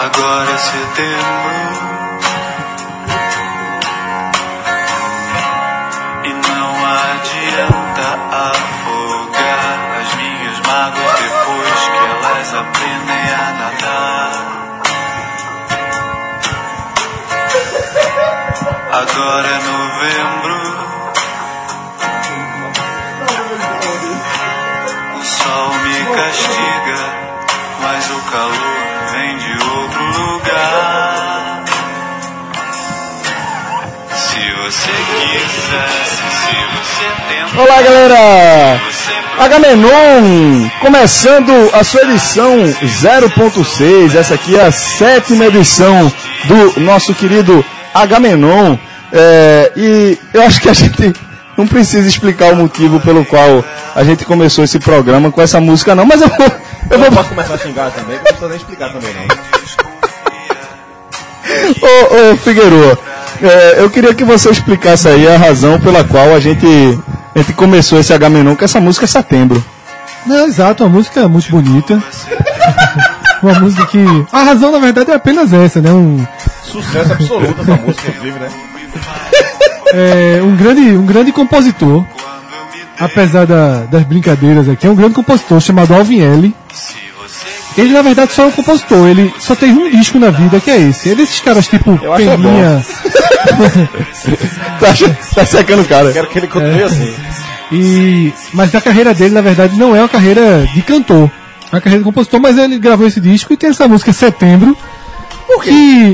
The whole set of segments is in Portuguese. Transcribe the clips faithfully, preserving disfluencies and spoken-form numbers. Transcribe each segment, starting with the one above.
agora é setembro, e não adianta afogar as minhas mágoas depois que elas aprendem a nadar. Agora é novembro, o sol me castiga, mas o calor vem de outro lugar. Se você quisesse, se você tem... Olá, galera! H-Menon, começando a sua edição zero ponto seis. Essa aqui é a sétima edição do nosso querido H-Menon. É, e eu acho que a gente não precisa explicar o motivo pelo qual a gente começou esse programa com essa música, não, mas eu vou... Eu vou... posso começar a xingar também, não precisa nem explicar também, não. Ô, ô Figueiredo, é, eu queria que você explicasse aí a razão pela qual a gente, a gente começou esse H-Menon, que essa música é setembro. Não, exato, uma música muito bonita. Uma música que... A razão, na verdade, é apenas essa, né? Um... Sucesso absoluto essa música, inclusive, né? É, um grande, um grande compositor. Apesar da, das brincadeiras aqui, é um grande compositor chamado Alvin Ailey. Ele, na verdade, só é um compositor. Ele só tem um disco na vida, que é esse. É desses caras tipo Peninha. tá, tá secando o cara. Quero que ele continue é. assim. E, mas a carreira dele, na verdade, não é uma carreira de cantor. É uma carreira de compositor, mas ele gravou esse disco e tem essa música Setembro. Por quê?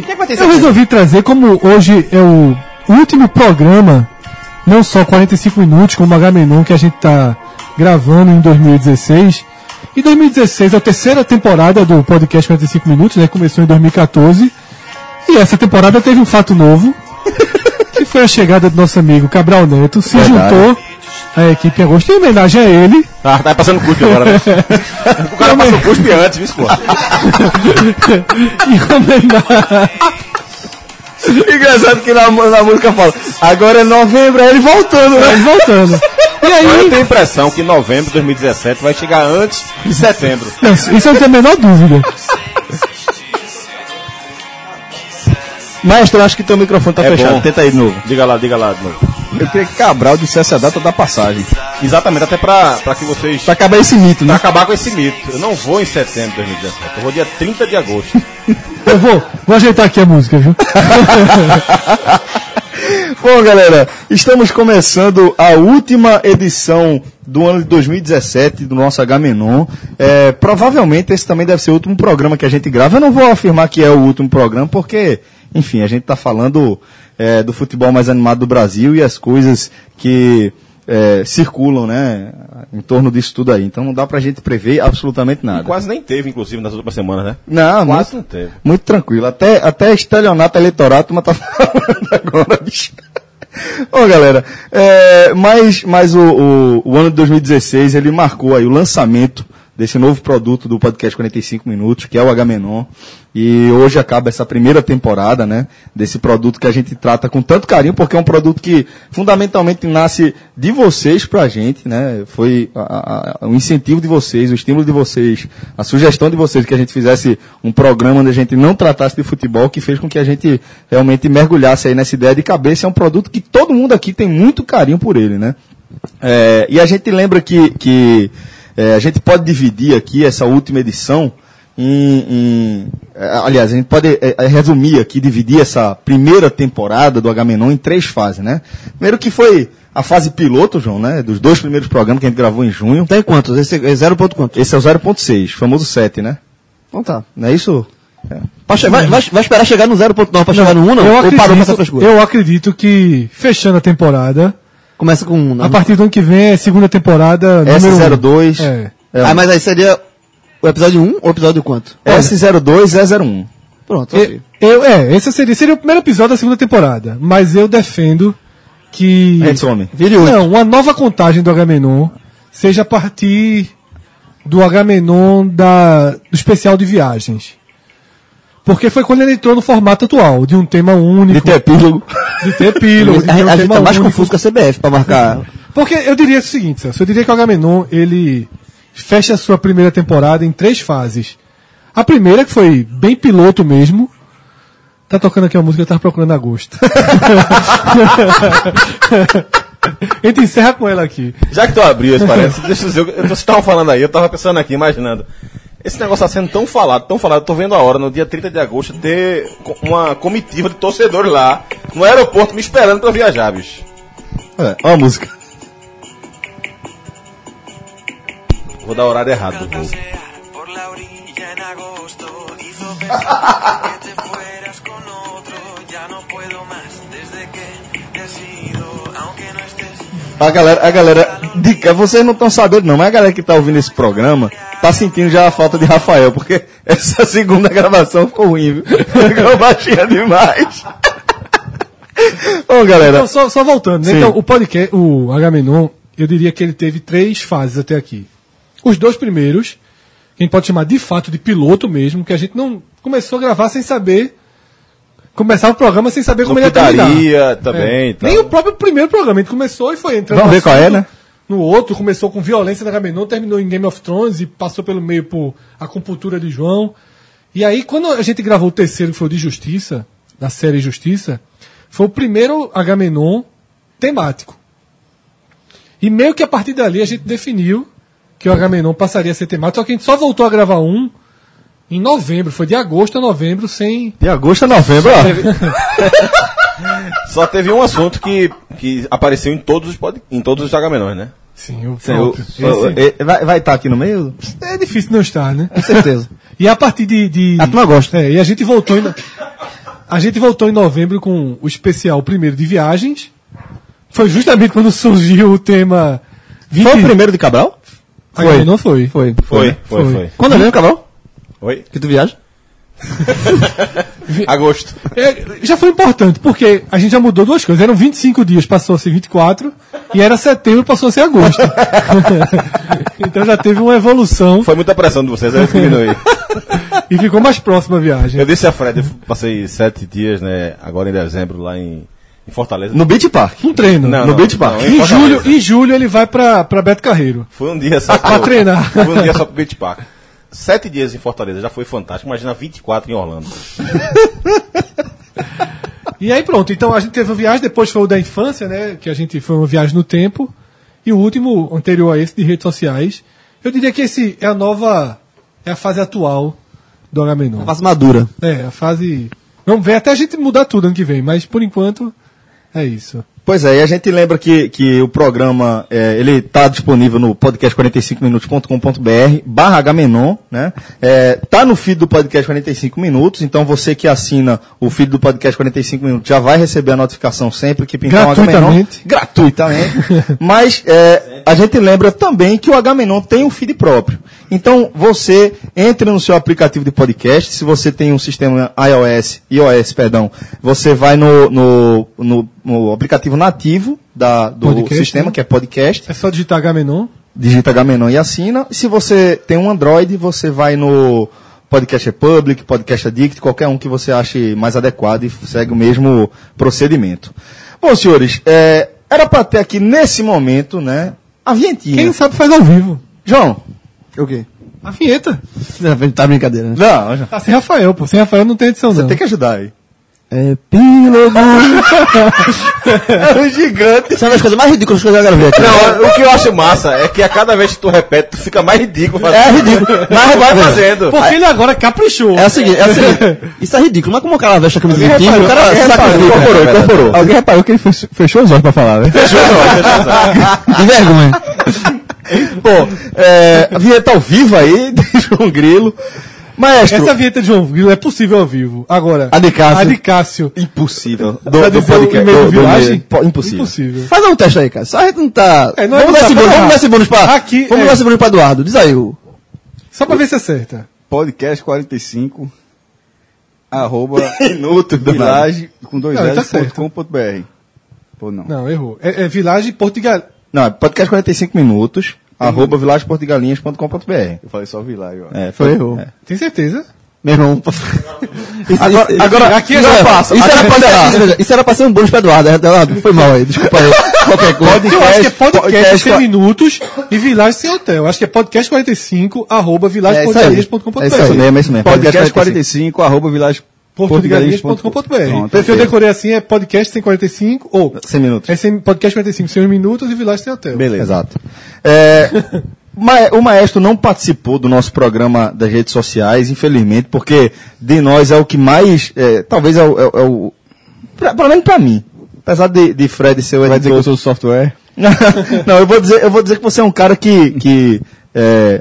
Que, que é que eu resolvi trazer, como hoje é o último programa... Não só quarenta e cinco minutos, como o H-Menon, que a gente está gravando em dois mil e dezesseis. E dois mil e dezesseis é a terceira temporada do Podcast quarenta e cinco minutos, né? Começou em dois mil e catorze. E essa temporada teve um fato novo, que foi a chegada do nosso amigo Cabral Neto. Se Verdade. juntou à equipe agosto em homenagem a ele. Ah, tá passando cuspe agora, né? O cara passou cuspe antes, viu, pô? Em homenagem... Engraçado que na, na música fala, agora é novembro, é ele voltando, né? Ele voltando. E aí... Eu tenho a impressão que novembro de dois mil e dezessete vai chegar antes de setembro. Isso, isso eu não tenho a menor dúvida. Maestro, acho que teu microfone tá é fechado. Bom. Tenta aí de novo. Diga lá, diga lá de novo. Eu queria que Cabral dissesse a data da passagem. Exatamente, até pra, pra que vocês... Pra acabar esse mito, né? Pra acabar com esse mito. Eu não vou em setembro de dois mil e dezessete, eu vou dia trinta de agosto. Eu vou, vou ajeitar aqui a música, viu? Bom, galera, estamos começando a última edição do ano de dois mil e dezessete do nosso H-Menon. É, provavelmente esse também deve ser o último programa que a gente grava. Eu não vou afirmar que é o último programa, porque, enfim, a gente está falando é, do futebol mais animado do Brasil e as coisas que é, circulam, né, em torno disso tudo aí. Então não dá pra gente prever absolutamente nada. E quase nem teve, inclusive, nas últimas semanas, né? Não, quase muito, não teve. Muito tranquilo. Até, até estelionato eleitoral, a turma tá falando agora, bicho. Ô, galera, é, mas, mas o, o, o ano de dois mil e dezesseis, ele marcou aí o lançamento desse novo produto do Podcast quarenta e cinco Minutos, que é o H-Menon, e hoje acaba essa primeira temporada, né, desse produto que a gente trata com tanto carinho, porque é um produto que fundamentalmente nasce de vocês pra gente, né, foi a, a, o incentivo de vocês, o estímulo de vocês, a sugestão de vocês que a gente fizesse um programa onde a gente não tratasse de futebol, que fez com que a gente realmente mergulhasse aí nessa ideia de cabeça. É um produto que todo mundo aqui tem muito carinho por ele, né, é, e a gente lembra que... que É, a gente pode dividir aqui essa última edição em, em... Aliás, a gente pode é, resumir aqui, dividir essa primeira temporada do H-Menon em três fases, né? Primeiro que foi a fase piloto, João, né? Dos dois primeiros programas que a gente gravou em junho. Tem quantos? Esse é zero ponto quanto? Esse é o zero ponto seis, famoso sete, né? Então tá. Não é isso? É. Vai, vai, vai esperar chegar no zero ponto nove para chegar no um, não? Eu acredito, Ou parou pra essas coisas? Eu acredito que, fechando a temporada... Começa com... Um, a partir do ano que vem é segunda temporada... S zero dois... É. É um... Ah, mas aí seria o episódio um ou o episódio quanto? S zero dois, E zero um. Pronto. Eu, eu, é, esse seria, seria o primeiro episódio da segunda temporada. Mas eu defendo que... É isso, homem. Não, uma nova contagem do H-Menon seja a partir do H-Menon da, do especial de viagens. Porque foi quando ele entrou no formato atual, de um tema único. De ter epílogo. De ter epílogo. De ter um a gente tá mais único. Confuso com a C B F para marcar. Porque eu diria o seguinte, Celso, eu diria que o H-Menon, ele fecha a sua primeira temporada em três fases. A primeira, que foi bem piloto mesmo. Tá tocando aqui uma música que eu tava procurando a gosto. A gente encerra com ela aqui. Já que tu abriu, parece, deixa eu dizer, vocês estavam falando aí, eu tava pensando aqui, imaginando. Esse negócio tá sendo tão falado, tão falado, eu tô vendo a hora, no dia trinta de agosto, ter uma comitiva de torcedores lá, no aeroporto, me esperando pra viajar, bicho. É, ó a música. Vou dar o horário errado do voo. A galera, a galera, dica, vocês não estão sabendo não, mas a galera que está ouvindo esse programa tá sentindo já a falta de Rafael, porque essa segunda gravação ficou ruim, viu? Ficou baixinha demais. Bom, galera. Então, só, só voltando, né? Então, o podcast, o H-Menon, eu diria que ele teve três fases até aqui. Os dois primeiros, que a gente pode chamar de fato de piloto mesmo, que a gente não começou a gravar sem saber... Começava o programa sem saber como ele ia terminar. Também, é. Tá. Nem o próprio primeiro programa. A gente começou e foi entrando. Vamos ver qual é, né? No outro, começou com violência na H-Menon, terminou em Game of Thrones e passou pelo meio por acupuntura de João. E aí, quando a gente gravou o terceiro, que foi o de Justiça, da série Justiça, foi o primeiro H-Menon temático. E meio que a partir dali a gente definiu que o H-Menon passaria a ser temático, só que a gente só voltou a gravar um em novembro, foi de agosto a novembro, sem... De agosto a novembro, ó. Só teve, Só teve um assunto que, que apareceu em todos os, pod... em todos os H-Menões, né? Sim, o próprio. Sim, o... Esse... Vai estar tá aqui no meio? É difícil não estar, né? Com certeza. E a partir de... de... A turma gosta. É, e a gente voltou em... A gente voltou em novembro com o especial primeiro de viagens. Foi justamente quando surgiu o tema... vinte... Foi o primeiro de Cabral? Foi. Não foi. Foi, foi, foi. foi. foi. Quando veio o Cabral? Oi? Que tu viaja? Agosto. É, já foi importante, porque a gente já mudou duas coisas. Eram vinte e cinco dias, passou a ser vinte e quatro, e era setembro, passou a ser agosto. Então já teve uma evolução. Foi muita pressão de vocês, aí diminuiu. E ficou mais próxima a viagem. Eu disse a Fred, eu passei sete dias, né, agora em dezembro, lá em, em Fortaleza. No Beach Park. Um treino. Não, no não, Beach Park. Não, em, em, julho, em julho ele vai pra, pra Beto Carreiro. Foi um dia só. Pra treinar. Foi um dia só pro Beach Park. Sete dias em Fortaleza, já foi fantástico. Imagina vinte e quatro em Orlando. E aí pronto, então a gente teve uma viagem, depois foi o da infância, né? Que a gente foi uma viagem no tempo. E o último, anterior a esse, de redes sociais. Eu diria que esse é a nova... É a fase atual do H-Menon. A fase madura. É, a fase... Vamos ver até a gente mudar tudo ano que vem, mas por enquanto é isso. Pois é, e a gente lembra que, que o programa, é, ele está disponível no podcast quarenta e cinco minutos ponto com ponto b r, barra H-Menon, né? É, tá no feed do Podcast quarenta e cinco Minutos, então você que assina o feed do Podcast quarenta e cinco Minutos já vai receber a notificação sempre que pintar um H-Menon. Gratuitamente. Mas é, a gente lembra também que o H-Menon tem um feed próprio. Então você entre no seu aplicativo de podcast, se você tem um sistema iOS, iOS, perdão, você vai no, no, no, no aplicativo nativo da, do podcast, sistema, né? Que é podcast. É só digitar H-Menon. Digita H-Menon e assina. Se você tem um Android, você vai no Podcast Republic, Podcast Addict, qualquer um que você ache mais adequado e segue o mesmo procedimento. Bom, senhores, é, era para ter aqui nesse momento, né, a vinhetinha. Quem sabe faz ao vivo. João. O quê? A vinheta. Tá brincadeira, né? Não, já. Tá sem Rafael, pô. Sem Rafael não tem edição, você não. Você tem que ajudar aí. É pílogo. É um gigante. São as coisas mais ridículas que eu já gravei aqui. Não, o que eu acho massa é que a cada vez que tu repete, tu fica mais ridículo fazendo. É ridículo. Mas vai fazendo. Porque ele agora caprichou. É o seguinte, é o seguinte. Isso é ridículo. Mas como o cara veste a camisa de time, o cara incorporou, incorporou. Alguém reparou que ele fechou os olhos pra falar, né? Fechou os olhos, fechou os olhos. Que vergonha. Pô, é, a vinheta ao vivo aí, de João Grilo. Maestro. Essa vinheta de João Grilo é possível ao vivo. Agora, a de Cássio. A de Cássio. Impossível. Do, do, do podcast. Do, do, do, impossível. impossível. Faz um teste aí, cara. Só a gente não tá. É, não vamos, é dar bônus, vamos dar esse bônus pra. Aqui, vamos é. dar esse bônus pra Eduardo. Diz aí. O... Só pra o... ver se acerta. Podcast quarenta e cinco. Arroba. Minuto. Vilagem. Com dois L ponto com ponto b r. Pô, não. Não, errou. É, é Vilagem Portugal. Não, é podcast quarenta e cinco minutos. Arroba vilagem portugalinhas ponto com ponto b r. Eu falei só vilagem, ó. É, foi erro. É. Tem certeza? Meu irmão. Agora, isso, agora aqui eu já passo. Isso, isso era pra ser um bônus pra Eduardo. Eduardo, foi mal aí, desculpa aí. Qualquer coisa. Podcast, eu acho que é podcast cem minutos e Vilagem sem hotel. Acho que é podcast quarenta e cinco arroba vilagem português ponto com ponto b r. É isso aí mesmo, é isso mesmo. podcast quarenta e cinco arroba vilagem português ponto com ponto b r. O perfil decorei assim é podcast cento e quarenta e cinco ou cem minutos. É podcast quarenta e cinco, cem minutos e Vilagem sem hotel. Beleza. Exato. É... O Maestro não participou do nosso programa das redes sociais, infelizmente, porque de nós é o que mais, é, talvez é o, é o pra, pelo menos para mim, apesar de, de Fred ser o editor... Vai dizer que eu sou do software? Não, eu vou dizer, eu vou dizer que você é um cara que, que é,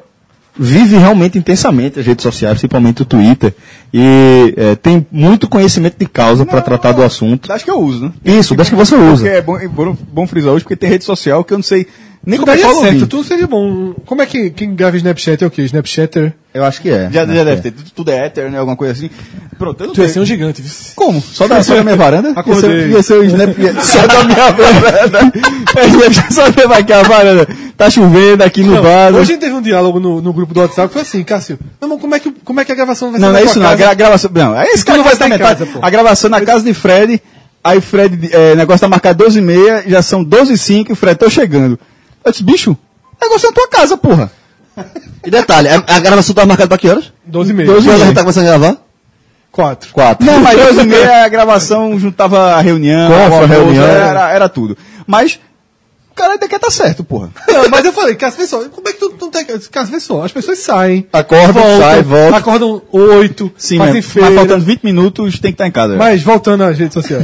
vive realmente intensamente as redes sociais, principalmente o Twitter, e é, tem muito conhecimento de causa para tratar do assunto. Acho que eu uso, né? Isso, acho que você usa. É bom, é bom frisar hoje, porque tem rede social que eu não sei... Nem como é certo, tudo seria bom. Como é que quem grava Snapchat é o quê? Snapchatter? Eu acho que é. Já, já deve ter. Tudo é éter, né? Alguma coisa assim. Pronto, eu não tu ia ser um gigante. Como? Só da, só da minha varanda? Acordei. Ia ser o Snapchat. Só da minha varanda. Só levar aqui a varanda. Tá chovendo aqui no vaso. Hoje a gente teve um diálogo no, no grupo do WhatsApp que foi assim, Cássio, não, como, é que, como é que a gravação vai ser não, na não, tua não, casa? Não, é isso não. A gravação... Não, é esse cara não vai estar na casa, pô. A gravação na casa de Fred. Aí Fred, é, o negócio tá marcado doze e meia, já são doze e cinco e o Fred tá chegando. Eu disse, bicho, o negócio é na tua casa, porra. E detalhe, a gravação tá marcada pra que horas? doze e meia. doze e meia. A gente tá começando a gravar? Quatro. Quatro. Não, mas doze e meia a gravação juntava a reunião, Cofa, a reunião. Era, era tudo. Mas, o cara ainda quer tá certo, porra. Não, mas eu falei, Cássio, vê só, como é que tu não tem... Cássio, vê só, as pessoas saem. Acordam, voltam, saem, voltam. Acordam oito, sim, fazem feira. Mas faltando vinte minutos, tem que estar em casa. Mas, voltando às redes sociais.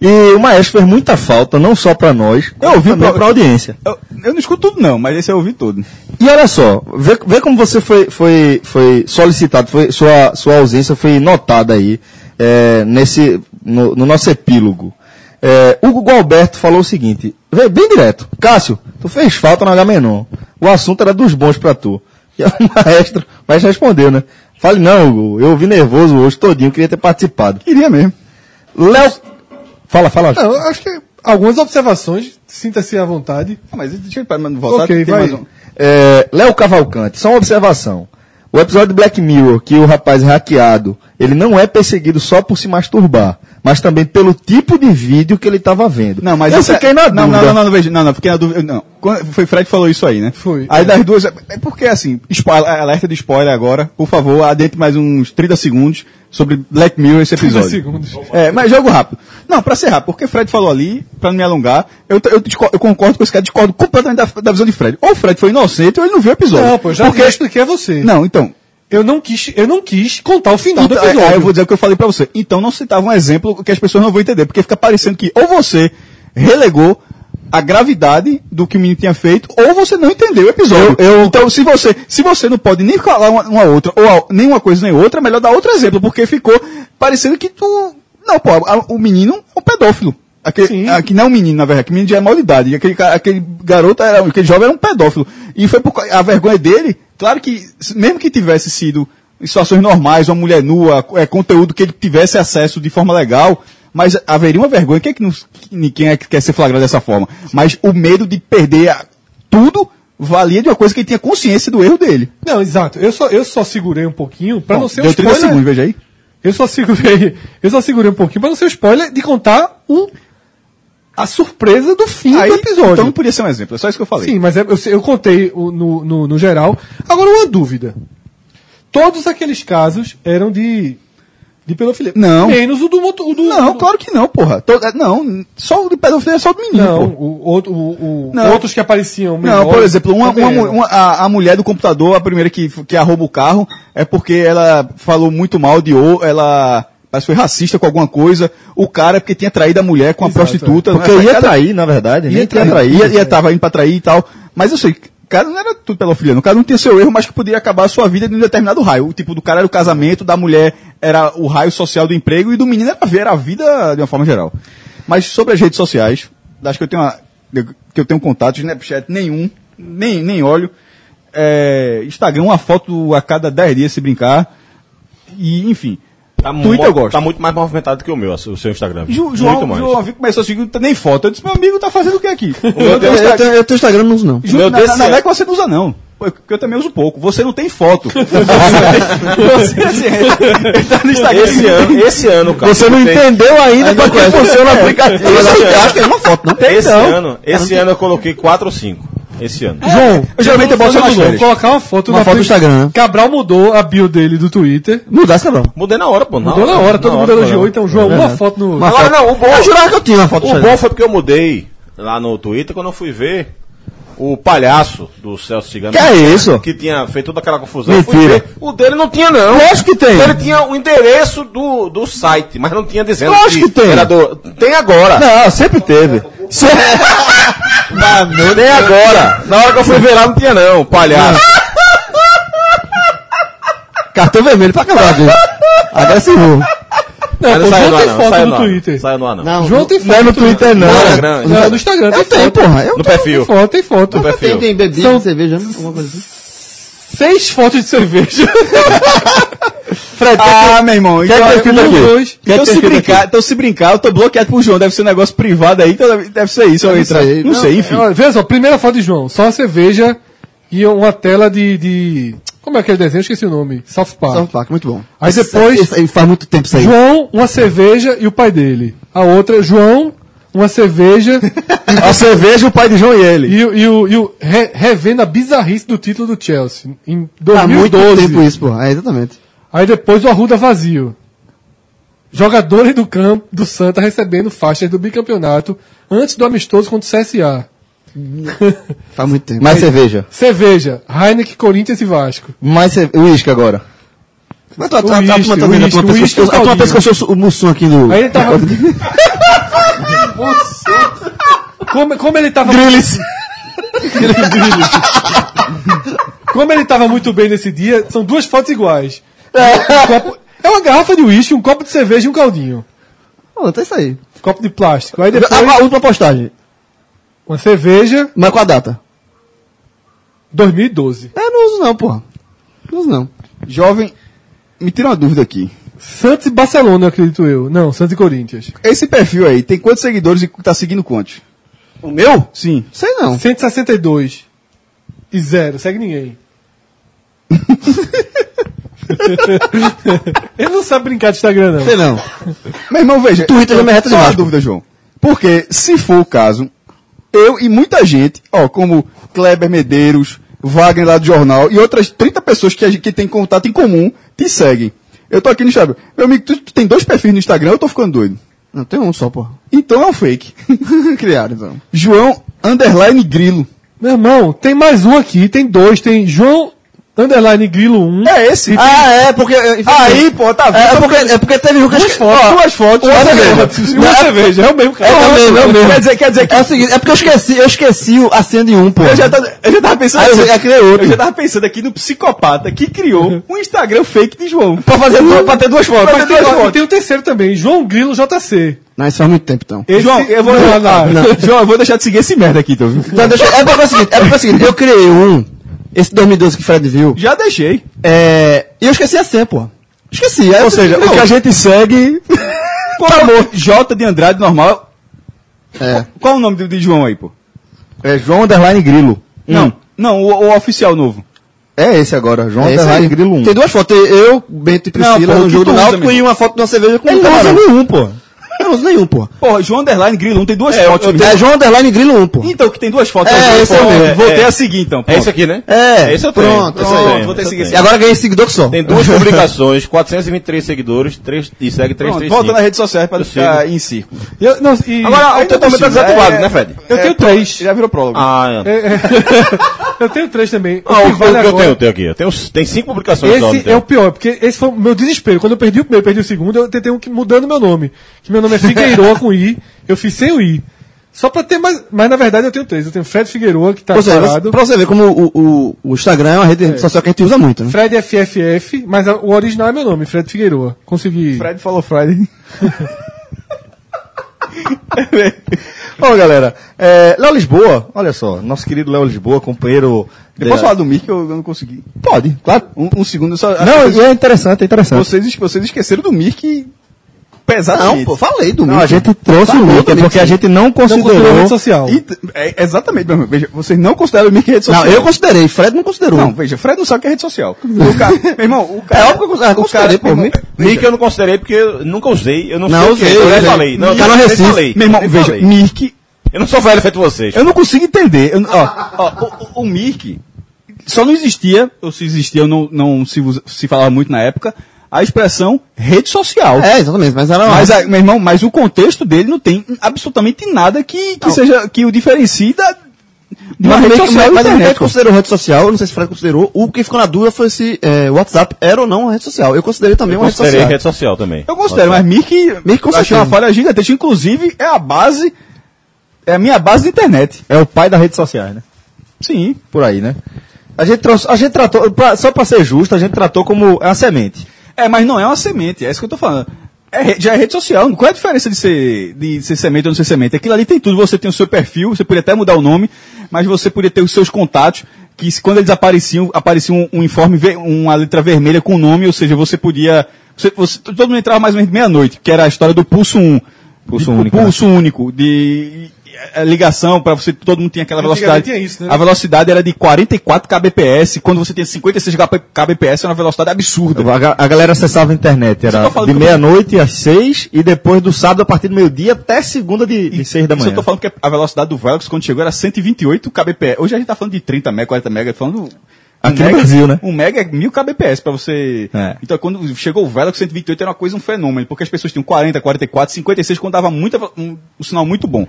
E o Maestro fez muita falta, não só pra nós, eu ouvi também pra, pra audiência. Eu, eu não escuto tudo não, mas esse eu ouvi tudo. E olha só, vê, vê como você foi, foi, foi solicitado, foi, sua, sua ausência foi notada aí, é, nesse, no, no nosso epílogo. É, o Hugo Alberto falou o seguinte, bem direto, Cássio, tu fez falta no H-Menon, o assunto era dos bons pra tu. E o maestro, o maestro respondeu, né? Falei, não, Hugo, eu ouvi nervoso hoje todinho, queria ter participado. Queria mesmo. Léo... Fala, fala. Não, acho que algumas observações, sinta-se à vontade. Ah, mas deixa eu parar de voltar. Ok, vai. Um... É, Léo Cavalcante, só uma observação. O episódio de Black Mirror, que o rapaz é hackeado, ele não é perseguido só por se masturbar, mas também pelo tipo de vídeo que ele estava vendo. Não, mas eu fiquei é... na dúvida. Não, não, não, não, não, não, não, fiquei na dúvida. Não. Foi Fred que falou isso aí, né? Foi. Aí é. Das duas. É porque, assim, spoiler, alerta de spoiler agora, por favor, adentre mais uns trinta segundos sobre Black Mirror esse episódio. trinta segundos. É, mas jogo rápido. Não, pra ser rápido, porque Fred falou ali, pra não me alongar, eu, eu, eu concordo com esse cara, discordo completamente da, da visão de Fred. Ou o Fred foi inocente ou ele não viu o episódio. Não, pô, já porque... expliquei a você. Não, então. Eu não quis, eu não quis contar o final então, do episódio. Aí eu vou dizer o que eu falei pra você. Então não citava um exemplo que as pessoas não vão entender, porque fica parecendo que ou você relegou a gravidade do que o menino tinha feito, ou você não entendeu o episódio. Eu, eu... Então, se você, se você não pode nem falar uma, uma outra, ou a, nem uma coisa nem outra, melhor dar outro exemplo, porque ficou parecendo que tu... Não, pô, a, o menino é um pedófilo. Aquele, a, que não é um menino, na verdade, que menino já é maior de idade. Aquele, aquele garoto, era, aquele jovem era um pedófilo. E foi por, a vergonha dele... Claro que, mesmo que tivesse sido em situações normais, uma mulher nua, é, conteúdo que ele tivesse acesso de forma legal, mas haveria uma vergonha. Quem é que, não, quem é que quer ser flagrado dessa forma? Mas o medo de perder a, tudo valia de uma coisa que ele tinha consciência do erro dele. Não, exato. Eu só, eu só segurei um pouquinho para não ser um spoiler. Deu trinta segundos, veja aí. Eu só segurei, eu só segurei um pouquinho para não ser um spoiler de contar um... a surpresa do fim aí, do episódio. Então não podia ser um exemplo, é só isso que eu falei. Sim, mas eu, eu contei no, no, no geral. Agora, uma dúvida. Todos aqueles casos eram de, de pedofilia. Não. Menos o do... O do não, do... claro que não, porra. Toda, não, só o de pedofilia é só do menino. Não, o, o, o, não. Outros que apareciam menores. Não, por exemplo, uma, uma, uma, a, a mulher do computador, a primeira que, que arroba o carro, é porque ela falou muito mal de... Ela... Mas foi racista com alguma coisa, o cara porque tinha traído a mulher com a prostituta. Porque ia cara... trair, na verdade. Ia, ia trair, trair. Ia, ia tava indo pra trair e tal. Mas eu sei, o cara não era tudo pedofilia. O cara não tinha seu erro, mas que poderia acabar a sua vida em um determinado raio. O tipo do cara era o casamento, da mulher era o raio social do emprego e do menino era, era a vida de uma forma geral. Mas sobre as redes sociais, acho que eu tenho, uma, que eu tenho um contato, Snapchat nenhum, nem, nem olho. É, Instagram, uma foto a cada dez dias se brincar. E, enfim... Tá, Twitter eu gosto. Tá muito mais movimentado que o meu, o seu Instagram. Ju, João, muito mais. João começou a seguir, nem foto. Eu disse, meu amigo, tá fazendo o que aqui? O meu eu, eu, eu, eu, eu tenho Instagram, não uso não. Ju, meu na, Deus na, na, não é que você não usa não. eu também uso pouco. Você não tem foto. Você, você assim, ele tá no Instagram. Esse ano, esse ano, cara. Você não entendeu ainda porque funciona o aplicativo. Eu acho que é uma foto, não tem esse não. Ano, esse ano eu coloquei quatro ou cinco. Esse ano. É, João, eu geralmente eu boto mais velho. Colocar uma foto uma na foto do Instagram. Cabral mudou a bio dele do Twitter. Mudasse, Cabral. Mudei na hora, pô. Não, mudou na hora, todo na mundo elogiou. Então, João, é uma foto no. Uma agora foto. Não, o bom. Eu jurava que eu tinha uma foto. O bom foi porque eu mudei lá no Twitter quando eu fui ver. O palhaço do Celso Cigano. Que é isso? Que tinha feito toda aquela confusão. Mentira. O dele não tinha, não. Lógico que tem. Ele tinha o endereço do, do site, mas não tinha dizendo. Lógico que, que tem. Era do... Tem agora. Não, sempre teve. Se... não, nem agora. Na hora que eu fui ver lá não tinha, não. Palhaço. Cartão vermelho pra acabar. Agora se rou. Não, não, pô, João tem foto no Twitter. Sai no ar, não. Não, João tem foto. Não é no Twitter, não. Não, não é no Instagram. Eu tenho, porra. No perfil. Tem foto. No perfil. Tem bebida de cerveja, alguma coisa assim. Seis fotos de cerveja. Fred, ah, meu irmão. Então, se brincar, eu tô bloqueado por João. Deve ser um negócio privado aí, então deve ser isso. Eu entrar. Não sei, enfim. Veja só, primeira foto de João. Só a cerveja e uma tela de... Como é aquele desenho? Eu esqueci o nome. South Park. South Park, muito bom. Aí depois... Esse, esse, faz muito tempo isso aí. João, uma cerveja e o pai dele. A outra, João, uma cerveja... a cerveja, o pai de João e ele. E, e, e o, e o re, revendo a bizarrice do título do Chelsea. Em dois mil e doze. Há muito tempo isso, pô. É, exatamente. Aí depois o Arruda vazio. Jogadores do campo do Santa recebendo faixas do bicampeonato antes do amistoso contra o C S A. Faz muito tempo. Mais cerveja. Cerveja. Heineken, Corinthians e Vasco. Mais uísque agora. Mas tu tá matando a tua pessoa. A tua pessoa que eu sou o Mussum aqui no. Aí ele tava. como, como ele tava. Grilis. Como ele tava muito bem nesse dia, são duas fotos iguais. Um copo... É uma garrafa de uísque, um copo de cerveja e um caldinho. Oh, tá isso aí. Copo de plástico. Aí depois. A, a última postagem. Uma cerveja... Mas qual a data? dois mil e doze. É, não uso não, porra. Não uso não. Jovem, me tira uma dúvida aqui. Santos e Barcelona, acredito eu. Não, Santos e Corinthians. Esse perfil aí, tem quantos seguidores e tá seguindo quantos? O meu? Sim. Sei não. cento e sessenta e dois. E zero. Segue ninguém. Ele não sabe brincar de Instagram, não. Sei não. Meu irmão, veja. Twitter já me reta de uma dúvida, João. Porque, se for o caso... Eu e muita gente, ó, como Kleber Medeiros, Wagner lá do Jornal e outras trinta pessoas que, a gente, que tem contato em comum te seguem. Eu tô aqui no Instagram. Meu amigo, tu, tu tem dois perfis no Instagram, eu tô ficando doido. Não, tem um só, porra. Então é um fake. Criaram, então. João, underline Grilo. Meu irmão, tem mais um aqui, tem dois, tem João... Underline Grilo um. É esse? Ah, tem... é, porque... Aí, pô, tá vendo? É porque, é porque teve Lucas... Duas fotos, ó, duas fotos. Uma cerveja. Uma cerveja, é o mesmo, cara. É, é o mesmo, é o mesmo. Quer dizer, quer dizer que... É o seguinte, é porque eu esqueci, eu esqueci o acendo em um, pô. Eu já, tá, eu já tava pensando... Aí eu já criei outro. Eu já tava pensando aqui no psicopata que criou um Instagram fake de João. Pra fazer duas, pra ter duas fotos. Pra ter duas fotos. E tem o terceiro também, João Grilo J C. Não, isso faz muito tempo, então. Esse... João, eu vou... Não, não, não. João, eu vou deixar de seguir esse merda aqui, então. Então deixa... É porque é o seguinte, é porque é o seguinte, eu criei um... Esse dois mil e doze que o Fred viu... Já deixei. É... E eu esqueci a senha, pô. Esqueci. Ou seja, o que a gente segue... Por amor, J de Andrade, normal. É. Qual, qual é o nome de, de João aí, pô? É João Underline Grilo. Não, hum. não, o, o oficial novo. É esse agora, João é Underline Grilo um. Tem duas fotos. Eu, Bento e Priscila, não, pô, no jogo do Náutico e uma foto de uma cerveja com um camarão. Não usa nenhum, pô. Eu não uso nenhum, pô. Porra, João Underline Grilo um tem duas é, fotos. Eu, eu tenho... É João Underline Grilo um, pô. Então, que tem duas fotos. É, esse é o mesmo. Vou ter a seguir, então. Pronto. É esse aqui, né? É. Esse eu tenho. Pronto, pronto, pronto, pronto. Vou ter esse seguir. E agora ganhei seguidor que só. Tem duas publicações, quatrocentos e vinte e três seguidores, três, e segue três três cinco. Volta na rede social para ficar em círculo. Eu, não, e... Agora, o teu também tá desativado, é, né, Fred? Eu é, tenho três. Já virou prólogo. Ah, é. é, é. Eu tenho três também. Ah, o que vale agora... Eu tenho, eu tenho aqui. Eu tenho, tem cinco publicações. Esse é o pior, porque esse foi o meu desespero. Quando eu perdi o primeiro, perdi o segundo, eu tentei um mudando meu nome. Que meu nome é Figueiroa com I, eu fiz sem o I. Só pra ter mais. Mas na verdade eu tenho três. Eu tenho Fred Figueiroa, que tá parado. Pra você ver como o, o, o Instagram é uma rede é. social que a gente usa muito, né? Fred F F F, mas a, o original é meu nome, Fred Figueiroa. Consegui. Fred falou Friday. Bom, galera, é, Léo Lisboa, olha só, nosso querido Léo Lisboa, companheiro. Eu posso falar do mIRC? Eu, eu não consegui. Pode, claro. Um, um segundo só. Não, é interessante, é interessante. Vocês, vocês esqueceram do mIRC. pesado. Não, pô, falei do não, mito. A gente trouxe tá, o mito, é porque sim. A gente não considerou... Não rede social. E, é, exatamente, meu irmão. Veja, vocês não consideram o mito rede social. Não, eu considerei. Fred não considerou. Não, veja, Fred não sabe o que é rede social. O cara, meu irmão, o cara... É óbvio que eu considerei, o cara, pô, irmão, mIRC eu não considerei porque eu nunca usei. Eu não, não sei usei, o que, eu, eu já falei. Não, tá no Recife. Meu irmão, veja, mIRC... Eu não sou velho feito vocês. Eu não consigo entender. Eu, ó, ó, o, o mIRC só não existia, ou se existia, não, não se, se falava muito na época, a expressão rede social. É, exatamente, mas era... Mas, a, meu irmão, mas o contexto dele não tem absolutamente nada que, que, seja, que o diferencie da... De uma mas rede social, mas, mas a gente considerou rede social, não sei se o Fred considerou, o que ficou na dúvida foi se é, WhatsApp era ou não uma rede social. Eu considerei também eu uma rede social. Eu considerei rede social também. Eu considero, WhatsApp. Mas mIRC, mIRC achei uma falha gigantesca, inclusive é a base... É a minha base da internet. É o pai das redes sociais, né? Sim, por aí, né? A gente, trouxe, a gente tratou, pra, só para ser justo, a gente tratou como uma semente. É, mas não é uma semente, é isso que eu tô falando. É, já é rede social. Qual é a diferença de ser, de ser semente ou não ser semente? Aquilo ali tem tudo, você tem o seu perfil, você podia até mudar o nome, mas você podia ter os seus contatos, que quando eles apareciam, aparecia um, um informe, uma letra vermelha com o nome, ou seja, você podia... Você, você, todo mundo entrava mais ou menos meia-noite, que era a história do pulso um. Pulso de, único. Pulso né? único, de... A ligação para você, todo mundo tinha aquela velocidade. Tinha isso, né? A velocidade era de quarenta e quatro kbps, quando você tinha cinquenta e seis kbps, era uma velocidade absurda. A, a galera acessava a internet, era de meia-noite às seis e depois do sábado a partir do meio-dia até segunda de, de seis da manhã. Isso eu tô falando que a velocidade do Velox quando chegou era cento e vinte e oito kbps. Hoje a gente tá falando de trinta mega, quarenta mega, falando aqui um no mega, Brasil, né? Um mega é mil kbps para você. É. Então quando chegou o Velox cento e vinte e oito era uma coisa, um fenômeno, porque as pessoas tinham quarenta, quarenta e quatro, cinquenta e seis quando dava muita, um, um sinal muito bom.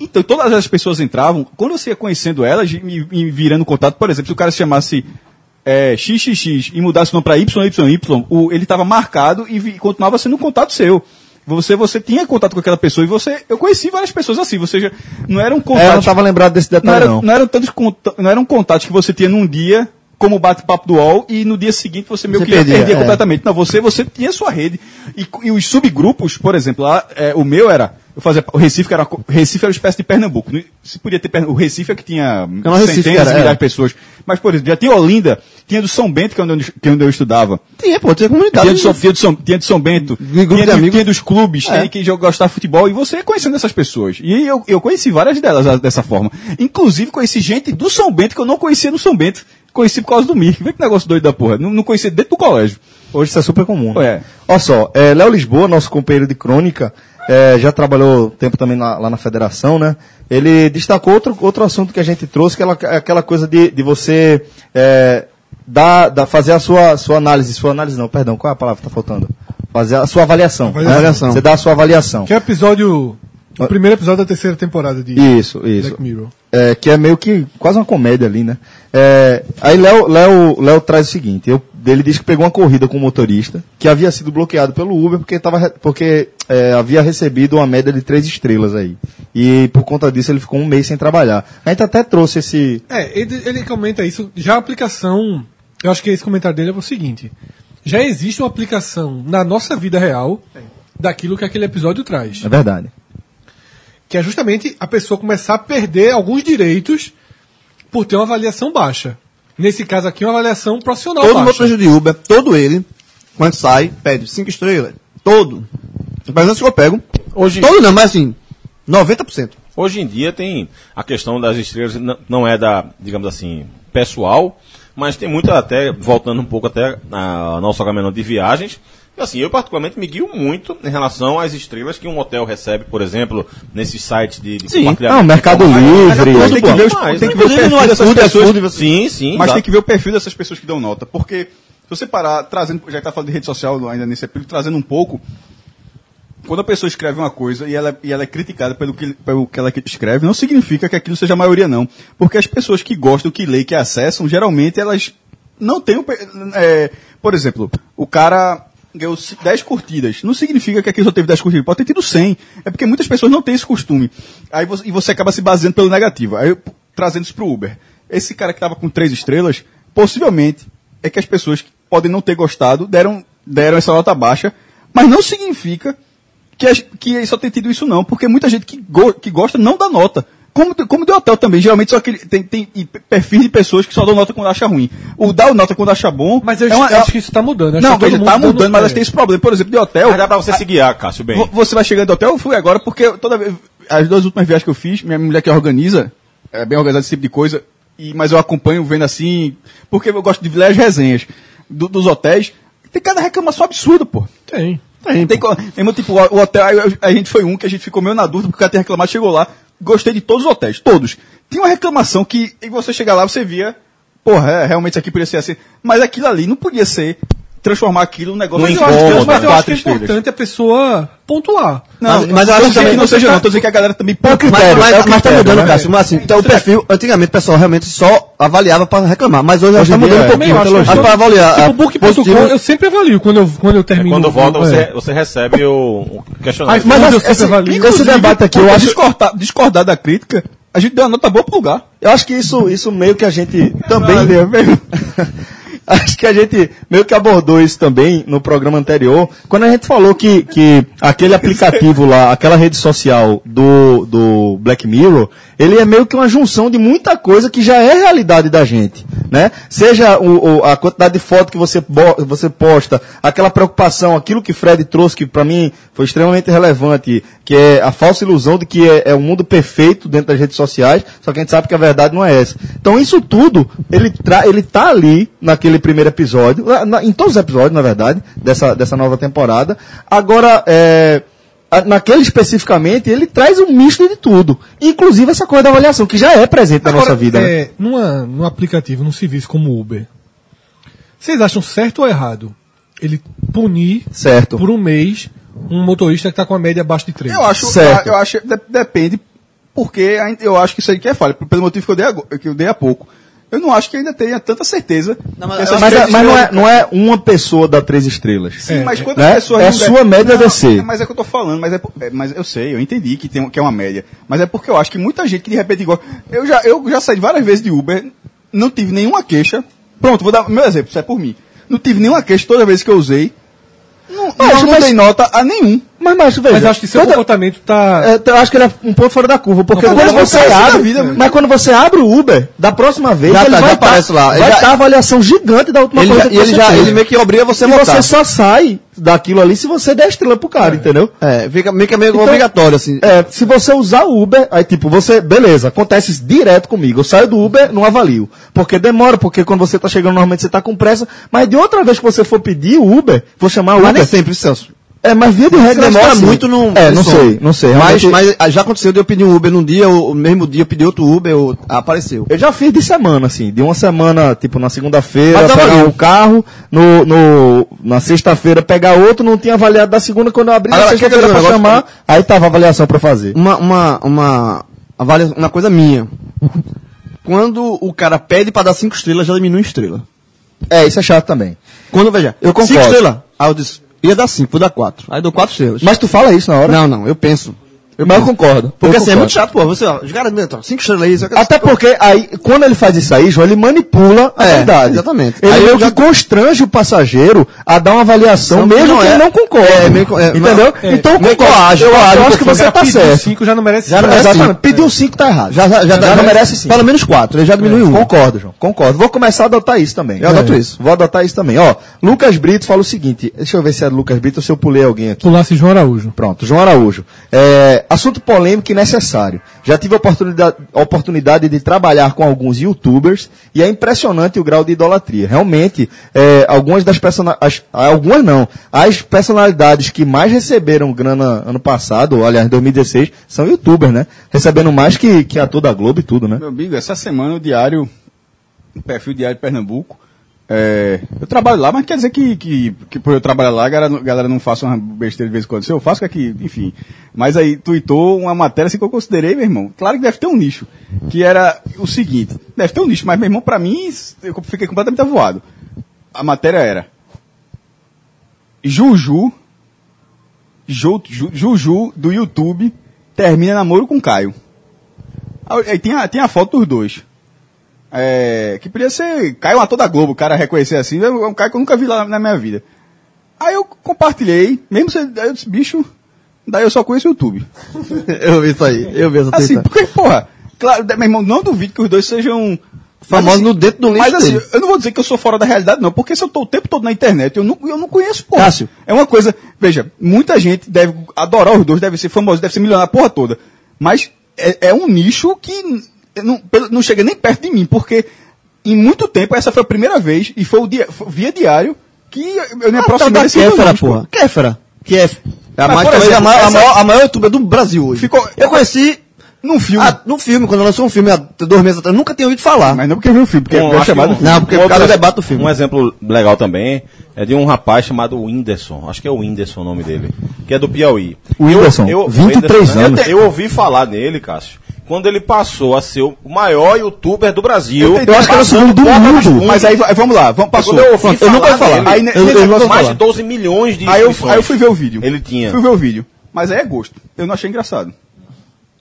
Então, todas as pessoas entravam, quando você ia conhecendo elas e, e virando contato, por exemplo, se o cara se chamasse é, xis xis xis e mudasse o nome para Y Y Y, o, ele estava marcado e vi, continuava sendo um contato seu. Você, você tinha contato com aquela pessoa e você... Eu conheci várias pessoas assim, ou seja, não eram contatos... É, eu não estava lembrado desse detalhe, não. Era, não. Não, eram tantos contatos, não eram contatos que você tinha num dia, como o bate-papo do U O L, e no dia seguinte você meio você que perdia, perdia é. completamente. Não, você, você tinha sua rede. E, e os subgrupos, por exemplo, lá, é, o meu era... Eu fazia, o Recife era, o Recife era uma espécie de Pernambuco. Se podia ter Pernambuco. O Recife é que tinha não, centenas, era, milhares de pessoas. Mas, por exemplo, já tinha Olinda, tinha do São Bento, que é onde eu, que é onde eu estudava. Tinha, pô, tinha comunidade. Tinha do São, tinha do São, tinha do São Bento, de tinha, de, tinha dos clubes, é. tinha que gostava de futebol, e você ia conhecendo essas pessoas. E eu, eu conheci várias delas dessa forma. Inclusive, conheci gente do São Bento que eu não conhecia no São Bento. Conheci por causa do mIRC. Vê que negócio doido da porra. Não, não conhecia dentro do colégio. Hoje isso é super comum. Né? É. Olha só, é, Léo Lisboa, nosso companheiro de crônica, é, já trabalhou tempo também na, lá na federação, né? Ele destacou outro, outro assunto que a gente trouxe, que é aquela coisa de, de você é, dar, da fazer a sua, sua análise. Sua análise não, perdão, qual é a palavra que está faltando? Fazer a sua avaliação. avaliação. avaliação. Você dá a sua avaliação. Que é o episódio... O primeiro episódio da terceira temporada de isso, isso. Black Mirror. É, que é meio que quase uma comédia ali, né? É, aí Léo, Léo, Léo traz o seguinte, eu, ele diz que pegou uma corrida com um motorista que havia sido bloqueado pelo Uber porque, tava, porque é, havia recebido uma média de três estrelas aí. E por conta disso ele ficou um mês sem trabalhar. A gente até trouxe esse... É, ele, ele comenta isso, já a aplicação, eu acho que esse comentário dele é o seguinte, já existe uma aplicação na nossa vida real daquilo que aquele episódio traz. É verdade. Que é justamente a pessoa começar a perder alguns direitos por ter uma avaliação baixa. Nesse caso aqui, uma avaliação profissional todo baixa. Todo motorista de Uber, todo ele, quando sai, pede cinco estrelas. Todo. Mas antes que eu pego, hoje, todo não, mas assim, noventa por cento. Hoje em dia tem a questão das estrelas, não é da, digamos assim, pessoal, mas tem muito até, voltando um pouco até a nosso agamenonde de viagens, assim, eu particularmente me guio muito em relação às estrelas que um hotel recebe, por exemplo, nesses sites de, de sim, compartilhamento. Não, Mercado Livre. Mas tem que ver, os, mas, tem que ver o perfil dessas é pessoas. Tudo, sim, sim. Mas tá. Tem que ver o perfil dessas pessoas que dão nota. Porque, se você parar, trazendo, já que está falando de rede social ainda nesse período, trazendo um pouco, quando a pessoa escreve uma coisa e ela, e ela é criticada pelo que, pelo que ela escreve, não significa que aquilo seja a maioria, não. Porque as pessoas que gostam, que leem, que acessam, geralmente elas não têm... É, por exemplo, o cara... ganhou dez curtidas, não significa que aquilo só teve dez curtidas, pode ter tido cem, é porque muitas pessoas não têm esse costume, aí você, e você acaba se baseando pelo negativo, aí eu, trazendo isso para o Uber, esse cara que estava com três estrelas, possivelmente é que as pessoas que podem não ter gostado deram, deram essa nota baixa, mas não significa que, as, que só tenha tido isso não, porque muita gente que, go, que gosta não dá nota, Como, como de hotel também, geralmente só que tem, tem perfis de pessoas que só dão nota quando acha ruim. O dar nota quando acha bom... Mas eu é uma, acho é... que isso tá mudando. Não, veja, tá mudando, mas tem esse problema. Por exemplo, de hotel... Mas dá pra você a... se guiar, Cássio, bem. Você vai chegando do hotel, eu fui agora, porque toda vez... As duas últimas viagens que eu fiz, minha mulher que organiza, é bem organizada esse tipo de coisa, e, mas eu acompanho vendo assim... Porque eu gosto de ler as resenhas do, dos hotéis. Tem cada reclamação absurda, pô. Tem. Tem, tem, tem tipo, o hotel... A, a gente foi um que a gente ficou meio na dúvida, porque o cara tem reclamado, chegou lá... Gostei de todos os hotéis, todos. Tinha uma reclamação que, e você chegar lá, você via, porra, é, realmente aqui podia ser assim, mas aquilo ali não podia ser, transformar aquilo num negócio... Mas eu acho que, mas eu acho que é importante a pessoa pontuar. Não, mas, mas eu acho que, que não seja, tá... não, tô dizendo que a galera também... Pô, critério, mas, mas, é critério, mas tá mudando, né? Cássio, mas assim, então, o perfil, antigamente o pessoal realmente só avaliava para reclamar, mas hoje, hoje tá mudando é, um pouquinho, acho, acho para avaliar. Tipo, o book ponto com, eu sempre avalio quando eu, quando eu termino. É, quando volta, é. você, você recebe o, o questionário. Mas, mas eu sempre esse, avalio. Esse debate aqui, eu acho... Discordar, discordar da crítica... A gente deu uma nota boa pro lugar. Eu acho que isso, isso meio que a gente também... Ah, deu, meio... acho que a gente meio que abordou isso também no programa anterior, quando a gente falou que, que aquele aplicativo lá, aquela rede social do, do Black Mirror, ele é meio que uma junção de muita coisa que já é realidade da gente, né? Seja o, o, a quantidade de foto que você, bo- você posta, aquela preocupação, aquilo que Fred trouxe, que para mim foi extremamente relevante, que é a falsa ilusão de que é, é um mundo perfeito dentro das redes sociais, só que a gente sabe que a verdade não é essa. Então isso tudo, ele, tra- ele tá ali naquele primeiro episódio, na, em todos os episódios, na verdade, dessa, dessa nova temporada. Agora, é... naquele especificamente, ele traz um misto de tudo. Inclusive essa coisa da avaliação, que já é presente na Agora, nossa vida. É, né? numa, num aplicativo, num serviço como o Uber, vocês acham certo ou errado ele punir certo. por um mês um motorista que está com a média abaixo de três? Eu acho, certo. eu acho de, depende, porque eu acho que isso aí que é falha, pelo motivo que eu dei, agora, que eu dei há pouco. Eu não acho que ainda tenha tanta certeza. Não, mas mas, mas não, é, não é uma pessoa da três estrelas. Sim, é. mas quantas né? pessoas... É a sua deve... média não, descer. Mas é o que eu estou falando. Mas, é, é, mas eu sei, eu entendi que, tem, que é uma média. Mas é porque eu acho que muita gente que de repente... Igual, eu, já, eu já saí várias vezes de Uber, não tive nenhuma queixa. Pronto, vou dar meu exemplo, isso é por mim. Não tive nenhuma queixa toda vez que eu usei. Não, eu mas, não dei nota a nenhum. Mas, mas, veja, mas acho que seu toda... comportamento está... É, eu acho que ele é um ponto fora da curva. Porque não, quando você abre, vida, mas quando você abre o Uber, da próxima vez, já ele tá, vai estar tá, vai já... tá a avaliação gigante da última ele coisa já, que ele você já fez. Ele meio que obriga você a votar. E você só sai daquilo ali se você der estrela pro cara, é. entendeu? É, fica meio que é meio então, obrigatório, assim. É, se você usar o Uber, aí tipo, você... Beleza, acontece isso direto comigo. Eu saio do Uber, não avalio. Porque demora, porque quando você tá chegando, normalmente você tá com pressa. Mas de outra vez que você for pedir o Uber, vou chamar o Uber... Mas nem sempre, Celso. É, mas via de regra demora assim. muito no... É, no não som. sei, não sei. Mas, mas já aconteceu de eu pedir um Uber num dia, o mesmo dia eu pedi outro Uber, eu... ah, apareceu. Eu já fiz de semana, assim, de uma semana, tipo, na segunda-feira, pegar um carro, no, no, na sexta-feira pegar outro, não tinha avaliado da segunda, quando eu abri na sexta-feira pra chamar, de... aí tava a avaliação pra fazer. Uma, uma, uma, avaliação, uma coisa minha. Quando o cara pede pra dar cinco estrelas, já diminui estrela. É, isso é chato também. Quando, veja, eu concordo. Cinco estrelas, aí eu disse... Ia dar cinco, vou dar quatro. Aí dou quatro estrelas. Mas tu fala isso na hora? Não, não, eu penso. Eu Mas penso. eu concordo. Porque eu assim, concordo. É muito chato, pô. Você, ó, os caras entram, cinco estrelas aí. Só que Até eu... porque aí, quando ele faz isso aí, João, ele manipula a é, verdade. Exatamente. Ele aí meio já... que constrange o passageiro a dar uma avaliação, não, mesmo não que é. ele não concorde. É, meio, é, entendeu? É, então, meio concordo. Coagem, eu, coagem, eu acho que você tá certo. cinco já não merece cinco. Exatamente. Pediu cinco tá errado. Já, já, já, já, já não merece cinco. Pelo menos quatro. Ele já diminuiu um. Concordo, João. Concordo. Vou começar a adotar isso também. Eu adoto isso. Vou adotar isso também. Ó, Lucas Brito fala o seguinte. Deixa eu ver se é Lucas Brito ou se eu pulei alguém aqui. Pulasse João Araújo. Pronto, João Araújo. É, assunto polêmico e necessário. Já tive a oportunidade, a oportunidade de trabalhar com alguns youtubers e é impressionante o grau de idolatria. Realmente, é, algumas das personalidades... Algumas não. As personalidades que mais receberam grana ano passado, ou, aliás, em dois mil e dezesseis, são youtubers, né? Recebendo mais que, que a toda a Globo e tudo, né? Meu amigo, essa semana o diário... O perfil Diário de Pernambuco. É, eu trabalho lá, mas quer dizer que, que, que por eu trabalhar lá, a galera, a galera não faça uma besteira de vez em quando. Se eu faço, é que, enfim. Mas aí, tuitou uma matéria assim que eu considerei, meu irmão. Claro que deve ter um nicho. Que era o seguinte: deve ter um nicho, mas, meu irmão, pra mim, eu fiquei completamente avoado. A matéria era: Juju, Juju, Juju do YouTube termina namoro com Caio. Aí tem a, tem a foto dos dois. É, que podia ser... Caiu a toda a Globo, o cara reconhecer assim. É um cara que eu nunca vi lá na minha vida. Aí eu compartilhei, mesmo se... Aí eu disse, bicho, daí eu só conheço o YouTube. eu vi isso aí, eu vi essa Assim, porque, porra, Claro, meu irmão, não duvido que os dois sejam... famosos assim, no dentro do lixo. Mas assim, dele. Eu não vou dizer que eu sou fora da realidade, não, porque se eu tô o tempo todo na internet, eu não, eu não conheço, porra. Cássio. É uma coisa... Veja, muita gente deve adorar os dois, deve ser famoso, deve ser milionário, a porra toda. Mas é, é um nicho que não, não chega nem perto de mim, porque em muito tempo, essa foi a primeira vez, e foi o dia, foi via diário, que eu me ah, aproximei desse tá Kéfera, porra. Kéfera. Que é... A, mas, mais, exemplo, a, maior, essa... a, maior, a maior youtuber do Brasil hoje. Ficou... Eu conheci num filme. Ah, num filme, quando lançou um filme há dois meses atrás. Nunca tinha ouvido falar. Mas não porque viu o filme, porque um, é chamado. Um, não, porque o cara debate o filme. Um exemplo legal também é de um rapaz chamado Whindersson. Acho que é o Whindersson o nome dele. Que é do Piauí. O Whindersson, eu, eu, vinte e três anos. Eu, te, eu ouvi falar nele, Cássio, quando ele passou a ser o maior youtuber do Brasil. Eu, eu acho que era o segundo do mundo. Mas aí, vamos lá, vamos passou. Eu, ouvi eu não vou falar. Aí, eu, eu, eu mais de doze milhões de aí eu, aí eu fui ver o vídeo. Ele tinha. Fui ver o vídeo. Mas aí é gosto. Eu não achei engraçado.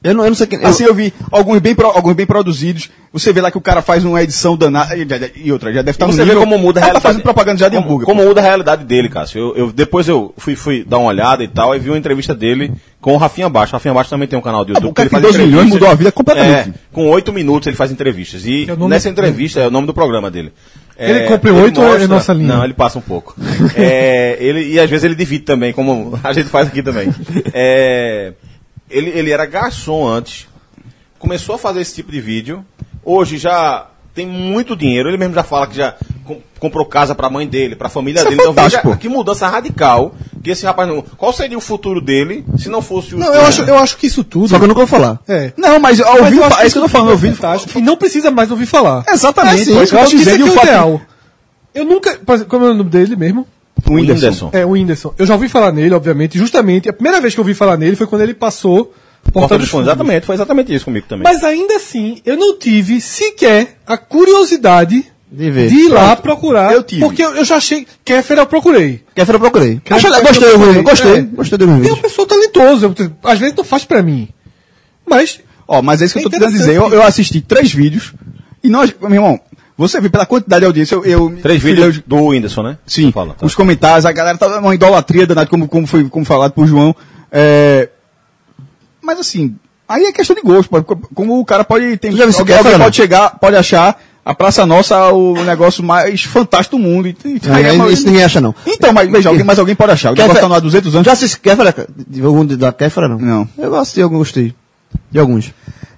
Eu não, eu não sei quem... Assim, eu, eu vi alguns bem, alguns bem produzidos. Você vê lá que o cara faz uma edição danada e outra. Já deve estar no nível... Você vê como muda a realidade... Tá fazendo propaganda já de hambúrguer. Como muda a realidade dele, Cássio. Eu, eu, depois eu fui, fui dar uma olhada e tal, e vi uma entrevista dele com o Rafinha Baixo. O Rafinha Baixo também tem um canal de YouTube. O cara que ele faz dois milhões mudou a vida completamente. É, com oito minutos ele faz entrevistas. E é nome... nessa entrevista, é o nome do programa dele. É, ele cumpriu oito ou é nossa linha? Não, ele passa um pouco. é, ele, e às vezes ele divide também, como a gente faz aqui também. É... Ele, ele era garçom antes, começou a fazer esse tipo de vídeo, hoje já tem muito dinheiro, ele mesmo já fala que já comprou casa para a mãe dele, para a família Isso dele, é então veja que mudança radical que esse rapaz não... Qual seria o futuro dele se não fosse o... Não, eu acho, eu acho que isso tudo... Só que eu nunca vou falar. É. Não, mas ao ouvir falar, é isso que eu estou falando, ouvir fantástico. E não precisa mais ouvir falar. Exatamente. É, sim, eu acho que isso aqui é o ideal. Eu nunca... Como é o nome dele mesmo? O Whindersson. É, o Whindersson. Eu já ouvi falar nele, obviamente. Justamente, a primeira vez que eu ouvi falar nele foi quando ele passou... Porta dos Fundos. Exatamente, foi exatamente isso comigo também. Mas ainda assim, eu não tive sequer a curiosidade de, ver. de ir Pronto. lá procurar. Eu tive. Porque eu, eu já achei... Kéfera eu procurei. Kéfera eu procurei. Kéfera, gostei, eu procurei. Gostei, é. gostei do meu vídeo. É uma pessoa talentosa. Eu, às vezes não faz pra mim. Mas... Ó, mas é isso que é eu tô tentando dizer. Eu, eu assisti três vídeos e nós... Meu irmão... Você viu, pela quantidade de audiência, eu... eu Três vídeos eu, do Whindersson, né? Sim, fala, tá. Os comentários, a galera tá uma idolatria danada, como, como foi como falado por João. É... Mas assim, aí é questão de gosto, pode, como o cara pode... Tem, já alguém alguém pode chegar, pode achar a Praça Nossa o negócio mais fantástico do mundo. E, e, ah, aí, é, mas, isso ninguém acha, não. Então, mas veja, alguém, mas alguém pode achar. O negócio tá no ar há duzentos anos. Já assisti Kéfera? Algum da Kéfera, não? Não. Eu assisti, eu gostei. De alguns.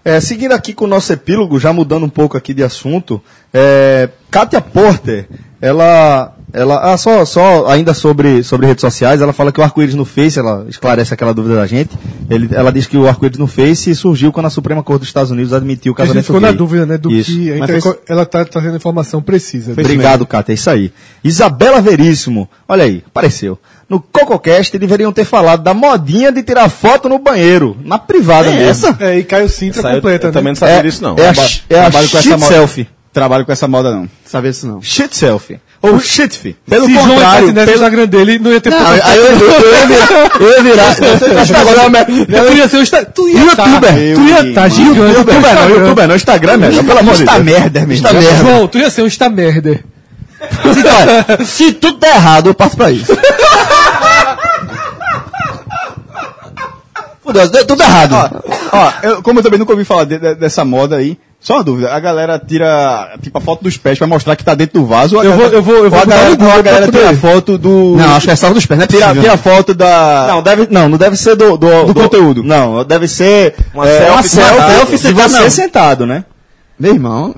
É, seguindo aqui com o nosso epílogo, já mudando um pouco aqui de assunto, é, Kátia Porter, ela, ela ah, só, só ainda sobre, sobre redes sociais, ela fala que o arco-íris no Face, ela esclarece aquela dúvida da gente, ele, ela diz que o arco-íris no Face surgiu quando a Suprema Corte dos Estados Unidos admitiu o casamento gay. A gente ficou na dúvida, né, do isso. que a inter... fez... ela está trazendo informação precisa. Obrigado, Kátia, é isso aí. Isabela Veríssimo, olha aí, apareceu. No CocoCast deveriam ter falado da modinha de tirar foto no banheiro, na privada é mesmo. Essa? É, e Caio Sintra essa completa, eu, eu né? também não sabia é, disso, não. É, Traba- é a trabalho com essa moda. Selfie. Trabalho com essa moda, não. Sabia isso, não. Shit selfie. Ou shit fi. Pelo Se contrário, pelo Instagram dele, não ia ter... Não, aí eu, eu, eu, eu ia virar... Eu ia ser o Instagram... Tu ia estar... Tu ia estar gigante. YouTuber não, YouTuber não. Instagram é melhor, pelo amor de Deus. Está merda, mesmo. João, tu ia ser um está merda. Se tudo tá errado, eu passo pra isso. Deus, tudo errado. Ó, ó, eu, como eu também nunca ouvi falar de, de, dessa moda aí, só uma dúvida, a galera tira tipo a foto dos pés pra mostrar que tá dentro do vaso. Eu vou, eu vou, eu vou. A galera, Google, a galera tira a foto do. Não, acho que é só dos pés, né? Tira, tira a foto da. Não, deve, não, não deve ser do, do, do, do conteúdo. Não, deve ser uma é, selfie, selfie de você não. sentado, né? Meu irmão.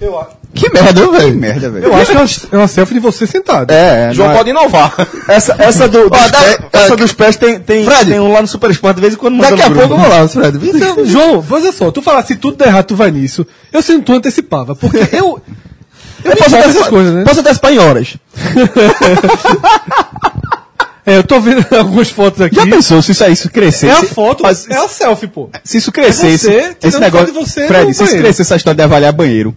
Eu acho. Que merda, velho. Que merda, velho. Eu acho que é uma selfie de você sentado. É, é. João pode inovar. Essa, essa, do, dos, ah, dá, pés, essa dos pés tem, tem, Fred, tem um lá no Super Sport de vez em quando. Daqui a pouco eu vou lá, Fred. Então, João, olha só. Tu falar se tudo der errado, tu vai nisso. Eu sinto, tu antecipava. Porque eu... Eu, eu posso antecipar coisas, né? Posso antecipar em horas. É, eu tô vendo algumas fotos aqui. Já pensou se isso aí isso crescesse? É a foto, mas, é a selfie, pô. Se isso crescesse... É você, esse negócio, de você Fred, se isso crescesse essa história de avaliar banheiro...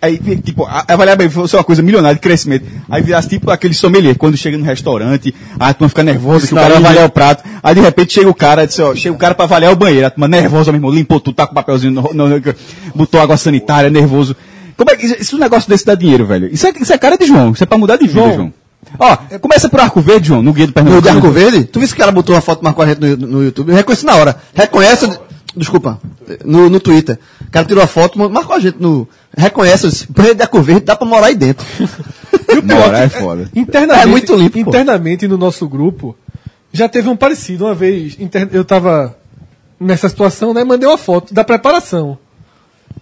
Aí, tipo, avaliar bem, foi uma coisa milionária de crescimento. Aí virasse tipo aquele sommelier, quando chega no restaurante, a turma fica nervosa, que o cara vai avaliar o prato. Aí de repente chega o cara, diz, ó, chega o cara pra avaliar o banheiro. A turma nervosa mesmo, limpou tudo, tá com o papelzinho, no, no, no, botou água sanitária, nervoso. Como é que isso, um negócio desse dá dinheiro, velho? Isso é, isso é cara de João, isso é pra mudar de vida, João. João. Ó, começa por Arco Verde, João, no Guia do Pernambuco. No Arco Verde? Tu viu que o cara botou uma foto, marcou a gente no, no YouTube? Eu reconheci na hora. Reconhece. Desculpa, no, no Twitter. O cara tirou a foto, marcou a gente no... Reconhece, disse, prende a cor verde, dá pra morar aí dentro. E o pior é, é foda. Internamente, é muito limpo, internamente no nosso grupo, já teve um parecido. Uma vez, inter, eu tava nessa situação, né? Mandei uma foto da preparação.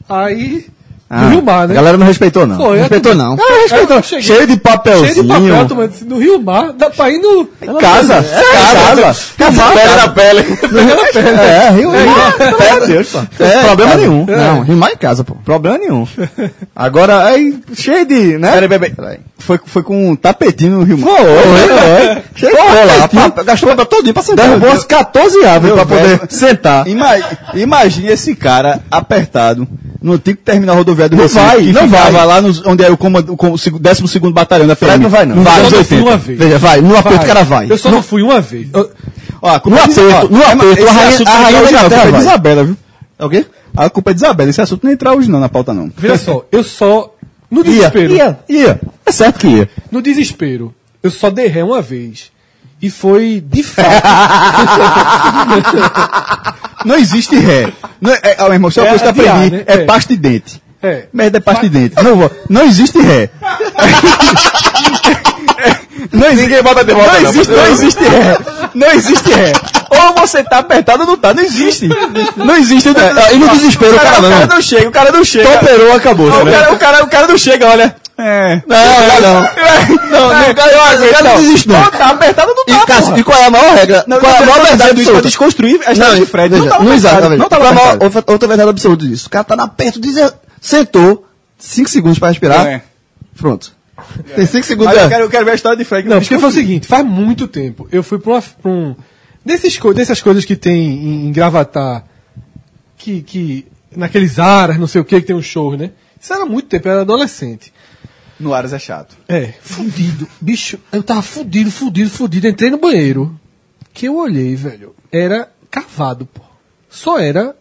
Aí... Ah, no Rio Mar, né? A galera não respeitou, não. Foi, não respeitou, não. Ah, respeitou. Cheguei, cheio de papelzinho. Cheio de papel, tu, mas no Rio Mar, dá pra ir no... Ela casa. É, é casa. Casa. Pega na pele. Pega na pele. É, Rio Mar. Pelo Deus, pô. É, problema nenhum. É. Não, Rio Mar em casa, pô. Problema nenhum. Agora, aí, cheio de, né? Peraí, peraí, peraí. Foi, foi com um tapetinho no Rio Mar. Foi, foi. Cheio de papel. Gastou o papel todinho pra sentar. Derrubou as catorze árvores pra poder sentar. Imagina esse cara apertado no antigo terminal rodoviário do Recife. Não vai, não vai. Vai lá no, onde é o, o, o décimo segundo Batalhão da P M. Não vai, não. Vai, eu só não fui uma vez. Veja, vai. No aperto, o cara vai. Eu só não, não fui uma vez. Eu... Ó, no aperto, no aperto. A rainha da culpa é de Isabela, viu? É o quê? A culpa é de Isabela. Esse assunto não entra hoje, não, na pauta, não. Veja só, eu só... No desespero... Ia, ia. É certo que ia. No desespero, eu só derrei uma vez. E foi de fato. Não existe ré. Não, é, ó, irmão, se é uma coisa que eu aprendi, né? é, é pasta de dente. É. Merda é pasta de dente. Não, não existe ré. Não existe, ninguém bota de volta, não, não, existe, não existe ré. Não existe ré. Ou você tá apertado ou não tá. Não existe. Não existe. E no desespero, o cara, o cara, não. O cara não chega, o cara não chega. Toperou, acabou. O cara, o cara, o cara não chega, olha. É. Não, não, não. Não, não, cara, eu aguento, não desiste, não. Tá apertado não tá, porra. E qual é a maior regra? Não, qual é a maior verdade absoluta? Pra desconstruir a história de Fred. Não, não, exatamente. Não tá no mercado. Outra verdade absoluta disso. O cara tá na perto, sentou, cinco segundos pra respirar, pronto. Tem cinco segundos. Eu quero, eu quero ver a história de Frank. Não, porque foi o seguinte, faz muito tempo. Eu fui pra, uma, pra um... Desses, dessas coisas que tem em, em Gravatar, que, que... Naqueles aras, não sei o que, que tem um show, né? Isso era muito tempo, eu era adolescente. No aras é chato. É, fudido. Bicho, eu tava fudido, fudido, fudido. Entrei no banheiro, que eu olhei, velho. Era cavado, pô. Só era...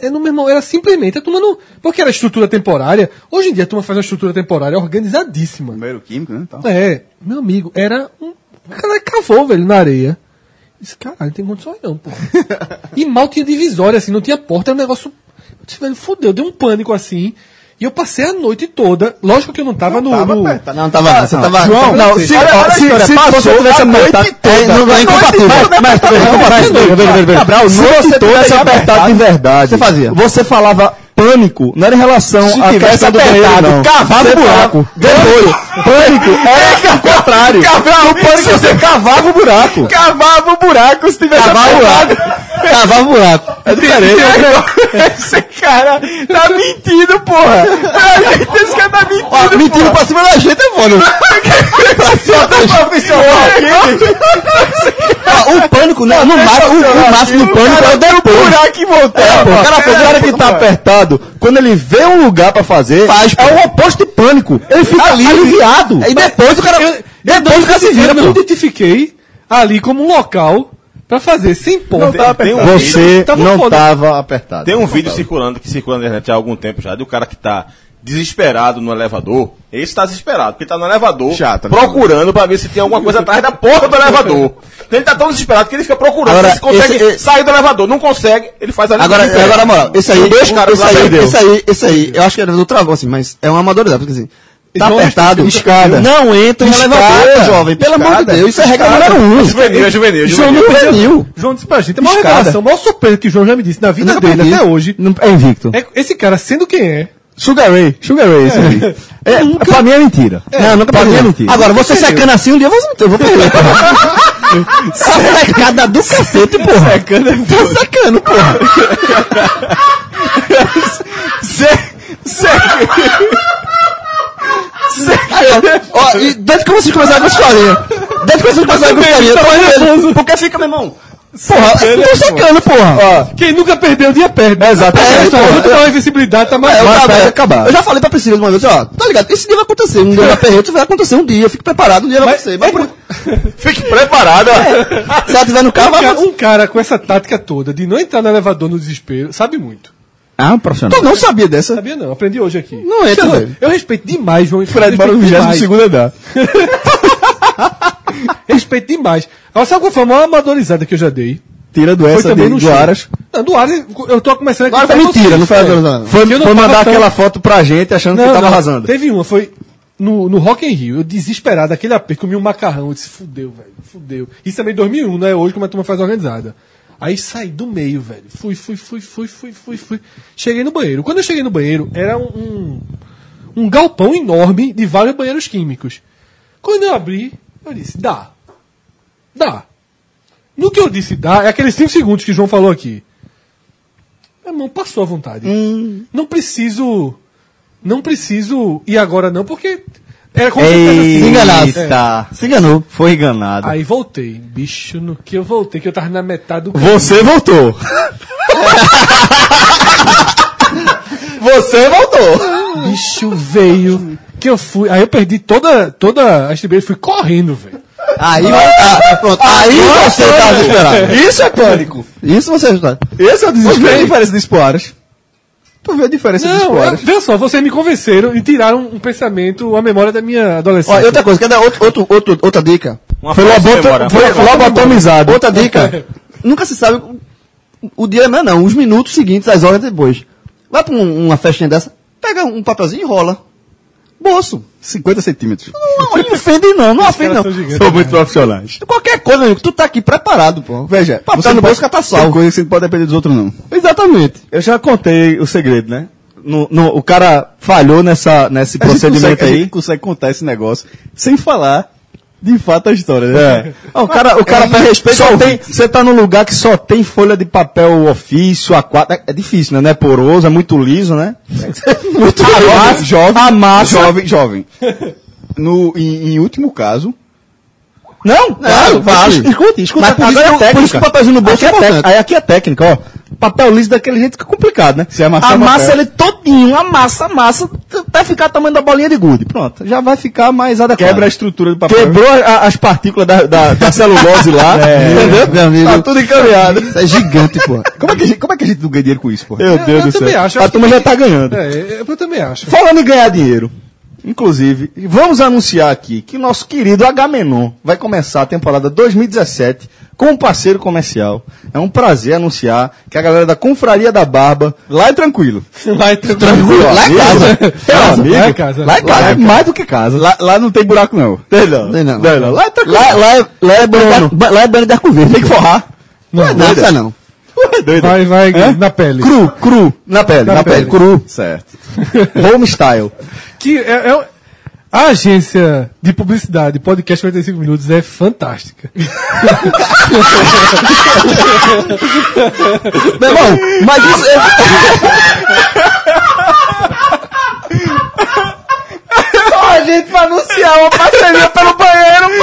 No meu irmão, era simplesmente a turma não... Porque era estrutura temporária. Hoje em dia a turma faz uma estrutura temporária organizadíssima. Banheiro químico, né? Tal. É, meu amigo, era um... O cara cavou, velho, na areia. Disse, caralho, não tem condições não, pô. E mal tinha divisória, assim, não tinha porta, era um negócio... Eu disse, velho, fodeu, deu um pânico assim... E eu passei a noite toda, lógico que eu não tava não no... Tava no... Perto, não, não tava, ah, você não. Tava... João, não, se, olha, olha se, se, se você tivesse apertado... É, não vai comparar tudo, mas também comparar tudo. Cabral, se você tivesse apertado de verdade, você fazia. Você falava pânico, não era em relação a questão do banheiro, não. Cavava o buraco. Demônio, pânico, era o contrário. Cavava o pânico, você cavava o buraco. Cavava o buraco, se tivesse apertado... Cavava o buraco. É diferente. Esse cara tá mentindo, porra. Esse cara tá mentindo. Ó, mentindo pra cima da gente, é foda. Pra cima da gente. Ó, o pânico, né? No máximo, o, o máximo do pânico é o depois. O buraco e voltar. É, o cara, o cara que tá apertado, quando ele vê um lugar pra fazer, faz, é o oposto de pânico. Ele fica ali, aliviado. E depois o cara. Depois o cara se vira. Eu identifiquei ali como um local pra fazer, sem ponta. Você não estava apertado. Tem um vídeo circulando, que circula na internet há algum tempo já, de um cara que tá desesperado no elevador. Esse tá desesperado, porque tá no elevador, chato, procurando né? Pra ver se tem alguma coisa atrás da porta do elevador. Então ele tá tão desesperado que ele fica procurando. Agora, se consegue esse, sair do elevador, não consegue, ele faz a linha. Agora, agora mano, esse aí, dois caras esse, aí, esse aí, esse aí, eu acho que era do travão, assim, mas é uma amadoridade, porque assim. Tá não apertado, escada. Não entra no elevador, jovem. Pelo amor de Deus, isso é regra número um. É juvenil, é juvenil. João não juvenil. João disse pra gente, a maior revelação, a maior surpresa que o João já me disse na vida dele até hoje. É invicto. É, esse cara, sendo quem é. Sugar Ray. Sugar Ray, esse aí. É, é, nunca... Pra mim é mentira. É, não, nunca pra, pra mim é mentira. Agora, você secando assim um dia, você não tem, eu vou perder. Essa secada do cacete, porra. Secando, tá secando, porra. Secando. Ó, e desde que vocês começaram com a historinha, desde que vocês começaram com a historinha, porque fica, meu irmão. Porra, eu tô secando, porra. Ó, quem nunca perdeu o dia perde. Exatamente. A invisibilidade tá mais acabar. Eu já falei pra Priscila uma vez, ó, tá ligado? Esse dia vai acontecer, um dia vai perder, vai acontecer um dia, fique preparado, um dia vai acontecer. Fique preparado, ó. Se ela tiver no carro, vai acontecer. Um cara com essa tática toda de não entrar no elevador no desespero, sabe muito. Ah, um profissional. Tu não sabia dessa? Sabia não, aprendi hoje aqui. Não entra, velho. Eu respeito demais, João. Fred para o vigésimo segundo andar. Respeito demais. Agora, sabe qual foi a maior amadorizada que eu já dei? Tira a doença dele, do Aras. Do ar, eu tô começando aqui. Agora foi mentira, não foi arrasando. Foi, foi mandar arrasando. Aquela foto pra gente achando não, que eu tava não, arrasando. Teve uma, foi no, no Rock in Rio, eu desesperado, aquele apê, comi um macarrão, eu disse, fudeu, velho, fudeu. Isso também em dois mil e um, né? Hoje como a turma faz organizada. Aí saí do meio, velho. Fui, fui, fui, fui, fui, fui, fui. Cheguei no banheiro. Quando eu cheguei no banheiro, era um, um, um galpão enorme de vários banheiros químicos. Quando eu abri, eu disse, dá. Dá. No que eu disse dá, é aqueles cinco segundos que o João falou aqui. Meu irmão, passou à vontade. Hum. Não preciso... Não preciso ir agora não, porque... Era como Ei, se enganasse. É. Se enganou. Foi enganado. Aí voltei. Bicho, no que eu voltei, que eu tava na metade do caminho. Você voltou. Você voltou. Bicho veio, que eu fui... Aí eu perdi toda, toda a estribeira, fui correndo, velho. Aí, ah, pronto. Aí ah, você tá é, desesperado. É. Isso é pânico. Isso você é desesperado. Esse é o desespero. Você vê a diferença de Spoaras. Tu vê a diferença de Spoaras. Veja só, vocês me convenceram e tiraram um pensamento, a memória da minha adolescência. Olha, outra coisa, quer dar outro, outro, outro, outra dica? Uma foi lobotomizado. Outra dica. Nunca se sabe o dia, não, não, os minutos seguintes, as horas depois. Vai pra um, uma festinha dessa, pega um papelzinho e enrola. Bolso. cinquenta centímetros. Não, não ofende não, não ofende não. São, gigantes, são muito profissionais. Qualquer coisa, amigo, tu tá aqui preparado, pô. Veja, pra você tá no bolso que tá salvo. Coisa que você não pode depender dos outros, não. Exatamente. Eu já contei o segredo, né? No, no, o cara falhou nessa, nesse a procedimento consegue, aí. A gente consegue contar esse negócio sem falar de fato a história, né? É. O cara, o cara é, perde respeito. Só tem, você tá num lugar que só tem folha de papel ofício, A quatro. É, é difícil, né? Não é poroso, é muito liso, né? Muito liso. Jovem, amassa. Jovem, jovem. No, em, em último caso. Não, não, claro, faz. Escute, escute. Mas por isso, é técnica. Por isso que o papelzinho no bolso aqui é, é técnica. Aí aqui é técnica, ó. Papel liso daquele jeito fica complicado, né? Você amassar amassa ele todinho, amassa, amassa, até ficar o tamanho da bolinha de gude. Pronto, já vai ficar mais adequado. Quebra a estrutura do papel. Quebrou a, as partículas da, da, da celulose lá, é, entendeu? Meu amigo, tá tudo encaminhado. Isso é gigante, pô. Como é que, como é que a gente não ganha dinheiro com isso, pô? Meu Deus eu do céu. Acho, a turma que... já tá ganhando. É, eu também acho. Falando em ganhar dinheiro, inclusive, vamos anunciar aqui que nosso querido H-Menon vai começar a temporada dois mil e dezessete com um parceiro comercial. É um prazer anunciar que a galera da Confraria da Barba, lá é tranquilo. Lá é tranquilo. tranquilo. Lá é casa. Casa, amigo, lá é casa. Lá é casa. Lá é mais do que casa. Lá, lá não tem buraco, não. Tem não. Tem não. Tem não. Lá é tranquilo. Lá, lá é, lá é banho de, lá é banho de arco verde. Tem que forrar. Não, não é nada, não. Doido. Vai, vai, é? Na pele. Cru, cru. Na pele, na, na pele. pele. Cru. Certo. Home style. Que é, é, a agência de publicidade, Podcast quarenta e cinco Minutos, é fantástica. Meu irmão, mas isso... É... Só a gente pra anunciar uma parceria pelo banheiro,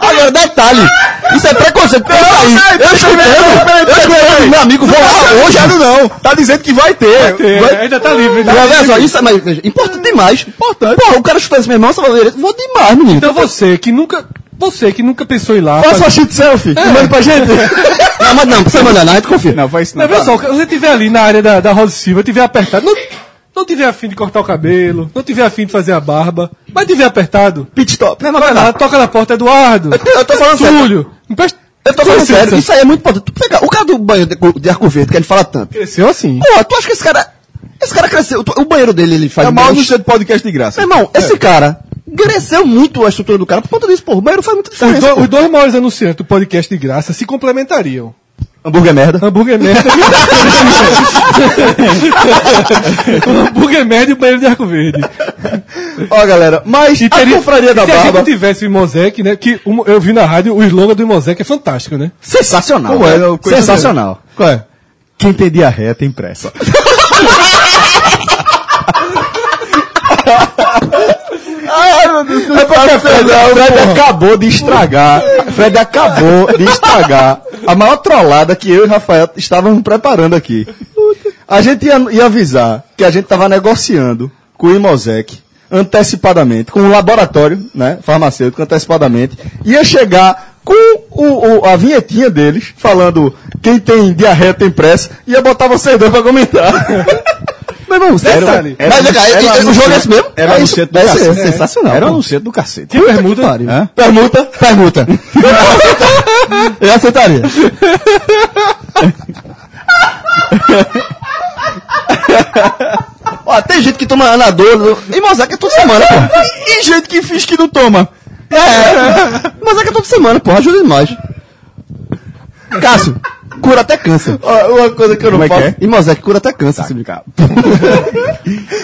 Agora, detalhe, isso é preconceito. Não, eu eu escutei, meu amigo, vou lá hoje. Não, tá dizendo que vai ter. Vai ter vai... Ainda tá livre. Tá livre. Só, isso é mais, veja, importante demais. Importante. Pô, o cara chutando esse meu irmão, você vai ver. Vou demais, menino. Então você que nunca, você que nunca pensou em lá. Faça uma chute selfie é. e manda pra gente. Não, mas não, precisa mandar, não, a gente confia. Não, faz isso não. Mas tá. Só, se você estiver ali na área da, da Rosa Silva, estiver apertado... Não... Não tiver afim de cortar o cabelo, não tiver afim de fazer a barba, mas tiver apertado. Pit stop. Não, não, vai não, lá, não. Toca na porta, Eduardo. Eu, eu, eu tô falando Túlio. Sério. Eu tô falando sério. Isso aí é muito importante. O cara do banho de, de arco verde, que a gente fala tanto. Cresceu assim. Pô, tu acha que esse cara... Esse cara cresceu. O banheiro dele, ele faz... É o maior do seu podcast de graça. Meu irmão, é. esse cara... Cresceu muito a estrutura do cara. Por conta disso, pô, o banheiro faz muita diferença. Os, do, os dois maiores anunciantes do podcast de graça se complementariam. Hambúrguer merda. Hambúrguer merda. Hambúrguer merda e banheiro de arco verde. Ó, galera, mas e teria, a confraria da se barba... Se a gente tivesse o Mosec, né, que um, eu vi na rádio, o slogan do Mosec é fantástico, né? Sensacional. Como é? Né? Sensacional. Qual é? Quem tem diarreia tem pressa. Ai, meu Deus do céu. É porque Fred, Fred acabou de estragar. Fred acabou de estragar a maior trollada que eu e o Rafael estávamos preparando aqui. A gente ia, ia avisar que a gente estava negociando com o Imosec antecipadamente, com o laboratório, né, farmacêutico antecipadamente. Ia chegar com o, o, a vinhetinha deles, falando quem tem diarreia tem pressa, ia botar vocês dois para comentar. Mas, irmão, sério, velho. O jogo é esse mesmo? Era no centro do cacete. Sensacional. Era no centro do cacete. E permuta? Permuta? Permuta. Eu aceitaria. Ó, tem gente que toma anador e Mozaca toda semana, pô. E gente que finge que não toma. É, Mozaca toda semana, pô. Ajuda demais. Cássio, cura até câncer. Ó, uma coisa que eu não Como faço. É? E Mozaca cura até câncer, tá. Se brincar.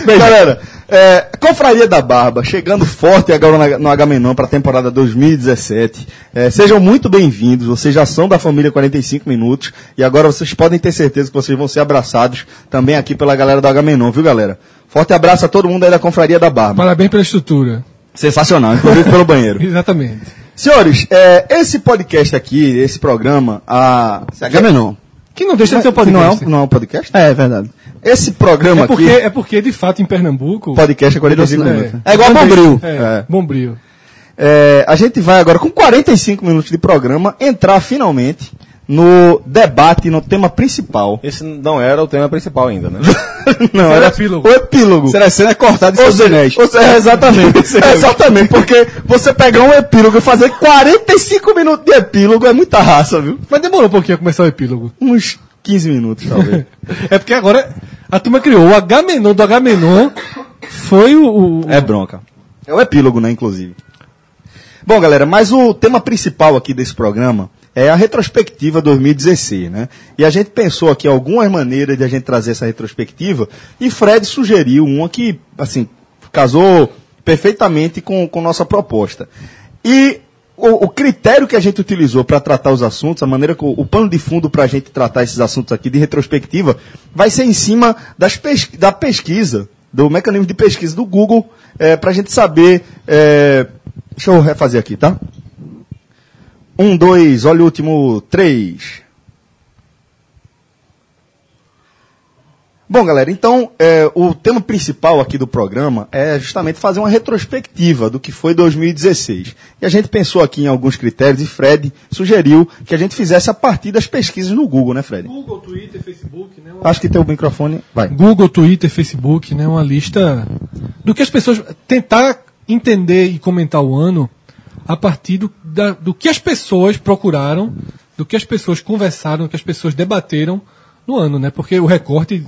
Bem, galera, é, Confraria da Barba, chegando forte agora no H-Menon para a temporada dois mil e dezessete. É, sejam muito bem-vindos, vocês já são da família quarenta e cinco Minutos e agora vocês podem ter certeza que vocês vão ser abraçados também aqui pela galera do H-Menon, viu, galera? Forte abraço a todo mundo aí da Confraria da Barba. Parabéns pela estrutura. Sensacional, inclusive pelo banheiro. Exatamente. Senhores, é, esse podcast aqui, esse programa, a H-Menon. Que não deixa de ser um podcast. Não, não é um podcast? É, é verdade. Esse programa é porque, aqui... É porque, de fato, em Pernambuco... Podcast é quarenta e cinco é, minutos. É igual Bombril. Bombril. É, é. Bombril. É, a gente vai agora, com quarenta e cinco minutos de programa, entrar finalmente no debate, no tema principal. Esse não era o tema principal ainda, né? Não, era, era epílogo. O epílogo. Será que você é cortado de Zenéis? É, exatamente. É exatamente, porque você pegar um epílogo e fazer quarenta e cinco minutos de epílogo é muita raça, viu? Mas demorou um pouquinho a começar o epílogo. Uns quinze minutos, talvez. É porque agora a turma criou o H-Menon do H-Menon. Foi o, o... É bronca. É o epílogo, né, inclusive. Bom, galera, mas o tema principal aqui desse programa é a retrospectiva dois mil e dezesseis, né? E a gente pensou aqui algumas maneiras de a gente trazer essa retrospectiva e Fred sugeriu uma que, assim, casou perfeitamente com, com nossa proposta. E o, o critério que a gente utilizou para tratar os assuntos, a maneira que o, o pano de fundo para a gente tratar esses assuntos aqui de retrospectiva, vai ser em cima das pes, da pesquisa, do mecanismo de pesquisa do Google, é, para a gente saber... É, deixa eu refazer aqui, tá? Um, dois, olha o último, três. Bom, galera, então, é, o tema principal aqui do programa é justamente fazer uma retrospectiva do que foi dois mil e dezesseis. E a gente pensou aqui em alguns critérios e Fred sugeriu que a gente fizesse a partir das pesquisas no Google, né, Fred? Google, Twitter, Facebook, né? Uma... Acho que tem o microfone, vai. Google, Twitter, Facebook, né, uma lista do que as pessoas tentar entender e comentar o ano a partir do, da, do que as pessoas procuraram, do que as pessoas conversaram, do que as pessoas debateram no ano, né? Porque o recorte,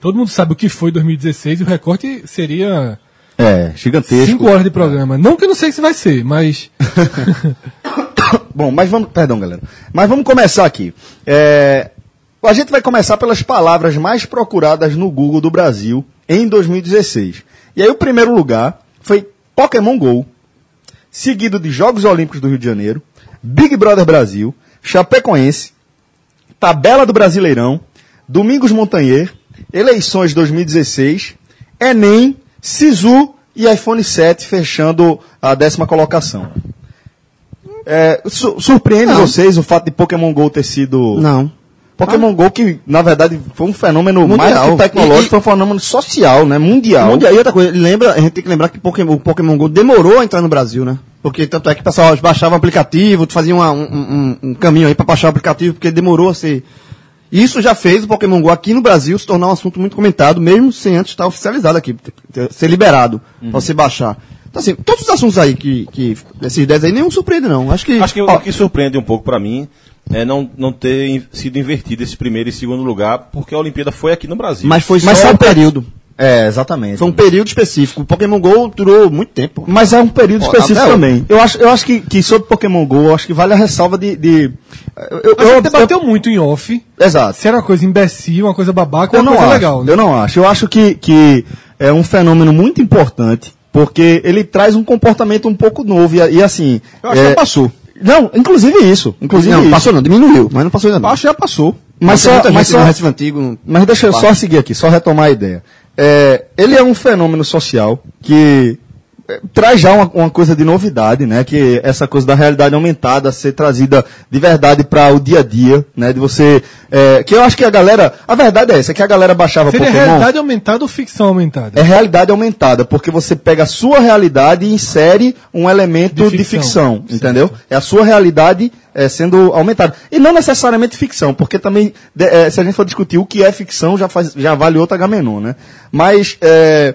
todo mundo sabe o que foi dois mil e dezesseis, e o recorte seria... É, gigantesco. Cinco horas de programa. É. Não que eu não sei se vai ser, mas... Bom, mas vamos... Perdão, galera. Mas vamos começar aqui. É, a gente vai começar pelas palavras mais procuradas no Google do Brasil em dois mil e dezesseis. E aí o primeiro lugar foi Pokémon GO, seguido de Jogos Olímpicos do Rio de Janeiro, Big Brother Brasil, Chapecoense, Tabela do Brasileirão, Domingos Montanher, Eleições dois mil e dezesseis, Enem, Sisu e iPhone sete, fechando a décima colocação. É, su- surpreende Não. vocês o fato de Pokémon GO ter sido... Não. Pokémon ah. GO, que na verdade foi um fenômeno mundial. Mais que tecnológico, e, e... foi um fenômeno social, né? Mundial. Mundial. E outra coisa, lembra, a gente tem que lembrar que Pokémon, o Pokémon GO demorou a entrar no Brasil, né? Porque tanto é que o pessoal baixava o aplicativo, fazia uma, um, um, um caminho aí pra baixar o aplicativo, porque demorou a ser. Isso já fez o Pokémon GO aqui no Brasil se tornar um assunto muito comentado, mesmo sem antes estar oficializado aqui, ser liberado uhum. pra você baixar. Então assim, todos os assuntos aí que, que esses dez aí, nenhum surpreende não. Acho que, Acho que ó, o que surpreende um pouco pra mim é não, não ter in, sido invertido esse primeiro e segundo lugar, porque a Olimpíada foi aqui no Brasil. Mas foi só, Mas só um período. É, exatamente. Foi um período específico. O Pokémon GO durou muito tempo. Mas é um período Pô, específico também. Eu acho, eu acho que, que sobre Pokémon GO, eu acho que vale a ressalva de... de eu, eu, a gente eu, debateu eu, muito em off. Exato. Se era uma coisa imbecil, uma coisa babaca, ou uma coisa acho, legal. Né? Eu não acho. Eu acho que, que é um fenômeno muito importante, porque ele traz um comportamento um pouco novo. E, e assim... Eu acho é, que passou. Não, inclusive isso. Inclusive não, isso. passou não, diminuiu, mas não passou ainda não. Acho que já passou. Mas, mas só, mas, só, antigo, mas deixa eu só seguir aqui, só retomar a ideia. É, ele é um fenômeno social que traz já uma, uma coisa de novidade, né? Que essa coisa da realidade aumentada ser trazida de verdade para o dia a dia, né? De você... É, que eu acho que a galera... A verdade é essa, que a galera baixava Seria Pokémon... É realidade aumentada ou ficção aumentada? É realidade aumentada, porque você pega a sua realidade e insere um elemento de ficção, de ficção entendeu? Certo. É a sua realidade é, sendo aumentada. E não necessariamente ficção, porque também, de, é, se a gente for discutir o que é ficção, já, faz, já vale outro H-Menon, né? Mas... É,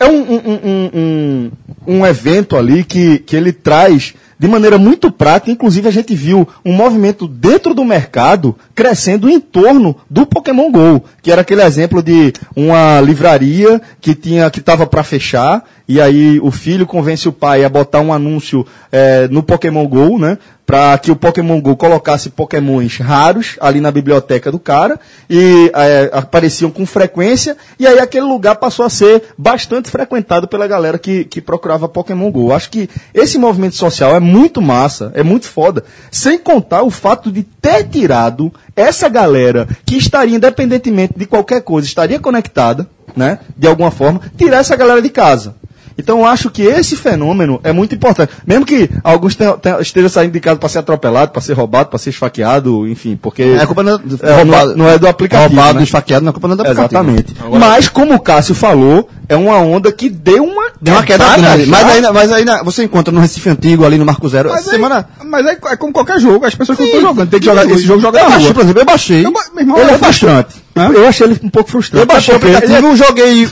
É um, um, um, um, um evento ali que, que ele traz de maneira muito prática. Inclusive, a gente viu um movimento dentro do mercado crescendo em torno do Pokémon GO, que era aquele exemplo de uma livraria que tinha, que estava para fechar, e aí o filho convence o pai a botar um anúncio é, no Pokémon GO, né? Para que o Pokémon GO colocasse pokémons raros ali na biblioteca do cara, e é, apareciam com frequência, e aí aquele lugar passou a ser bastante frequentado pela galera que, que procurava Pokémon GO. Acho que esse movimento social é muito massa, é muito foda, sem contar o fato de ter tirado essa galera que estaria, independentemente de qualquer coisa, estaria conectada, né, de alguma forma, tirar essa galera de casa. Então, eu acho que esse fenômeno é muito importante. Mesmo que alguns tenham, tenham, estejam saindo de casa para ser atropelado, para ser roubado, para ser esfaqueado, enfim, porque... É, a culpa não é do, é, roubado, não é do aplicativo. Roubado, né? Esfaqueado, não é culpa não é do aplicativo. Exatamente. Agora... Mas, como o Cássio falou, é uma onda que deu uma... Deu uma queda grande. Mas aí, mas aí você encontra no Recife Antigo, ali no Marco Zero, mas essa aí, semana... Mas aí é como qualquer jogo, as pessoas estão jogando. Tem que jogar, esse jogo joga na rua. Por exemplo, eu baixei. Eu, meu irmão, ele é frustrante. Eu achei ele um pouco frustrante. Eu baixei o aplicativo, eu joguei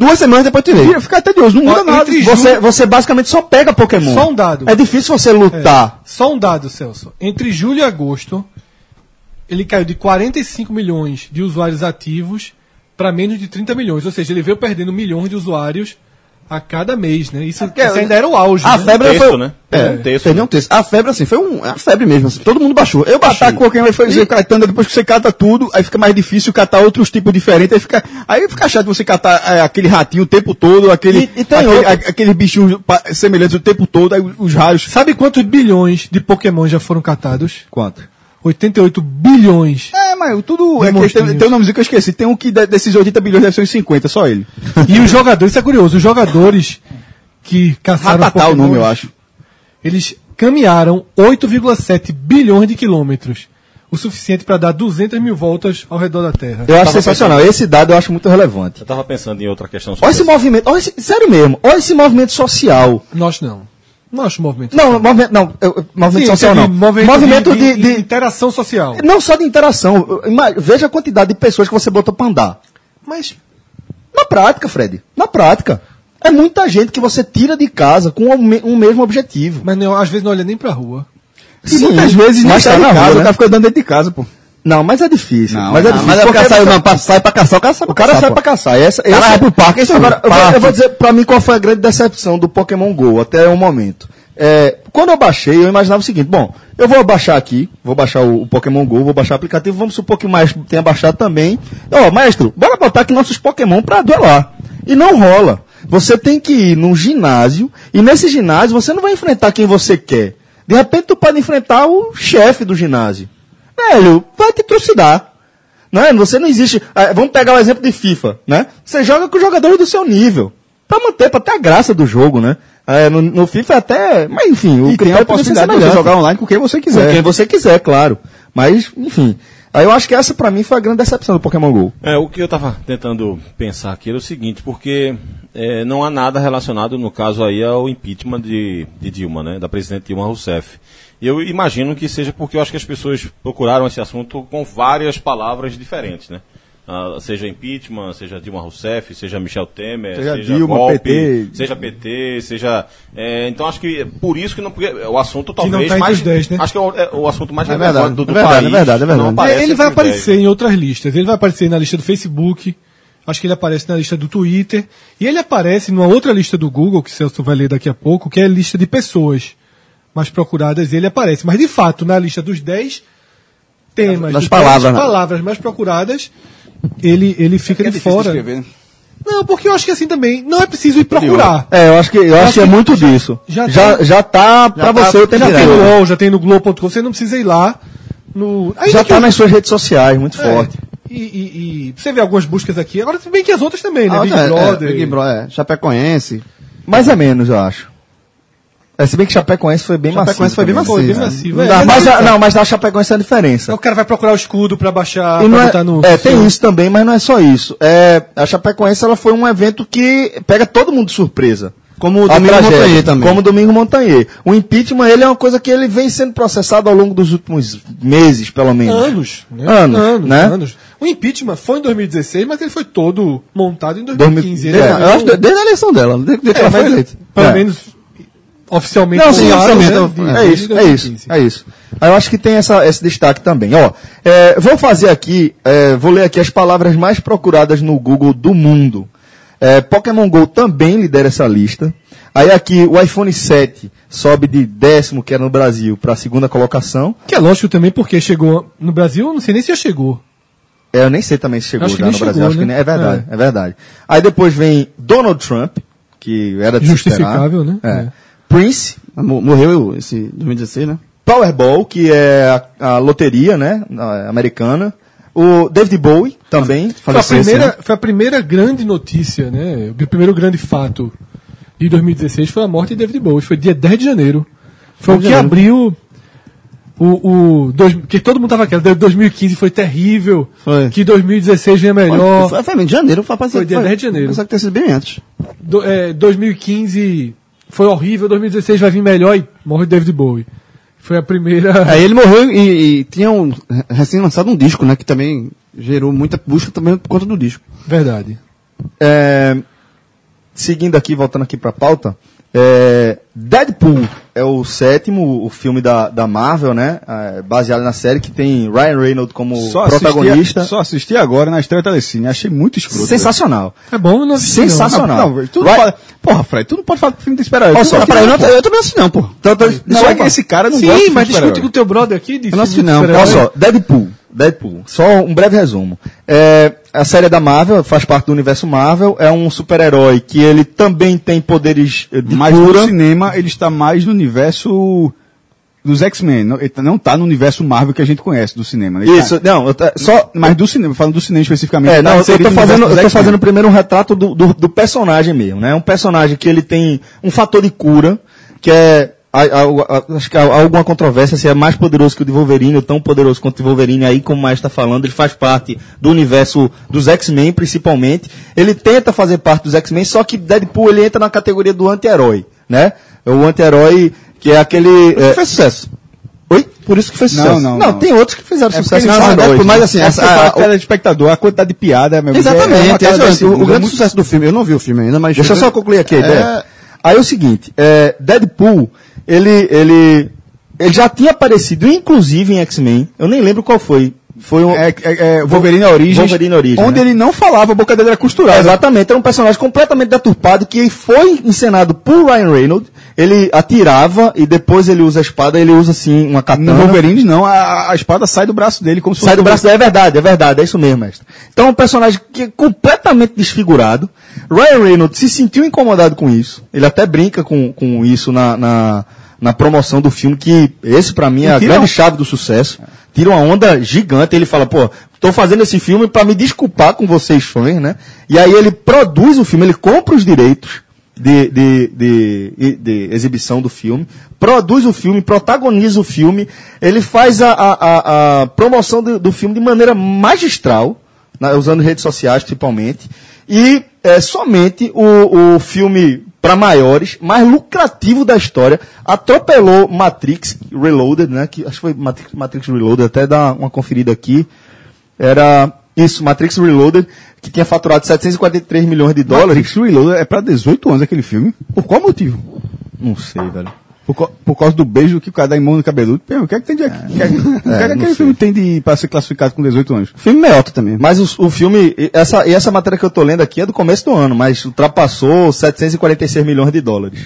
duas semanas e depois tirei. Fica, fica até Deus, não muda nada. Você, você basicamente só pega Pokémon. Só um dado. É difícil você lutar. É. Só um dado, Celso. Entre julho e agosto, ele caiu de quarenta e cinco milhões de usuários ativos para menos de trinta milhões. Ou seja, ele veio perdendo milhões de usuários a cada mês, né? Isso, é, isso ainda era o auge. A né? febre um texto, foi, né? É, um texto, perdeu um texto. A febre, assim, foi um, a febre mesmo. Assim, todo mundo baixou. Eu baixar com quem foi e... catando, depois que você cata tudo, aí fica mais difícil catar outros tipos diferentes. Aí fica, aí fica chato você catar é, aquele ratinho o tempo todo, aquele, e, e tem aquele, a, aquele bichinho semelhante o tempo todo, aí os, os raios. Sabe quantos bilhões de Pokémon já foram catados? Quanto? oitenta e oito bilhões. É, mas tudo... É que tem, tem um nomezinho que eu esqueci. Tem um que de, desses oitenta bilhões deve ser uns cinquenta, só ele. E os jogadores, isso é curioso, os jogadores que caçaram Ratatá Pokémon, o nome, eu acho. Eles caminharam oito vírgula sete bilhões de quilômetros. O suficiente para dar duzentas mil voltas ao redor da Terra. Eu, eu acho sensacional. Pensando... Esse dado eu acho muito relevante. Eu tava pensando em outra questão. Olha esse movimento... Olha esse, sério mesmo. Olha esse movimento social. Nós não. Não acho movimento social. Não, movimento, não, movimento Sim, social não. Movimento, movimento de, de, de, de interação social. Não só de interação. Veja a quantidade de pessoas que você botou para andar. Mas, na prática, Fred, na prática, é muita gente que você tira de casa com um mesmo objetivo. Mas não, às vezes não olha nem para a rua. Sim, e muitas vezes não sai de casa, rua, né? O cara fica andando dentro de casa, pô. Não, mas é difícil. Não, mas é difícil. Mas é o cara sai, não, sai pra caçar, o cara sai pra caçar. O cara sai pra caçar. Essa, essa, vai pro parque, esse agora, parque. Eu, vou, eu vou dizer pra mim qual foi a grande decepção do Pokémon GO até o momento. É, quando eu baixei, eu imaginava o seguinte: bom, eu vou baixar aqui, vou baixar o, o Pokémon GO, vou baixar o aplicativo, vamos supor que o Maestro tenha baixado também. Ó, Maestro, bora botar aqui nossos Pokémon pra duelar. E não rola. Você tem que ir num ginásio, e nesse ginásio você não vai enfrentar quem você quer. De repente tu pode enfrentar o chefe do ginásio. Velho, vai te trucidar. Né? Você não existe... Vamos pegar o exemplo de FIFA, né? Você joga com os jogadores do seu nível. Pra manter, pra ter a graça do jogo, né? É, no, no FIFA até... Mas, enfim, o e tem a possibilidade de você jogar online com quem você quiser. Com quem você quiser, claro. Mas, enfim. Aí eu acho que essa, pra mim, foi a grande decepção do Pokémon GO. É, o que eu tava tentando pensar aqui era o seguinte, porque é, não há nada relacionado, no caso aí, ao impeachment de, de Dilma, né? Da presidente Dilma Rousseff. Eu imagino que seja porque eu acho que as pessoas procuraram esse assunto com várias palavras diferentes, né? Ah, seja impeachment, seja Dilma Rousseff, seja Michel Temer, seja, seja Dilma, golpe, P T. Seja P T, seja... É, então acho que por isso que não... O assunto talvez tá mais... dez, né? Acho que é o, é o assunto mais é relevante do, do é verdade, país. É verdade, é verdade. Ele, ele vai aparecer dez. Em outras listas. Ele vai aparecer na lista do Facebook, acho que ele aparece na lista do Twitter, e ele aparece numa outra lista do Google, que o Celso vai ler daqui a pouco, que é a lista de pessoas mais procuradas, ele aparece. Mas, de fato, na lista dos dez temas, das palavras, palavras mais procuradas, ele, ele fica é de fora. De não, porque eu acho que assim também, não é preciso ir procurar. É, eu acho que, eu eu acho acho que é muito já, disso. Já, já, tem, já tá para você o tempo. Já tem no Globo, já tem no Globo ponto com, você não precisa ir lá. No... Já tá eu... nas suas redes sociais, muito é. forte. E, e, e você vê algumas buscas aqui, agora bem que as outras também, né? Ah, Big, é, Brother, é, Big Brother, é. Chapecoense. Mais ou menos, eu acho. É, se bem que Chapecoense foi bem Chapecoense massivo. Foi bem massivo. Foi bem massivo. Né? Não, dá, mas, não, mas na Chapecoense é a diferença. Então, o cara vai procurar o escudo para baixar, pra botar é, no... É, tem isso também, mas não é só isso. É, a Chapecoense ela foi um evento que pega todo mundo de surpresa. Como o Domingo Montanhê também. Como o Domingo Montanhê. O impeachment, ele é uma coisa que ele vem sendo processado ao longo dos últimos meses, pelo menos. Anos. Né? Anos, anos, né? Anos. O impeachment foi em dois mil e dezesseis, mas ele foi todo montado em dois mil e quinze. Desde, ele, eu acho, desde a eleição dela. Desde é, que ela foi eleita. Pelo menos... oficialmente. Não, sim, oficialmente. É, é, é isso, é isso, é isso. Aí eu acho que tem essa, esse destaque também. Ó, é, vou fazer aqui, é, vou ler aqui as palavras mais procuradas no Google do mundo. É, Pokémon GO também lidera essa lista. Aí aqui o iPhone sete sobe de décimo, que era no Brasil, para a segunda colocação. Que é lógico também, porque chegou no Brasil, eu não sei nem se já chegou. É, eu nem sei também se chegou já no Brasil. Chegou, acho né? que nem, é verdade, é. é verdade. Aí depois vem Donald Trump, que era de justificável, né? É. É. Prince. Ah, morreu esse dois mil e dezesseis, né? Powerball, que é a, a loteria, né, americana. O David Bowie também. Foi a, primeira, assim, né? foi a primeira grande notícia, né? O primeiro grande fato de dois mil e dezesseis foi a morte de David Bowie. Foi dia dez de janeiro. Foi o que janeiro. abriu o... o dois, que todo mundo tava querendo. dois mil e quinze foi terrível. Foi. Que dois mil e dezesseis vem melhor. Foi, foi, foi em janeiro. Foi, foi dia foi, dez de janeiro. Só que tem sido bem antes. Do, é, dois mil e quinze foi horrível. dois mil e dezesseis vai vir melhor e morre David Bowie. Foi a primeira... Aí ele morreu e, e tinha um, recém lançado um disco, né? Que também gerou muita busca também por conta do disco. Verdade. É, seguindo aqui, voltando aqui pra pauta, é, Deadpool é o sétimo, o filme da, da Marvel, né? É, baseado na série que tem Ryan Reynolds como só protagonista. Assisti a, só assisti agora na estreia Telecine. Achei muito escroto. Sensacional. É bom não assistir. Sensacional. Não, não, tu não pode... Porra, Fred, tu não pode falar do filme de super-herói. Olha só, não, peraí, não, eu, eu também assisti não, pô. Então, tô, não, só é que esse cara não sim, gosta de Sim, mas discute com o teu brother aqui de eu não assisti não. Olha só, Deadpool. Deadpool. Só um breve resumo. É, a série da Marvel, faz parte do universo Marvel, é um super-herói que ele também tem poderes de mas cura. Mas no cinema ele está mais no universo dos X-Men. Não, ele não está no universo Marvel que a gente conhece do cinema. Ele Isso, tá, não, eu tá, só... Mas do cinema, falando do cinema especificamente. É, não, tá eu tô fazendo, eu tô fazendo primeiro um retrato do, do, do personagem mesmo, né? Um personagem que ele tem um fator de cura, que é... Acho que há alguma controvérsia se é mais poderoso que o de Wolverine, ou tão poderoso quanto o de Wolverine, aí como o Maestro está falando, ele faz parte do universo dos X-Men, principalmente. Ele tenta fazer parte dos X-Men, só que Deadpool ele entra na categoria do anti-herói, né? O anti-herói que é aquele... É... fez sucesso. Oi? Por isso que fez sucesso. Não, não, não, não. Tem outros que fizeram é sucesso. Não, Deadpool, mas assim, essa, a, a, o espectador, a quantidade de piada... Meu exatamente. É é, assim, o, o grande muito... sucesso do filme, eu não vi o filme ainda, mas... Deixa eu só concluir aqui a ideia. É... Aí é o seguinte, é, Deadpool... Ele, ele, ele já tinha aparecido, inclusive, em X-Men. Eu nem lembro qual foi. Foi um... é, é, é, Wolverine Origins. Wolverine Origins. Onde né? ele não falava, a boca dele era costurada. Exatamente. Era um personagem completamente deturpado que foi encenado por Ryan Reynolds. Ele atirava e depois ele usa a espada, ele usa, assim, uma katana. No Wolverine, não. A, a espada sai do braço dele. Como se sai do braço dele. É verdade, é verdade. É isso mesmo, mestre. Então, um personagem que é completamente desfigurado. Ryan Reynolds se sentiu incomodado com isso. Ele até brinca com, com isso na, na, na promoção do filme, que esse, pra mim, é a Mentira. grande chave do sucesso. Tira uma onda gigante, ele fala, pô, tô fazendo esse filme pra me desculpar com vocês fãs, né? E aí ele produz o filme, ele compra os direitos de, de, de, de exibição do filme, produz o filme, protagoniza o filme, ele faz a, a, a promoção do, do filme de maneira magistral, né, usando redes sociais principalmente, e é, somente o, o filme... para maiores, mais lucrativo da história, atropelou Matrix Reloaded, né? Que, acho que foi Matrix, Matrix Reloaded, até dar uma conferida aqui. Era isso, Matrix Reloaded, que tinha faturado setecentos e quarenta e três milhões de dólares. Matrix Reloaded é para dezoito anos aquele filme. Por qual motivo? Não sei, velho. Por, co- por causa do beijo que o cara dá em mão no cabeludo. O que é que tem de... É, que é, que é, que aquele filme tem de para ser classificado com dezoito anos? O filme meiota também. Mas o, o filme... Essa, essa matéria que eu tô lendo aqui é do começo do ano, mas ultrapassou setecentos e quarenta e seis milhões de dólares.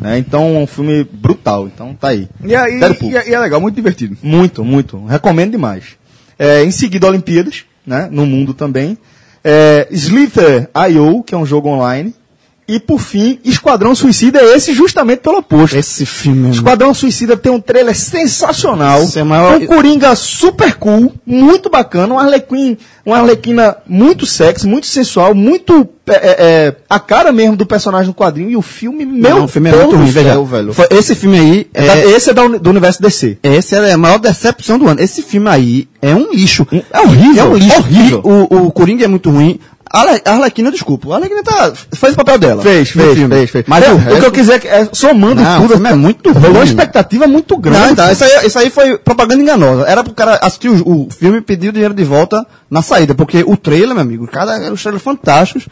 Né? Então, um filme brutal. Então, tá aí. E, aí, e, é, e é legal, muito divertido. Muito, muito. Recomendo demais. É, em seguida, Olimpíadas, né? No mundo também. É, Slither ponto io, que é um jogo online. E, por fim, Esquadrão Suicida é esse justamente pelo oposto. Esse filme... Esquadrão mano. Suicida tem um trailer sensacional. É maior... Um Coringa super cool, muito bacana. Um Arlequim, uma Arlequina muito sexy, muito sensual, muito... É, é, a cara mesmo do personagem no quadrinho. E o filme, meu Não, o filme é muito ruim, céu, velho. Foi, esse filme aí... É, é, esse é da, do universo D C. Essa é a maior decepção do ano. Esse filme aí é um lixo. Um, é horrível. É um lixo. Horrível. O, o Coringa é muito ruim. A Arlequina, desculpa, a Arlequina tá, fez o papel dela. Fez, fez, filme. fez, fez. Mas eu, o, resto... o que eu quiser, é, somando não, tudo, assim, é muito ruim. Rolou uma expectativa muito grande. Não, tá, isso, aí, isso aí foi propaganda enganosa. Era pro cara assistir o, o filme e pedir o dinheiro de volta na saída, porque o trailer, meu amigo, cara, eram os trailers fantásticos.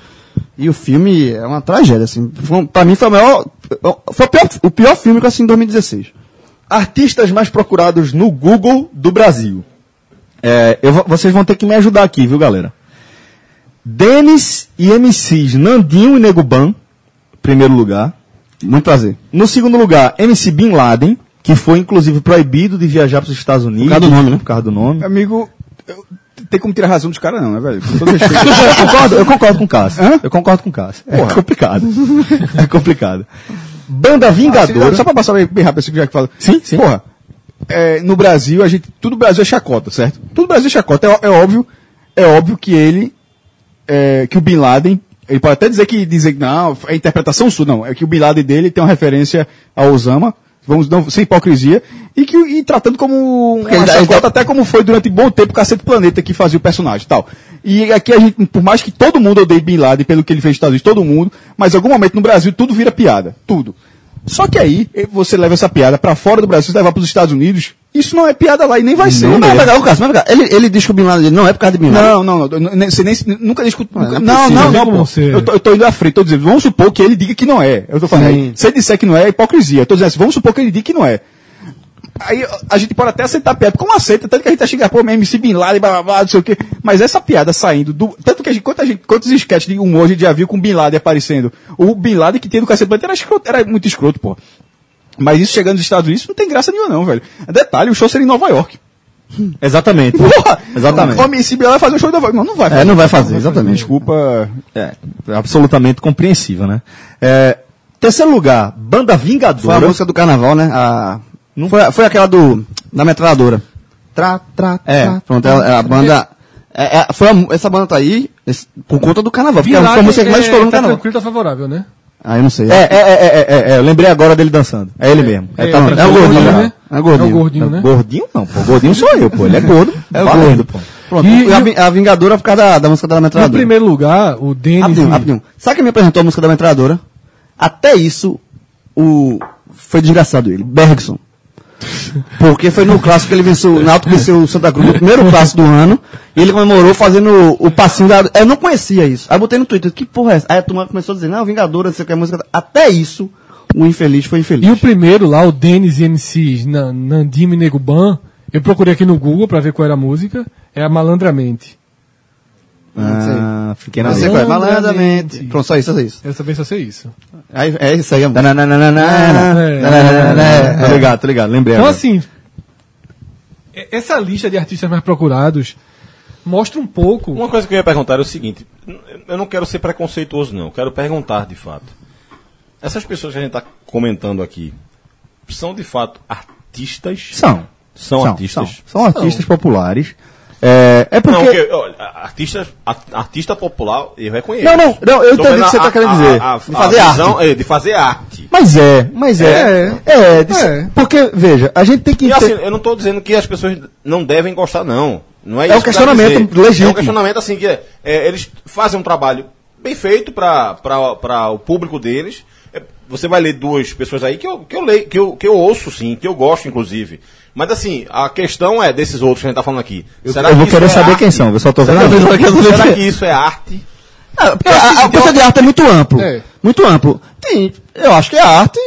E o filme é uma tragédia, assim. Pra mim foi, a maior, foi o, pior, o pior filme que eu assisti em dois mil e dezesseis. Artistas mais procurados no Google do Brasil. É, eu, vocês vão ter que me ajudar aqui, viu, galera? Denis e M Cs Nandinho e Nego Ban, primeiro lugar. Muito prazer. No segundo lugar, M C Bin Laden, que foi, inclusive, proibido de viajar para os Estados Unidos. Por causa do nome, né? Por causa do nome. Amigo... Eu... Tem como tirar a razão dos caras, não, né, velho? eu, concordo, eu concordo com o Cássio. Hã? Eu concordo com o Cássio. É porra. complicado. É complicado. Banda Vingadora. Ah, sim, só pra passar bem rápido, assim, já que fala. Sim, sim. Porra, é, no Brasil, a gente. Tudo Brasil é chacota, certo? Tudo Brasil é chacota. É, é óbvio, é óbvio que ele. É, que o Bin Laden. Ele pode até dizer que. Dizer, não, é interpretação sua, não. É que o Bin Laden dele tem uma referência ao Osama. Vamos, não, sem hipocrisia, e, que, e tratando como um chacota, até como foi durante um bom tempo o Cacete Planeta que fazia o personagem e tal. E aqui a gente, por mais que todo mundo odeie Bin Laden pelo que ele fez nos Estados Unidos, todo mundo, mas em algum momento no Brasil tudo vira piada, tudo. Só que aí, você leva essa piada pra fora do Brasil, você levar pros Estados Unidos, isso não é piada lá e nem vai não ser. Não vai pegar o caso, vai pegar. Ele, ele diz que o Bin Laden não é por causa de Bin Laden. Não, não, não. Nem, nem, nunca discuto. Não, não, não. não, não eu, tô, eu tô indo à frente, tô dizendo, vamos supor que ele diga que não é. Eu tô falando, aí, se ele disser que não é, é hipocrisia. Eu tô dizendo assim, vamos supor que ele diga que não é. Aí a gente pode até aceitar a piada, como aceita, tanto que a gente tá chegando, pô, M C Bin Laden, blá, blá, blá, não sei o quê. Mas essa piada saindo do... Tanto que a gente, quanto a gente, quantos sketches de humor a gente já viu com Bin Laden aparecendo? O Bin Laden que teve o Cacete Planeta era escroto, era muito escroto, pô. Mas isso chegando nos Estados Unidos não tem graça nenhuma não, velho. Detalhe, o show seria em Nova York. Exatamente. Porra! Exatamente. O M C Bin Laden vai fazer o show em Nova York. Não, não vai fazer. É, não vai fazer, exatamente. Desculpa. É, absolutamente compreensível, né? É, terceiro lugar, Banda Vingadora. Foi a música do Carnaval, né? A... Não foi, foi aquela do, da metralhadora. Tra, tra, tra. É, pronto, ela, ela, a banda. É, é, foi a, essa banda tá aí, esse, por conta do carnaval. Porque a música que mais estourou no carnaval. Tranquilo, tá favorável, né? Ah, eu não sei. É, é, é, é, é, é, eu lembrei agora dele dançando. É ele é, mesmo. É, é, tá, é, é o gordinho, né? É o gordinho. É o gordinho, né? Gordinho não, pô. Gordinho sou eu, pô. Ele é gordo. É o gordo, pô. Pronto, e, e a, a Vingadora por causa da, da música da metralhadora. Em primeiro lugar, o Denis. Rapidinho, rapidinho. Sabe quem me apresentou a música da metralhadora? Até isso, o. Foi desgraçado ele, Bergson. Porque foi no clássico que ele venceu, o Náutico venceu o Santa Cruz, no primeiro clássico do ano, e ele comemorou fazendo o, o passinho da... Eu não conhecia isso. Aí eu botei no Twitter, que porra é essa? Aí a turma começou a dizer, não, Vingadora, não sei o que, a música... Até isso, o infeliz foi infeliz. E o primeiro lá, o Denis e M Cs, na, Nandinho e Nego Ban, eu procurei aqui no Google pra ver qual era a música, é a Malandramente. Ah, fiquei na sequência. Malandramente. Pronto, só isso, só isso. Eu também só sei isso. Aí, é isso aí, amor. Tá ligado, tá ligado, lembrei. Então, agora. Assim, essa lista de artistas mais procurados mostra um pouco. Uma coisa que eu ia perguntar é o seguinte: eu não quero ser preconceituoso, não. Eu quero perguntar de fato. Essas pessoas que a gente está comentando aqui são de fato artistas? São. São, são artistas? São, são artistas são. populares. É, é porque... Não, porque olha, artista, artista popular, eu reconheço. Não, não, não eu entendi o que você está querendo dizer. A, a, de fazer a visão, arte. É, de fazer arte. Mas é, mas é. É, é, é, de, é. Porque, veja, a gente tem que... E, assim, eu não estou dizendo que as pessoas não devem gostar, não. Não é, é isso um questionamento que legítimo. É um questionamento, assim, que é, é, eles fazem um trabalho bem feito para o público deles. É, você vai ler duas pessoas aí que eu, que eu leio, que eu, que eu ouço, sim, que eu gosto, inclusive. Mas assim, a questão é desses outros que a gente tá falando aqui. Será eu que vou querer é saber arte? Quem são, eu só tô vendo. Será, que, isso, será que isso é arte? Não, porque a coisa de arte é muito amplo. É. Muito amplo. Tem, eu acho que é arte,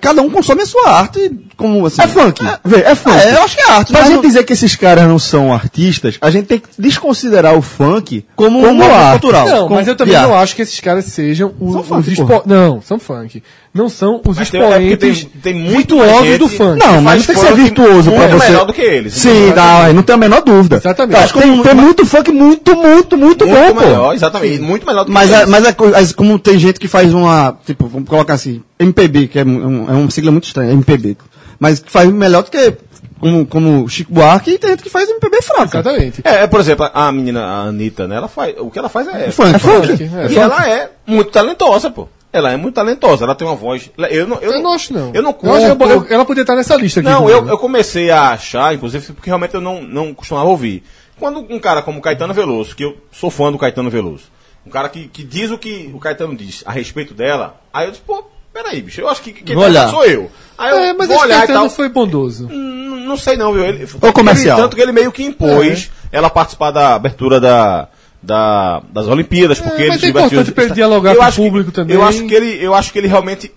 cada um consome a sua arte como assim. É funk. É, vê, é funk. É, eu acho que é arte. Pra gente não... dizer que esses caras não são artistas, a gente tem que desconsiderar o funk como, como arte cultural. Não, como mas eu também não acho que esses caras sejam os, são funk, os expo... Não, são funk. Não são os mas expoentes tem, tem muito virtuosos do funk. Não, mas não tem que ser virtuoso pra você. É melhor do que eles. Sim, não, não tem a menor dúvida. Exatamente. Tá, tem, tem muito funk muito, muito, muito, muito bom, melhor, pô. Exatamente. Sim. Muito melhor do que mas, eles. Mas é, mas é, como tem gente que faz uma, tipo, vamos colocar assim, M P B, que é, um, é uma sigla muito estranha, M P B. Mas faz melhor do que como, como Chico Buarque, e tem gente que faz M P B fraca. Exatamente. É, é, por exemplo, a menina, a Anitta, né, ela faz, o que ela faz é, é funk. É funk. É funk. É. E funk. Ela é muito talentosa, pô. Ela é muito talentosa, ela tem uma voz... Eu não, eu eu não, não acho, não. Eu não curto. Eu eu, eu, ela podia estar nessa lista aqui. Não, eu, eu comecei a achar, inclusive, porque realmente eu não, não costumava ouvir. Quando um cara como Caetano Veloso, que eu sou fã do Caetano Veloso, um cara que, que diz o que o Caetano diz a respeito dela, aí eu disse, pô, peraí, bicho, eu acho que quem tá sou eu. Aí eu é, mas vou olhar e tal. Foi bondoso. N- não sei não, viu? Ele, foi, comercial. Ele, tanto que ele meio que impôs é. Ela participar da abertura da... da, das Olimpíadas, porque é, eles divertiram. Mas é importante dialogar com o público que, também. Eu acho que ele, eu acho que ele realmente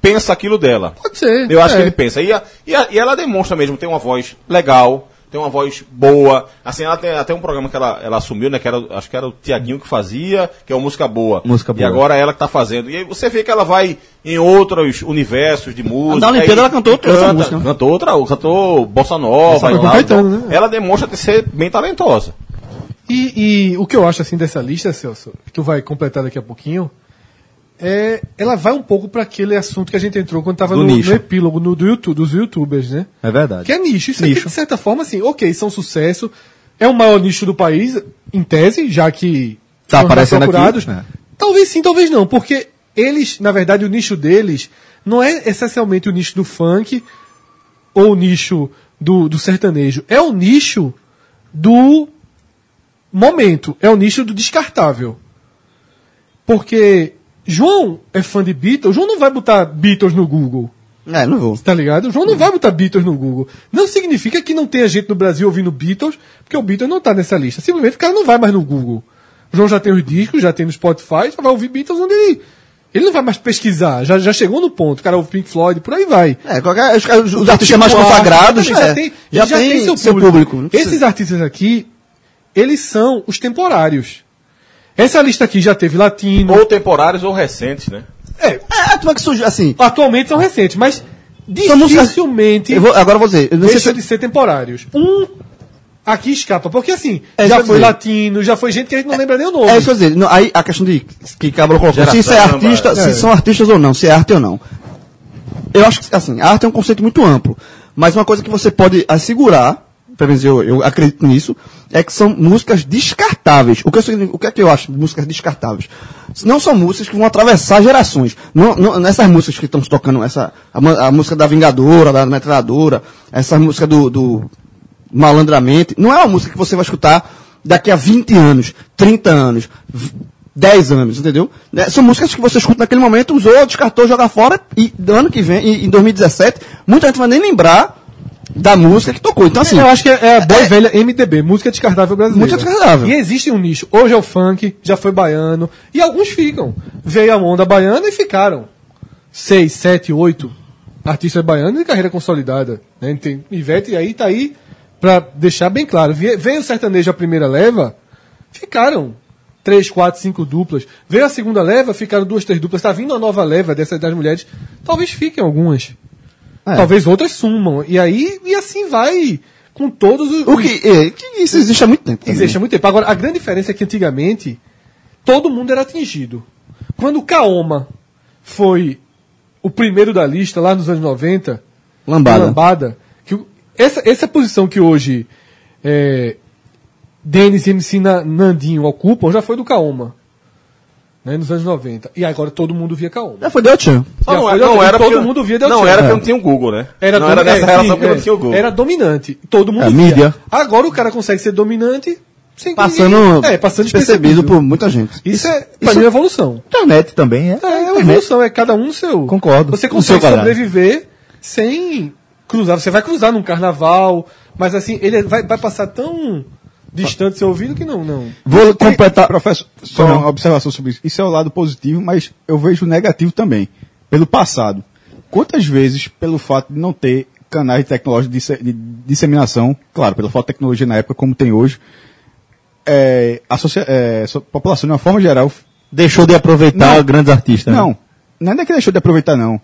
pensa aquilo dela. Pode ser. Eu é. acho que ele pensa. E, a, e, a, e ela demonstra mesmo, tem uma voz legal, tem uma voz boa. Assim, ela tem até um programa que ela, ela assumiu, né? Que era, acho que era o Tiaguinho que fazia, que é uma música boa. Música boa. E agora é ela que tá fazendo. E aí você vê que ela vai em outros universos de música. Na Olimpíada ela cantou outra canta, música. Né? Cantou outra, cantou Bossa Nova. Bossa lá, então, né? Ela demonstra de ser bem talentosa. E, e o que eu acho assim dessa lista, Celso, que tu vai completar daqui a pouquinho, é, ela vai um pouco para aquele assunto que a gente entrou quando estava no, no epílogo no, do YouTube, dos youtubers, né? É verdade. Que é nicho. Isso nicho. Aqui, de certa forma, assim, ok, são sucesso. É o maior nicho do país, em tese, já que tá aparecendo aqui, né? Talvez sim, talvez não, porque eles, na verdade, o nicho deles não é essencialmente o nicho do funk ou o nicho do, do sertanejo. É o nicho do momento. É o nicho do descartável. Porque João é fã de Beatles, João não vai botar Beatles no Google. É, não vou. Tá ligado? João não vai botar Beatles no Google. Não significa que não tenha gente no Brasil ouvindo Beatles, porque o Beatles não tá nessa lista. Simplesmente o cara não vai mais no Google. O João já tem os discos, já tem no Spotify, já vai ouvir Beatles onde ele... Ele não vai mais pesquisar, já, já chegou no ponto. O cara ouve Pink Floyd, por aí vai. É, qualquer, os, os, os artistas mais consagrados já, já, tem, já, já tem, tem seu, seu público. público. Esses artistas aqui, eles são os temporários. Essa lista aqui já teve latino. Ou temporários ou recentes, né? É, a turma que surgiu, assim... Atualmente são recentes, mas dificilmente... Eu vou, agora eu vou dizer... Eu não deixa sei se... de ser temporários. Um aqui escapa, porque assim, é, já foi dizer. latino, já foi gente que a gente não é, lembra nem o nome. É isso que eu dizer. Não, aí a questão de que Cabral colocou, se isso é artista, é. se são artistas ou não, se é arte ou não. Eu acho que, assim, a arte é um conceito muito amplo, mas uma coisa que você pode assegurar... Eu, eu acredito nisso, é que são músicas descartáveis. O que, eu, o que é que eu acho de músicas descartáveis? Não são músicas que vão atravessar gerações. Não, não, essas músicas que estamos tocando, essa, a, a música da Vingadora, da Metralhadora, essa música do, do Malandramente, não é uma música que você vai escutar daqui a vinte anos, trinta anos, dez anos, entendeu? São músicas que você escuta naquele momento, usou, descartou, joga fora, e ano que vem, e, em dois mil e dezessete, muita gente vai nem lembrar da música que tocou. Então, assim, eu acho que é a boa e é, velha M D B, música descartável brasileira. Música descartável. E existe um nicho. Hoje é o funk, já foi baiano. E alguns ficam. Veio a onda baiana e ficaram. Seis, sete, oito artistas baianos e carreira consolidada. Né? Tem Ivete e aí tá aí pra deixar bem claro. Veio o sertanejo a primeira leva, ficaram três, quatro, cinco duplas. Veio a segunda leva, ficaram duas, três duplas. Tá vindo a nova leva dessas das mulheres. Talvez fiquem algumas. É. Talvez outras sumam. E aí, e assim vai com todos os... O que, é, que isso existe há muito tempo. Também. Existe há muito tempo. Agora, a grande diferença é que antigamente todo mundo era atingido. Quando o Kaoma foi o primeiro da lista, lá nos anos noventa... Lambada. Lambada que essa, essa posição que hoje é, Denis e M C Nandinho ocupam já foi do Kaoma. Né, nos anos noventa. E agora todo mundo via Kaoma. Já foi Deltchan. Não, foi não era todo eu, mundo via Deltchan. Não era porque não tinha o Google, né? Era não era nessa é, relação porque é, não tinha o Google. Era dominante. Todo mundo é, via. Mídia. Agora o cara consegue ser dominante sem passando ninguém, é, passando despercebido por muita gente. Isso, isso é, para mim, é evolução. Internet também é. É, é uma evolução. É cada um seu. Concordo. Você consegue sobreviver sem cruzar. Você vai cruzar num carnaval, mas assim, ele vai, vai passar tão... distante seu ouvido que não, não. Vou completar, professor, só uma observação sobre isso. Isso é o lado positivo, mas eu vejo o negativo também. Pelo passado. Quantas vezes, pelo fato de não ter canais tecnológicos de disseminação, claro, pela falta de tecnologia na época, como tem hoje, é, a, é, a população, de uma forma geral... Deixou de aproveitar não, grandes artistas. Não, né? Não, não é que deixou de aproveitar, não.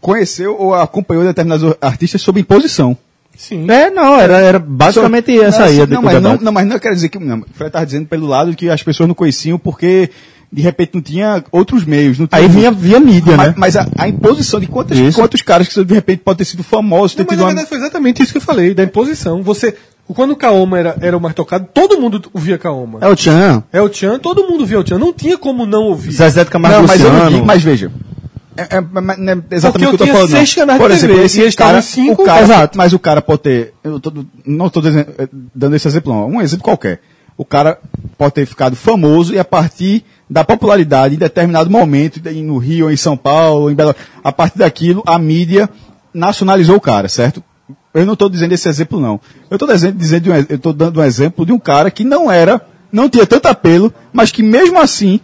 Conheceu ou acompanhou determinados artistas sob imposição. Sim. É, não, era, era basicamente so, essa aí. Não, mas não, não, mas não quero dizer que... Não, o Fred estava dizendo pelo lado que as pessoas não conheciam porque, de repente, não tinha outros meios. Não tinha aí vinha via mídia, mas, né? Mas a, a imposição de quantos, quantos caras que, de repente, podem ter sido famosos... Não, ter mas, na verdade, uma... foi exatamente isso que eu falei, da imposição. Você... Quando o Kaoma era, era o mais tocado, todo mundo ouvia Kaoma. É o Tchan. É o Tchan, todo mundo via o Tchan. Não tinha como não ouvir. Zezé de Camargo Luciano. Não, mas eu não digo, mas veja... É, é, é exatamente o que eu estou falando. Por exemplo, esse cara, cinco, o cara, exato. Mas o cara pode ter, eu tô, não estou dando esse exemplo, não, um exemplo qualquer. O cara pode ter ficado famoso e a partir da popularidade em determinado momento, no Rio, em São Paulo, em Belo, a partir daquilo, a mídia nacionalizou o cara, certo? Eu não estou dizendo esse exemplo, não. Eu estou dizendo, dizendo eu estou dando um exemplo de um cara que não era não tinha tanto apelo, mas que mesmo assim,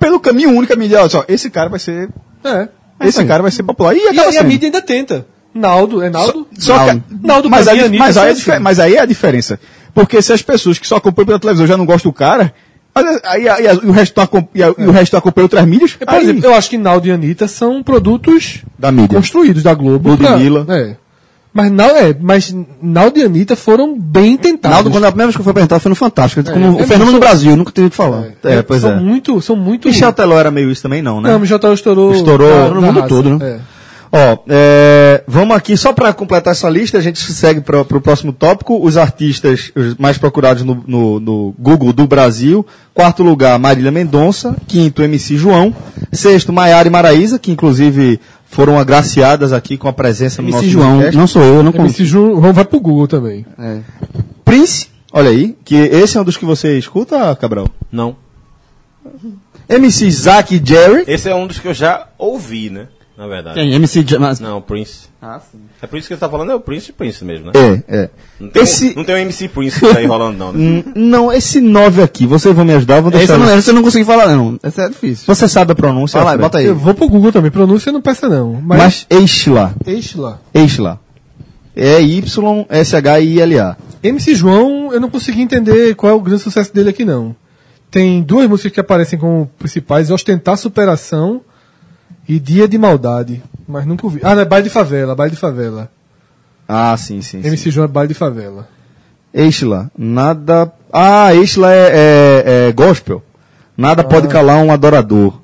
pelo caminho único, a mídia, olha só, esse cara vai ser... É. Esse assim. Cara vai ser popular. E, e, aí, e a mídia ainda tenta. Naldo, é Naldo? Só, só Naldo. Que, Naldo mas, aí, Anitta, mas, aí assim. É, mas aí é a diferença. Porque se as pessoas que só acompanham pela televisão já não gostam do cara... Mas aí, aí, aí o resto está acompanhando outras mídias? É, por aí... exemplo, eu acho que Naldo e Anitta são produtos da mídia. Construídos da Globo. Ludmilla. É. Mas, é, mas Naldo e Anitta foram bem tentados. Naldo, quando a primeira vez que eu fui apresentar, foi no Fantástico. É, como é, o fenômeno sou... do Brasil, nunca tive o que falar. É, é, pois são é. Muito, são muito... Michel Teló era meio isso também, não, né? Não, Michel Teló estourou... Estourou na, no na mundo raça, todo, né? É. Ó, é, vamos aqui, só para completar essa lista, a gente segue para o próximo tópico, os artistas mais procurados no, no, no Google do Brasil. Quarto lugar, Marília Mendonça. Quinto, M C João. Sexto, Maiara e Maraísa, que inclusive foram agraciadas aqui com a presença no nosso João, podcast. Não sou eu, não conheço. M C João vai pro Google também. É. Prince, olha aí, que esse é um dos que você escuta, Cabral? Não. M C Zack e Jerry. Esse é um dos que eu já ouvi, né? Na verdade. Tem M C... Mas... Não, Prince. Ah, sim. É por isso que você tá falando, é o Prince Prince mesmo, né? É, é. Não tem, esse... um, não tem um M C Prince que tá aí rolando, não, né? Não, esse nove aqui, vocês vão me ajudar, eu vou deixar... Esse não, esse eu não consegui falar, não. Esse é difícil. Você sabe a pronúncia? Fala, bota aí. Eu vou pro Google também, pronúncia não peça, não. Mas... Eichla. Eichla. Eichla. É Y-S-H-I-L-A. M C João, eu não consegui entender qual é o grande sucesso dele aqui, não. Tem duas músicas que aparecem como principais, Ostentar Superação... E Dia de Maldade, mas nunca ouvi. Ah, não, é Baile de Favela, Baile de Favela. Ah, sim, sim. M C sim. João é Baile de Favela. Eichla, nada... Ah, Eichla é, é, é gospel. Nada ah. pode calar um adorador.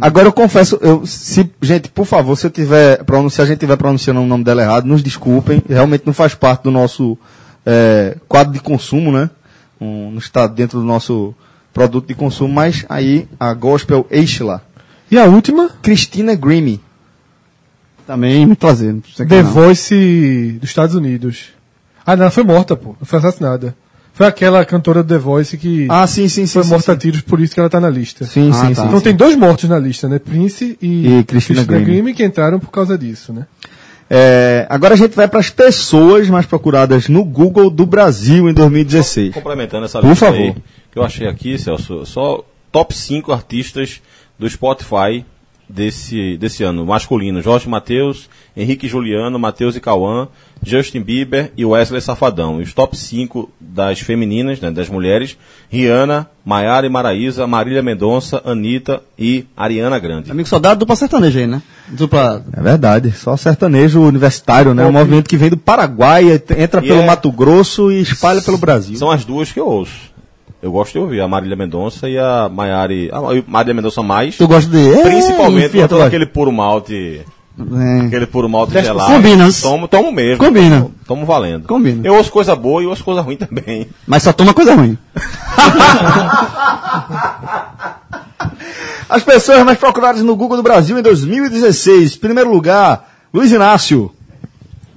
Agora eu confesso, eu, se, gente, por favor, se, eu tiver se a gente estiver pronunciando o nome dela errado, nos desculpem, realmente não faz parte do nosso é, quadro de consumo, né? Um, não está dentro do nosso produto de consumo, mas aí a gospel Eichla. E a última? Christina Grimmie. Também me trazendo. The Voice dos Estados Unidos. Ah, não, ela foi morta, pô. Não foi assassinada. Foi aquela cantora do The Voice que ah, sim, sim, foi sim, morta sim, a tiros, por isso que ela tá na lista. Sim, ah, sim, tá, sim. Então sim. Tem dois mortos na lista, né? Prince e, e Christina Grimmie, que entraram por causa disso, né? É, agora a gente vai para as pessoas mais procuradas no Google do Brasil em dois mil e dezesseis. Só complementando essa por lista favor. Aí, que eu achei aqui, Celso, só top cinco artistas... do Spotify desse, desse ano, masculino, Jorge Mateus, Henrique Juliano, Mateus e Cauã, Justin Bieber e Wesley Safadão. E os top cinco das femininas, né, das mulheres, Rihanna, Maiara e Maraísa, Marília Mendonça, Anitta e Ariana Grande. Amigo, só dá dupla sertaneja aí, né? Dupla... É verdade, só sertanejo universitário, né? Um movimento que vem do Paraguai, entra e pelo é... Mato Grosso e espalha pelo Brasil. São as duas que eu ouço. Eu gosto de ouvir a Marília Mendonça e a Maiari... A Marília Mendonça mais. Tu gosta de... Principalmente enfim, quando aquele puro malte... É. Aquele puro malte Teste gelado. Combina. Tomo, tomo mesmo. Combina. Tomo, tomo valendo. Combina. Eu ouço coisa boa e ouço coisa ruim também. Mas só toma coisa ruim. As pessoas mais procuradas no Google do Brasil em dois mil e dezesseis. Primeiro lugar, Luiz Inácio.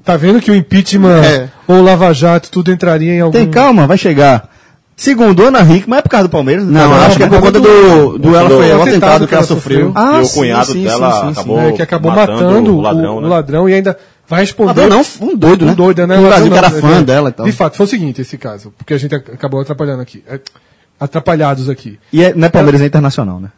Tá vendo que o impeachment é. Ou o Lava Jato, tudo entraria em algum... Tem calma, vai chegar... Segundo, Ana Hickmann, é por causa do Palmeiras? Não, não acho não, que é por conta do, do, do ela foi, o atentado que ela sofreu. Ah, e o cunhado sim, sim, dela sim, sim, acabou, é, que acabou matando, matando o ladrão, o, né? O ladrão e ainda vai responder... Não, não, um doido, né? Um doido, né? O Brasil que era fã dela e tal. De fato, foi o seguinte esse caso, porque a gente acabou atrapalhando aqui. Atrapalhados aqui. E é, não é Palmeiras, é internacional, né?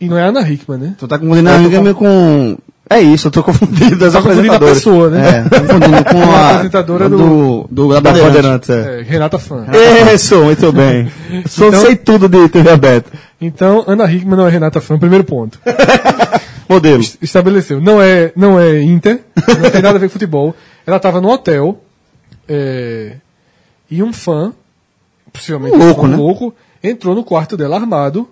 E não é Ana Hickmann, né? Tu tá confundindo a Ana Hickmann com... É isso, eu tô confundido as apresentadoras. A pessoa, né? É, confundindo com a, a apresentadora do, do, do da Bandeirantes. É. É, Renata Fã. Isso, muito bem. Só então, sei tudo de T V aberta. Então, Ana Hickmann não é Renata Fã, primeiro ponto. Modelo. Estabeleceu. Não é, não é Inter, não tem nada a ver com futebol. Ela tava num hotel, é, e um fã, possivelmente um louco, um né? louco, entrou no quarto dela armado.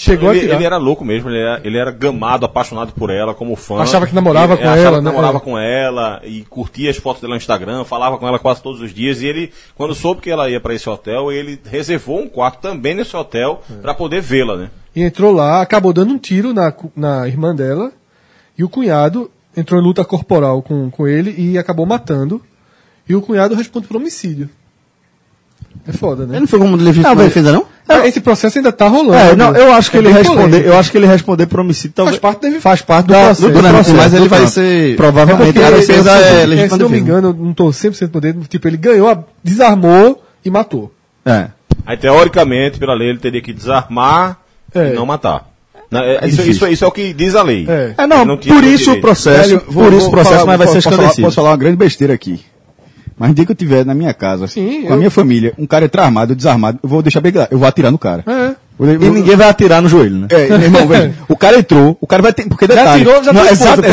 Chegou ele, a ele era louco mesmo, ele era, ele era gamado, apaixonado por ela, como fã. Achava que namorava ele, com achava ela, que né? namorava com ela e curtia as fotos dela no Instagram, falava com ela quase todos os dias. E ele, quando soube que ela ia para esse hotel, ele reservou um quarto também nesse hotel é. Para poder vê-la, né? E entrou lá, acabou dando um tiro na, na irmã dela e o cunhado entrou em luta corporal com, com ele e acabou matando. E o cunhado responde por homicídio. É foda, né? Ele não foi como legítimo na defesa, não? Esse processo ainda tá rolando. É, não, eu acho que é ele responder, eu acho que ele responder por homicídio talvez. Faz parte, deve, faz parte do, da, processo, do, do processo. Mas ele vai ser provavelmente a defesa é, é, é, se não me engano, eu não tô cem por cento no dedo, tipo, ele ganhou, desarmou e matou. É. Aí, teoricamente, pela lei, ele teria que desarmar é. e não matar. É isso, isso, isso é o que diz a lei. É, é não, não por isso o processo, Velho, vou, por isso o processo falar, vai ser esclarecido. Falar, posso falar uma grande besteira aqui. Mas no dia que eu tiver na minha casa, Sim, com eu... a minha família, um cara entrar armado, desarmado, eu vou deixar bem claro, eu vou atirar no cara. É. Eu, eu, e ninguém vai atirar no joelho, né? É, meu irmão, velho, o cara entrou, o cara vai ter... Porque detalhe... Já atirou, já não, tem esposa, exa-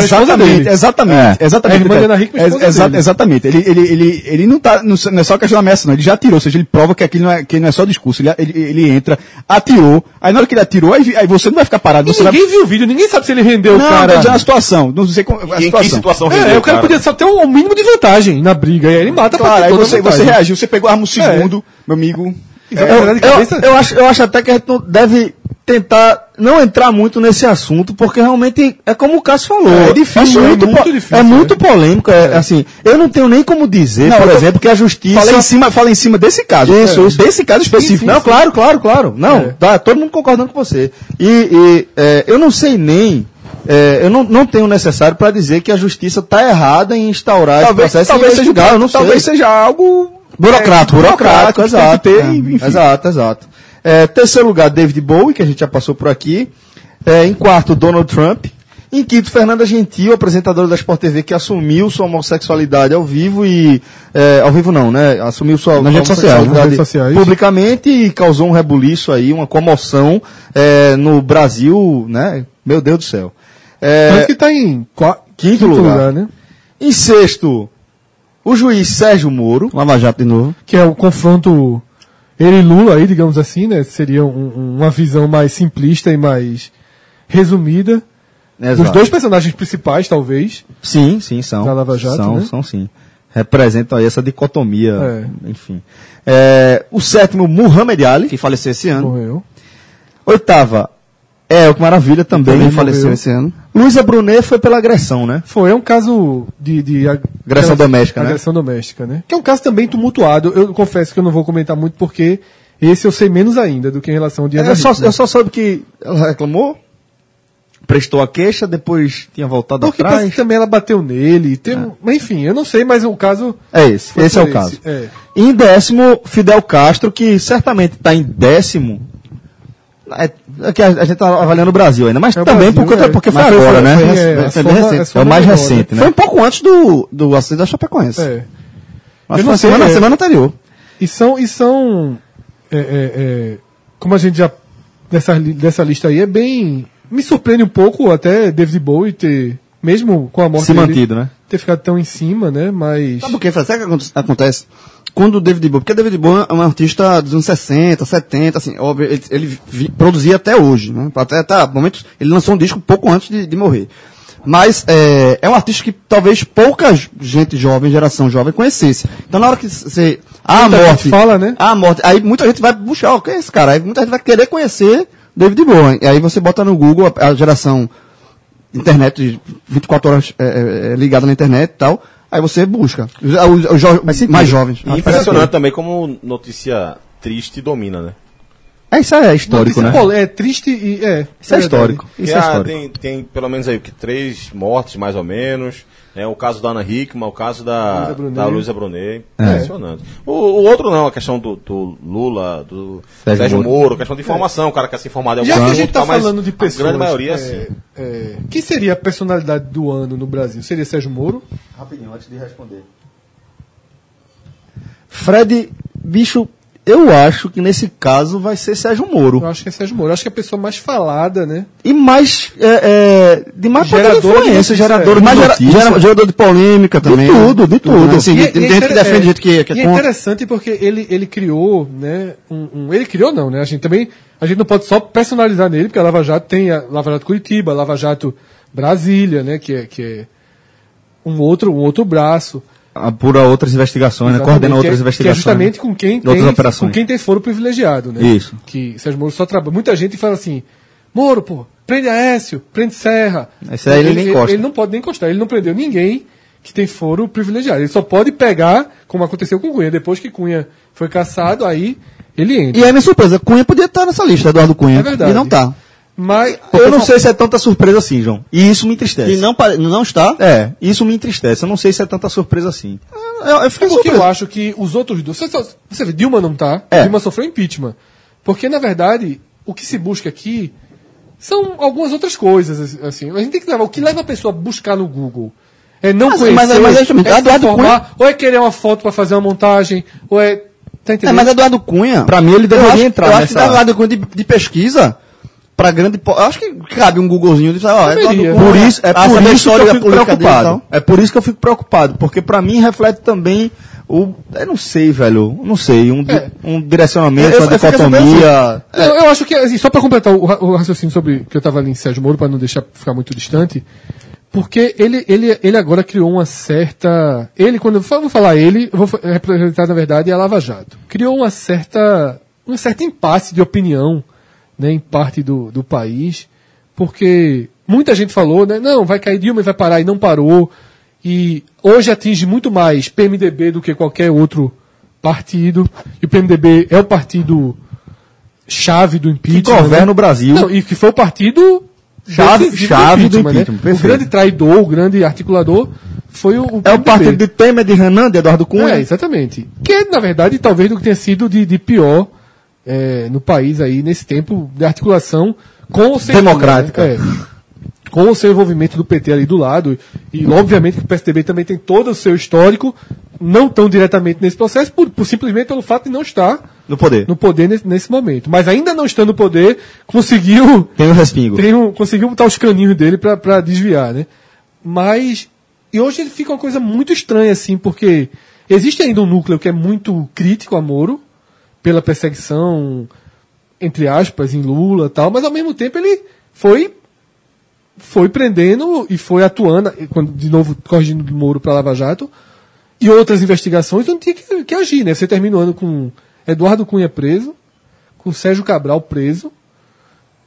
Exatamente, exatamente. É. Exatamente. É, Ana Hickmann, é, exa- exatamente. Ele, ele, ele, ele não tá... Não é só questão da ameaça, não. Ele já atirou, ou seja, ele prova que aquilo não é, que não é só discurso. Ele, ele, ele entra, atirou, aí na hora que ele atirou, aí, aí você não vai ficar parado. Você ninguém vai... viu o vídeo, ninguém sabe se ele rendeu não, o cara. Não, mas é uma situação. Não sei como... A situação. Que situação rendeu, é, o cara podia só ter um mínimo de vantagem na briga, e aí ele mata. Claro, aí você, você reagiu, você pegou a arma um segundo, meu amigo... É, eu, eu, eu, acho, eu acho até que a gente não deve tentar não entrar muito nesse assunto, porque realmente é como o Cássio falou. É, é difícil, é muito, é muito, po- difícil, é muito é. polêmico. É, é. Assim, eu não tenho nem como dizer, não, por exemplo, que a justiça... Fala em cima, fala em cima desse caso. Isso, é. isso. Desse caso específico. Sim, sim, não, sim. claro, claro, claro. Não, é. tá todo mundo concordando com você. E, e é, eu não sei nem... É, eu não, não tenho necessário para dizer que a justiça está errada em instaurar talvez, esse processo talvez e investigar. Seja, eu não talvez sei. seja algo... Burocrático, é, burocrático, exato, é, exato, exato. É, terceiro lugar, David Bowie, que a gente já passou por aqui. É, em quarto, Donald Trump. Em quinto, Fernanda Gentil, apresentadora da Sport T V, que assumiu sua homossexualidade ao vivo e... É, ao vivo não, né? Assumiu sua na homossexualidade social, publicamente e causou um rebuliço aí, uma comoção é, no Brasil, né? Meu Deus do céu. É, Mas que está em qual... quinto, quinto lugar. lugar, né? Em sexto... O juiz Sérgio Moro, Lava Jato de novo, que é o confronto ele e Lula aí, digamos assim, né? Seria um, uma visão mais simplista e mais resumida. Exato. Os dois personagens principais, talvez. Sim, sim, são. Da Lava Jato, são, né? são sim. Representam aí essa dicotomia, é. enfim. É, o sétimo, Muhammad Ali, que faleceu esse ano. Morreu. Oitava, é, o Maravilha também, também faleceu morreu. esse ano. Luísa Brunet foi pela agressão, né? Foi, é um caso de... de ag... Agressão doméstica, né? Agressão doméstica, né? Que é um caso também tumultuado. Eu confesso que eu não vou comentar muito, porque esse eu sei menos ainda do que em relação ao dia é, da eu, só, eu só soube que ela reclamou, prestou a queixa, depois tinha voltado porque atrás. Porque também ela bateu nele. Tem... É. Enfim, eu não sei, mas o caso... É esse, esse é o esse. caso. É. Em décimo, Fidel Castro, que certamente está em décimo... É, a, a gente tá avaliando o Brasil ainda, mas é também Brasil, por conta, é. porque foi mas agora, né? É o mais recente, né? Foi um pouco antes do, do acidente da Chapecoense. É. Mas foi sei, semana, é. semana anterior. E são, e são é, é, é, como a gente já, dessa, dessa lista aí, é bem, me surpreende um pouco até David Bowie ter, mesmo com a morte Se dele, mantido, né? ter ficado tão em cima, né? Mas... Sabe o que, Fred? Sabe o que acontece? Quando o David Bowie, porque o David Bowie é um artista dos anos sessenta, setenta, assim, óbvio, ele, ele vi, produzia até hoje, né? Até, até momentos, ele lançou um disco pouco antes de, de morrer. Mas é, é um artista que talvez pouca gente jovem, geração jovem, conhecesse. Então na hora que você... A morte... fala, né? A morte... Aí muita gente vai puxar, ó, quem é esse cara? Aí muita gente vai querer conhecer David Bowie. E aí você bota no Google a, a geração internet, vinte e quatro horas é, é, ligada na internet e tal... Aí você busca os, os, os jo- mais tira. jovens. E impressionante também como notícia triste domina, né? É, isso é histórico, notícia, né? Pô, é triste e... É, isso é, é histórico. Isso é, é histórico. Tem, tem pelo menos aí que, três mortes, mais ou menos. Né? O caso da Ana Hickmann, o caso da Luísa Brunet. É. Impressionante. O, o outro não, a questão do, do Lula, do Sérgio, Sérgio Moro. Moro, questão de informação, é. o cara quer se informar. Já que a gente está falando de pessoas... A grande maioria, é, sim. É, quem seria a personalidade do ano no Brasil? Seria Sérgio Moro? Rapidinho, antes de responder. Fred, bicho... Eu acho que nesse caso vai ser Sérgio Moro. Eu acho que é Sérgio Moro. Eu acho que é a pessoa mais falada, né? E mais... É, é, de mais gerador poder de influência, gerador, é. de notícia, gera, gerador de polêmica também. De tudo, de tudo. Né? Assim, e, tem e gente que defende, é, gente que, que é contra. É interessante porque ele, ele criou, né? Um, um, ele criou não, né? A gente também... A gente não pode só personalizar nele, porque a Lava Jato tem a Lava Jato Curitiba, a Lava Jato Brasília, né? Que é, que é um, outro, um outro braço. Apura outras investigações, né? Coordena outras é, investigações. Que é justamente com quem tem, com quem tem foro privilegiado, né? Isso. Que Sérgio Moro só trabalha. Muita gente fala assim: Moro, pô, prende Aécio, prende Serra. Esse aí ele, ele nem encosta. Ele, ele não pode nem encostar, ele não prendeu ninguém que tem foro privilegiado. Ele só pode pegar, como aconteceu com Cunha, depois que Cunha foi caçado, aí ele entra. E aí, minha surpresa, Cunha podia estar nessa lista, Eduardo Cunha. É verdade. E não está. Mas eu não sei se é tanta surpresa assim, João. E isso me entristece. E não, não está? É, isso me entristece. Eu não sei se é tanta surpresa assim. Eu, eu fiquei é porque sobre... eu acho que os outros dois... Você, você vê, Dilma não tá. É. Dilma sofreu impeachment. Porque, na verdade, o que se busca aqui são algumas outras coisas. Assim. A gente tem que levar... O que leva a pessoa a buscar no Google... É não mas, conhecer, mas, mas, mas, mas, é Eduardo Cunha... ou é querer uma foto para fazer uma montagem, ou é... Tá entendendo? É, mas Eduardo Cunha... Para mim, ele deveria eu acho, entrar eu acho nessa... que Eduardo Cunha de, de pesquisa... Para grande... Eu acho que cabe um Googlezinho de falar, ó, Eduardo Cunha... Por isso, é por isso, isso que eu fico preocupado. Dele, é por isso que eu fico preocupado, porque para mim reflete também o... Eu não sei, velho, não sei, um, é. um direcionamento, eu, uma eu, dicotomia... Eu, é. eu acho que, assim, só para completar o, o raciocínio sobre... Que eu estava ali em Sérgio Moro, para não deixar ficar muito distante... Porque ele, ele, ele agora criou uma certa... Ele, quando eu vou falar ele, eu vou representar, na verdade, a Lava Jato. Criou uma certa... Um certo impasse de opinião, né, em parte do, do país. Porque muita gente falou, né, não, vai cair Dilma e vai parar, e não parou. E hoje atinge muito mais P M D B do que qualquer outro partido. E o P M D B é o partido chave do impeachment. Que governa, né, o Brasil. Não, e que foi o partido... Chave, de, de chave do impeachment. Do impeachment, né? O grande traidor, o grande articulador foi o, o É o partido de Temer, de Renan, de Eduardo Cunha. É, exatamente. Que, na verdade, talvez o que tenha sido de, de pior é, no país aí, nesse tempo, de articulação com o seu... Democrática. Né? É. Com o seu envolvimento do P T ali do lado. E, obviamente, que o P S D B também tem todo o seu histórico, não tão diretamente nesse processo, por, por simplesmente pelo fato de não estar... No poder. No poder nesse, nesse momento. Mas ainda não estando no poder, conseguiu... Tem um respingo. Tem um, conseguiu botar os caninhos dele pra, pra desviar, né? Mas... E hoje fica uma coisa muito estranha, assim, porque existe ainda um núcleo que é muito crítico a Moro, pela perseguição, entre aspas, em Lula e tal, mas ao mesmo tempo ele foi... Foi prendendo e foi atuando, quando, de novo, corrigindo do Moro pra Lava Jato, e outras investigações onde tinha que, que agir, né? Você termina o ano com... Eduardo Cunha preso, com Sérgio Cabral preso,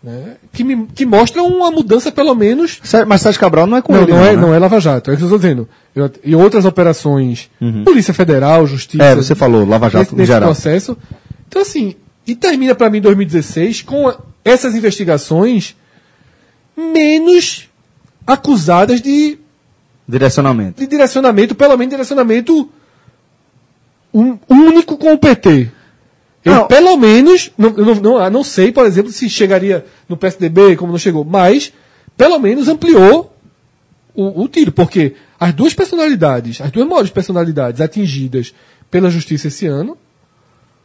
né, que, me, que mostra uma mudança pelo menos... Mas Sérgio Cabral não é com não, ele. Não, não, é, né? Não é Lava Jato, é o que eu estou dizendo. Eu, e outras operações, uhum. Polícia Federal, Justiça... É, você falou, Lava Jato, nesse, nesse geral. Processo. Então, assim, e termina para mim em dois mil e dezesseis com essas investigações menos acusadas de... Direcionamento. De direcionamento, pelo menos direcionamento... Um, único com o P T. Eu, não. Pelo menos, não, não, não, não sei, por exemplo, se chegaria no P S D B, como não chegou, mas, pelo menos, ampliou o, o tiro, porque as duas personalidades, as duas maiores personalidades atingidas pela justiça esse ano,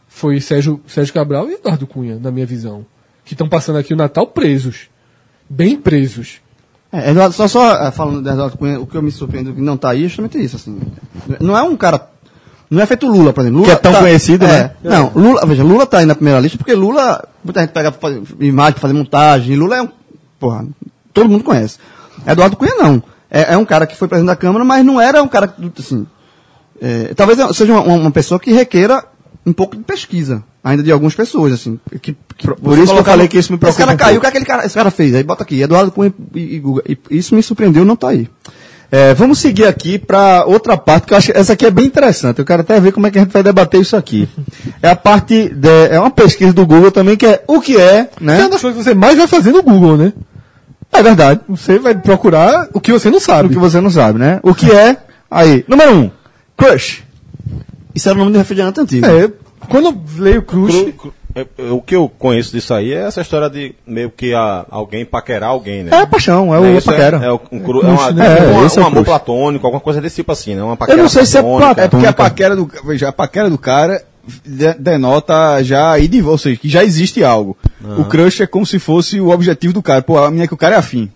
foi Sérgio, Sérgio Cabral e Eduardo Cunha, na minha visão, que estão passando aqui o Natal presos, bem presos. É, Eduardo, só, só falando de Eduardo Cunha, o que eu me surpreendo que não está aí é justamente isso, assim, não é um cara... Não é feito Lula, por exemplo. Lula que é tão tá, conhecido, é, né? Não, Lula, veja, Lula tá aí na primeira lista, porque Lula, muita gente pega imagem pra fazer montagem, Lula é um, porra, todo mundo conhece. Eduardo Cunha não. É, é um cara que foi presidente da Câmara, mas não era um cara, assim, é, talvez seja uma, uma pessoa que requeira um pouco de pesquisa, ainda de algumas pessoas, assim. Que, que por isso que eu falei que isso me preocupa. Esse cara caiu, o que aquele cara, esse cara fez? Aí bota aqui, Eduardo Cunha e Google. Isso me surpreendeu, não tá aí. É, vamos seguir aqui para outra parte, que eu acho que essa aqui é bem interessante. Eu quero até ver como é que a gente vai debater isso aqui. É a parte, de, é uma pesquisa do Google também, que é o que é, né? É uma das coisas que você mais vai fazer no Google, né? É verdade. Você vai procurar o que você não sabe. O que você não sabe, né? O que é, aí, número um, Crush. Isso era o nome de refrigerante antigo. É, quando eu leio Crush... Cru, cru... O que eu conheço disso aí é essa história de meio que a, alguém paquerar alguém, né? É paixão, é o paquera. É, é, um cru, é, uma, né? é, uma, é um amor é platônico, alguma coisa desse tipo assim, né? Uma paquera eu não sei se é platônica. É porque a paquera do, veja, a paquera do cara de, denota já, ou seja, que já existe algo. Ah. O crush é como se fosse o objetivo do cara. Pô, a menina que o cara é afim.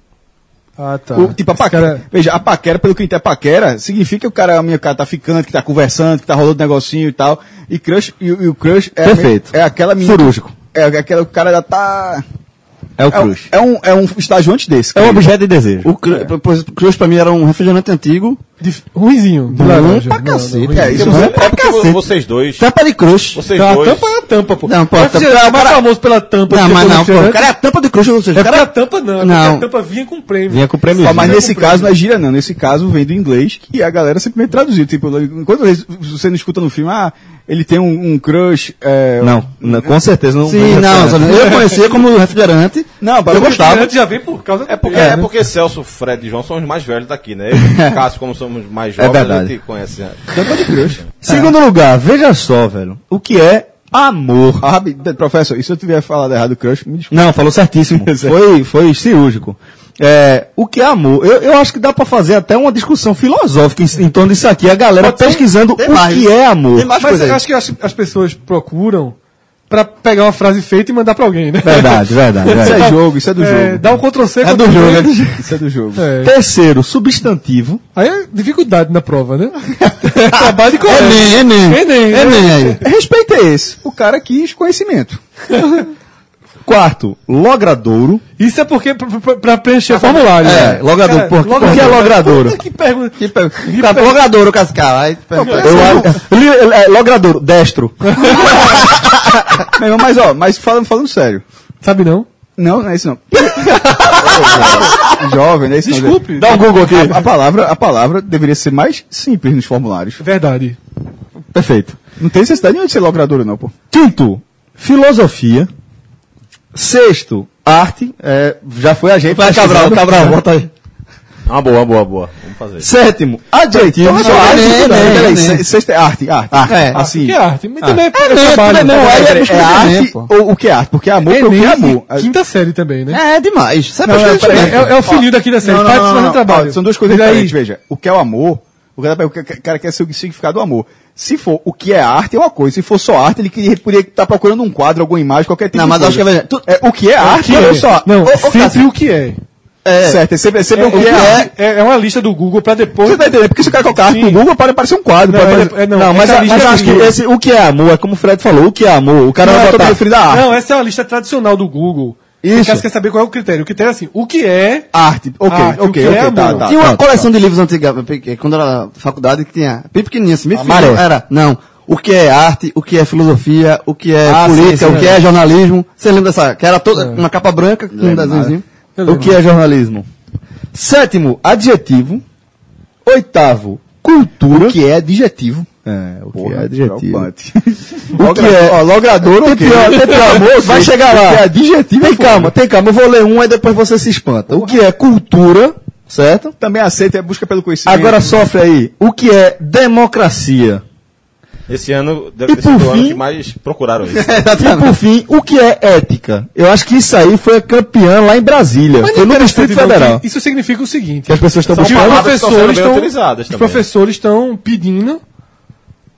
Ah, tá. O, tipo, a paquera, cara... veja, a paquera, pelo que entendo, é paquera, significa que o cara, a minha cara tá ficando, que tá conversando, que tá rolando negocinho e tal. E crush, e, e o crush é, perfeito. Minha, é aquela menina. Cirúrgico. É aquela, o cara já tá. É o crush. É, é, um, é um estágio antes desse. É um objeto de desejo. O crush, é. crush pra mim era um refrigerante antigo. De, ruizinho. De laranja. Pra cacete. Não, não, é, isso não é pra cacete. Vocês dois. Tampa de crush. Vocês não, dois. A tampa é a tampa, pô. Não, pô. O refrigerante é o mais famoso pela tampa. Não, mas não, pô. O cara é a tampa de crush, ou seja, o cara é a tampa não. não. A tampa vinha com prêmio. Vinha com prêmio. Só, mas nesse caso não é gira não. Nesse caso vem do inglês, que a galera simplesmente traduziu. Tipo, quantas vezes você não escuta no filme, ah, ele tem um, um crush... É, não, não, com certeza não. Sim, não, eu conhecia como refrigerante. Não, eu gostava. Já vi por causa... É porque, é, é porque Celso, Fred e João são os mais velhos daqui, né? Eu, Cássio, como somos mais jovens, é a gente conhece. Tanto de crush. Segundo lugar, veja só, velho, o que é amor. Ah, professor, e se eu tiver falado errado crush, me desculpa. Não, falou certíssimo. foi, foi cirúrgico. É, o que é amor? Eu, eu acho que dá pra fazer até uma discussão filosófica em, em torno disso aqui. A galera tem, pesquisando tem o mais, que é amor. Mas eu acho que as, as pessoas procuram pra pegar uma frase feita e mandar pra alguém, né? Verdade, verdade. Isso é jogo, isso é do é, jogo. Dá um Ctrl-C. É do jogo. Isso é do jogo. É. Terceiro, substantivo. Aí é dificuldade na prova, né? Trabalho de coragem. É nem, é nem. É nem. Respeita esse. O cara quis conhecimento. Quarto, logradouro. Isso é porque para preencher ah, formulário. É, né? Logradouro. Cara, por que, logradouro. Que é logradouro? Que pergunta. Que pergunta. Que pergunta. Tá, logradouro, Cascala. Logradouro, destro. Mas, mas, ó, mas falando, falando sério. Sabe não? Não, não é isso não. Jovem, né? Isso desculpe. Não, dá um Google aqui. A, a, palavra, a palavra deveria ser mais simples nos formulários. Verdade. Perfeito. Não tem necessidade nenhuma de ser logradouro, não, pô. Quinto, filosofia. Sexto, arte. É, já foi a gente. Vai, Cabral, Cabral, bota aí. Ah, boa, boa, boa. Vamos fazer. Sétimo, adjetivo. Não, não, arte, é, é, é, é, é. Sexto é arte, arte. arte. É, assim. Que arte? Mas também arte. É, é, é, trabalho, não, é, é, é, é arte ou o que é arte? Porque é amor é, pelo que é amor. Quinta série também, né? É, é demais. Sabe não, não, é, é, é o filhinho da quinta série. Participação do trabalho. São duas coisas diferentes, veja. O que é o amor, o cara quer ser o significado do amor. Se for o que é arte, é uma coisa. Se for só arte, ele queria, poderia estar procurando um quadro, alguma imagem, qualquer tipo não, mas de coisa. Acho que é, tu, é, o que é, é arte, olha é. só. Não, o, sempre o que é. É. Certo, é sempre, é sempre é, o que, o que é, é, é. É uma lista do Google para depois... Você tá entendendo? Porque se o cara colocar arte no Google, para aparecer um quadro. Não, pode... é, não, não mas, a, mas é acho que esse, o que é amor, é como o Fred falou, o que é amor. O cara não vai botar... preferido da arte. Não, essa é uma lista tradicional do Google. Isso. O cara quer saber qual é o critério. O critério é assim, o que é... Arte. Ok, arte, ok, é ok, amor. tá, tá. Tinha uma tá, coleção tá. de livros antiga, quando era na faculdade, que tinha... Bem pequenininha, assim, meio filho. Era, não, o que é arte, o que é filosofia, o que é ah, política, sim, sim, o que é, é jornalismo. Você lembra dessa? Que era toda é. uma capa branca, com um desenhozinho. O que é jornalismo? Sétimo, adjetivo. Oitavo, cultura. O que é adjetivo? É, o porra, que é adjetivo. O que é? Ó, logrador ou o quê? Tem pior, amor, vai chegar lá. O que é adjetivo? Tem calma, tem calma, eu vou ler um e depois você se espanta. O que é cultura, certo? Também aceita, é busca pelo conhecimento. Agora sofre aí. O que é democracia? Esse ano deve ter sido o ano que mais procuraram isso. E por fim, o que é ética? Eu acho que isso aí foi campeã lá em Brasília. Mas foi no Distrito Federal. Isso significa o seguinte. As pessoas estão procurando. Os professores estão pedindo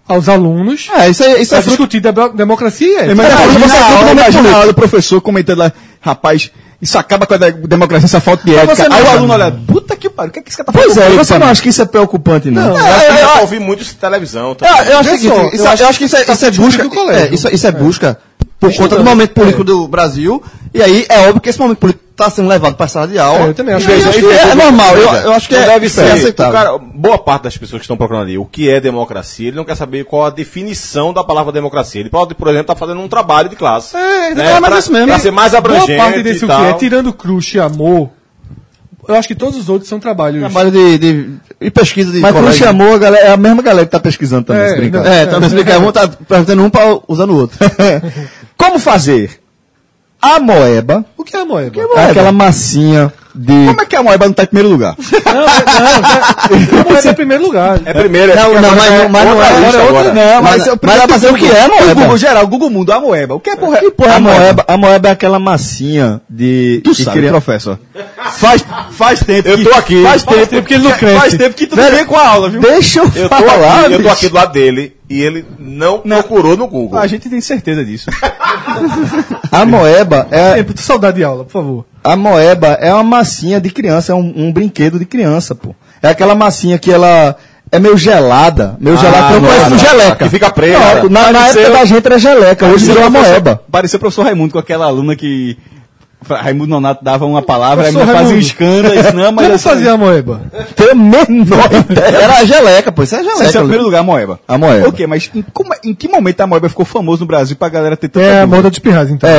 aos alunos. É, isso aí, isso é discutir fruto... democracia. É, mas é, imagina, você aula, imagina a aula do professor comentando lá, rapaz, isso acaba com a democracia, essa falta de ética. Aí o aluno olha, puta que pariu, o que é que esse cara tá falando? Pois é, você não acha que isso é preocupante, não? Não, é, eu acho que eu já ouvi muito isso na televisão. Tá? É, eu acho que isso, eu acho que isso é, isso é busca do colégio. É, isso, isso é, é busca por conta do momento político é. do Brasil, e aí é óbvio que esse momento político está sendo levado para a sala de aula. É, eu também acho que, acho que é, é, é normal, eu, eu acho que é, deve ser. é aceitável. O cara, boa parte das pessoas que estão procurando ali o que é democracia, ele não quer saber qual a definição da palavra democracia. Ele pode, por exemplo, estar tá fazendo um trabalho de classe. É, né, é mais pra, isso mesmo. Para ser mais abrangente. Boa parte desse o que é, tirando crush e amor, eu acho que todos os outros são trabalhos. Trabalho de, de, de pesquisa de Mas crush e amor a galera, é a mesma galera que está pesquisando também, é, se brincar. É, está é, um tá perguntando um para usando o outro. Como fazer? A moeba. O que é a moeba? Que é a moeba? É aquela massinha de... Como é que a moeba não está em primeiro lugar? Não, não, não. Como é que é em primeiro lugar? É primeiro. É não, não, mas é, mas não é outra. outra não, mas, mas, mas dá pra saber o que é a moeba. O Google geral, o Google Mundo, a moeba. O que é porra? Que porra a, a, moeba? Moeba, a moeba é aquela massinha de... Tu de sabe, criança. Professor. Faz, faz tempo que... Eu tô aqui. Faz tempo, faz tempo que ele não cresce. Faz tempo que tu não vem com a aula, viu? Deixa eu, eu falar, aqui, eu tô aqui do lado dele. E ele não, não procurou no Google. A gente tem certeza disso. A moeba é... Tô saudade de aula, por favor. A moeba é uma massinha de criança, é um, um brinquedo de criança, pô. É aquela massinha que ela é meio gelada. Meio ah, gelada, eu conheço geleca. Que fica preta. Não, na, na época da gente era geleca, hoje virou a moeba. Pareceu o professor Raimundo com aquela aluna que... Raimundo Nonato dava uma palavra, aí fazia um escândalo, isso não, mas... Como assim, fazia a moeba? Tem a menor ideia. Era a geleca, pô, isso é a geleca. Esse é o primeiro lugar, a moeba. A moeba. Ok, mas em, como, em que momento a moeba ficou famosa no Brasil pra galera ter tanta... É, a moda de pirraz, então. É,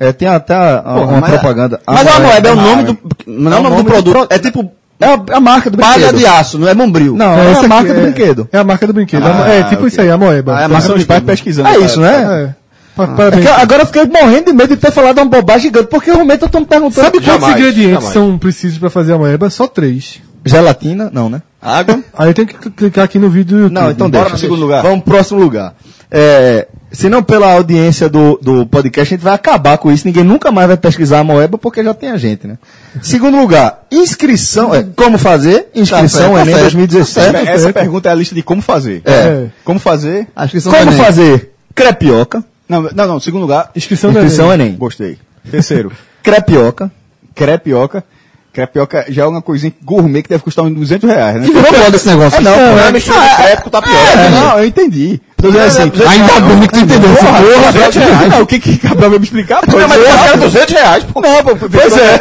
é, é, tem até a, porra, uma mas propaganda. A mas moeba, a moeba é o nome do... Não é o nome do produto, é tipo... É a, a marca do brinquedo. Palha de aço, não é Mombril. Não, é, é a marca é, do brinquedo. É a marca do brinquedo. Ah, é tipo okay. isso aí, a moeba. Ah, é a marca dos pais pesquisando. É isso, né? É. É que agora eu fiquei morrendo de medo de ter falado uma bobagem gigante, porque realmente eu tô me perguntando... Sabe quantos ingredientes são precisos para fazer a moeba? Só três. Gelatina? Não, né? Água? Aí eu tenho que clicar aqui no vídeo do YouTube. Não, então bora pro segundo lugar. Vamos pro próximo lugar. É, se não pela audiência do, do podcast, a gente vai acabar com isso. Ninguém nunca mais vai pesquisar a moeba, porque já tem a gente, né? Segundo lugar, inscrição. É, como fazer? Inscrição tá, Enem tá dois mil e dezessete. Essa pergunta é a lista de como fazer. É. é. Como fazer? A inscrição como Enem. Fazer? Crepioca. Não, não, não. Segundo lugar, inscrição, inscrição Enem. Enem. Gostei. Terceiro, crepioca. Crepioca. Crepioca já é uma coisinha gourmet que deve custar uns duzentos reais, né? Que virou moda esse negócio. É, não, não, é, é mistura de crepe com tapioca. É, não, eu entendi. Tô dizendo assim, ainda bem que tu entendeu. Porra, o que que Cabral vai me explicar? Pô, mas eu quero duzentos reais. Pô. Não, pô, pois é.